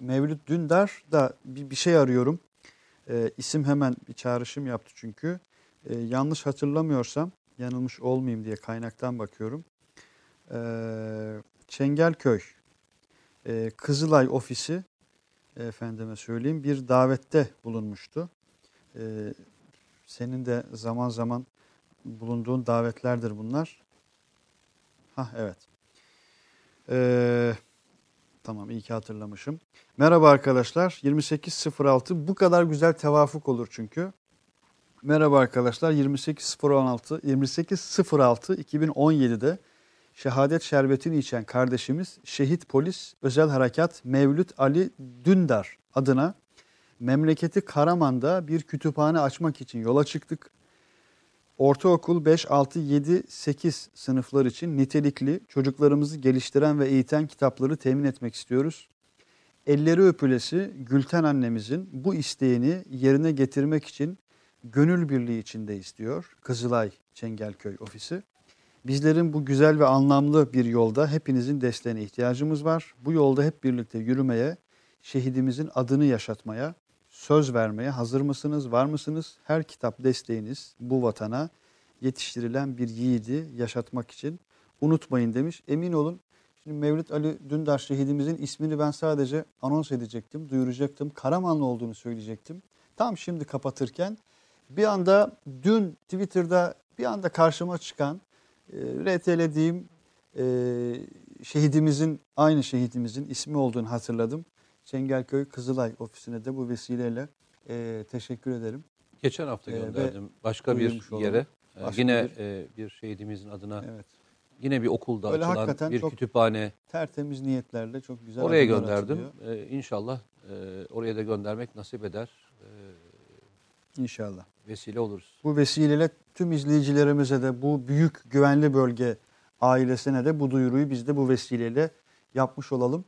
Mevlüt Dündar da bir, bir şey arıyorum. E, isim hemen bir çağrışım yaptı çünkü. E, yanlış hatırlamıyorsam, yanılmış olmayayım diye kaynaktan bakıyorum. E, Çengelköy e, Kızılay ofisi, efendime söyleyeyim, bir davette bulunmuştu. E, senin de zaman zaman bulunduğun davetlerdir bunlar. Hah evet. Evet. Tamam, iyi ki hatırlamışım. Merhaba arkadaşlar. yirmi sekiz sıfır altı bu kadar güzel tevafuk olur çünkü. Merhaba arkadaşlar. yirmi sekiz sıfır altı yirmi sekiz sıfır altı iki bin on yedi'de şehadet şerbetini içen kardeşimiz şehit polis özel harekat Mevlüt Ali Dündar adına memleketi Karaman'da bir kütüphane açmak için yola çıktık. Ortaokul beş, altı, yedi, sekiz sınıflar için nitelikli, çocuklarımızı geliştiren ve eğiten kitapları temin etmek istiyoruz. Elleri öpülesi Gülten annemizin bu isteğini yerine getirmek için gönül birliği içinde istiyor Kızılay Çengelköy ofisi. Bizlerin bu güzel ve anlamlı bir yolda hepinizin desteğine ihtiyacımız var. Bu yolda hep birlikte yürümeye, şehidimizin adını yaşatmaya, söz vermeye hazır mısınız, var mısınız? Her kitap desteğiniz bu vatana yetiştirilen bir yiğidi yaşatmak için unutmayın demiş. Emin olun, şimdi Mevlüt Ali Dündar şehidimizin ismini ben sadece anons edecektim, duyuracaktım. Karamanlı olduğunu söyleyecektim. Tam şimdi kapatırken bir anda dün Twitter'da bir anda karşıma çıkan, e, R T'lediğim e, şehidimizin, aynı şehidimizin ismi olduğunu hatırladım. Çengelköy Kızılay ofisine de bu vesileyle e, teşekkür ederim. Geçen hafta gönderdim e, başka bir yere. Başka yine bir, e, bir şehidimizin adına evet. Yine bir okulda öyle açılan bir kütüphane. Tertemiz niyetlerle çok güzel. Oraya gönderdim. E, inşallah e, oraya da göndermek nasip eder. E, inşallah. Vesile oluruz. Bu vesileyle tüm izleyicilerimize de bu büyük güvenli bölge ailesine de bu duyuruyu biz de bu vesileyle yapmış olalım.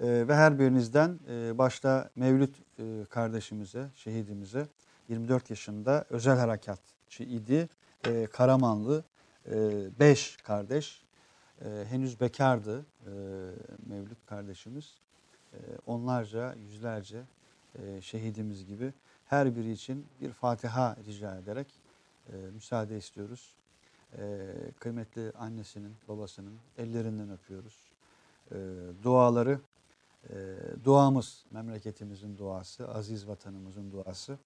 Ee, ve her birinizden e, başta Mevlüt e, kardeşimize, şehidimize yirmi dört yaşında özel harekatçı idi. E, Karamanlı beş e, kardeş. E, henüz bekardı e, Mevlüt kardeşimiz. E, onlarca, yüzlerce e, şehidimiz gibi her biri için bir Fatiha rica ederek e, müsaade istiyoruz. E, kıymetli annesinin, babasının ellerinden öpüyoruz. E, duaları E, duamız, memleketimizin duası, aziz vatanımızın duası.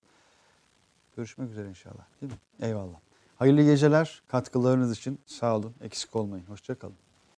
Görüşmek üzere inşallah, değil mi? Eyvallah. Hayırlı geceler. Katkılarınız için sağ olun. Eksik olmayın. Hoşça kalın.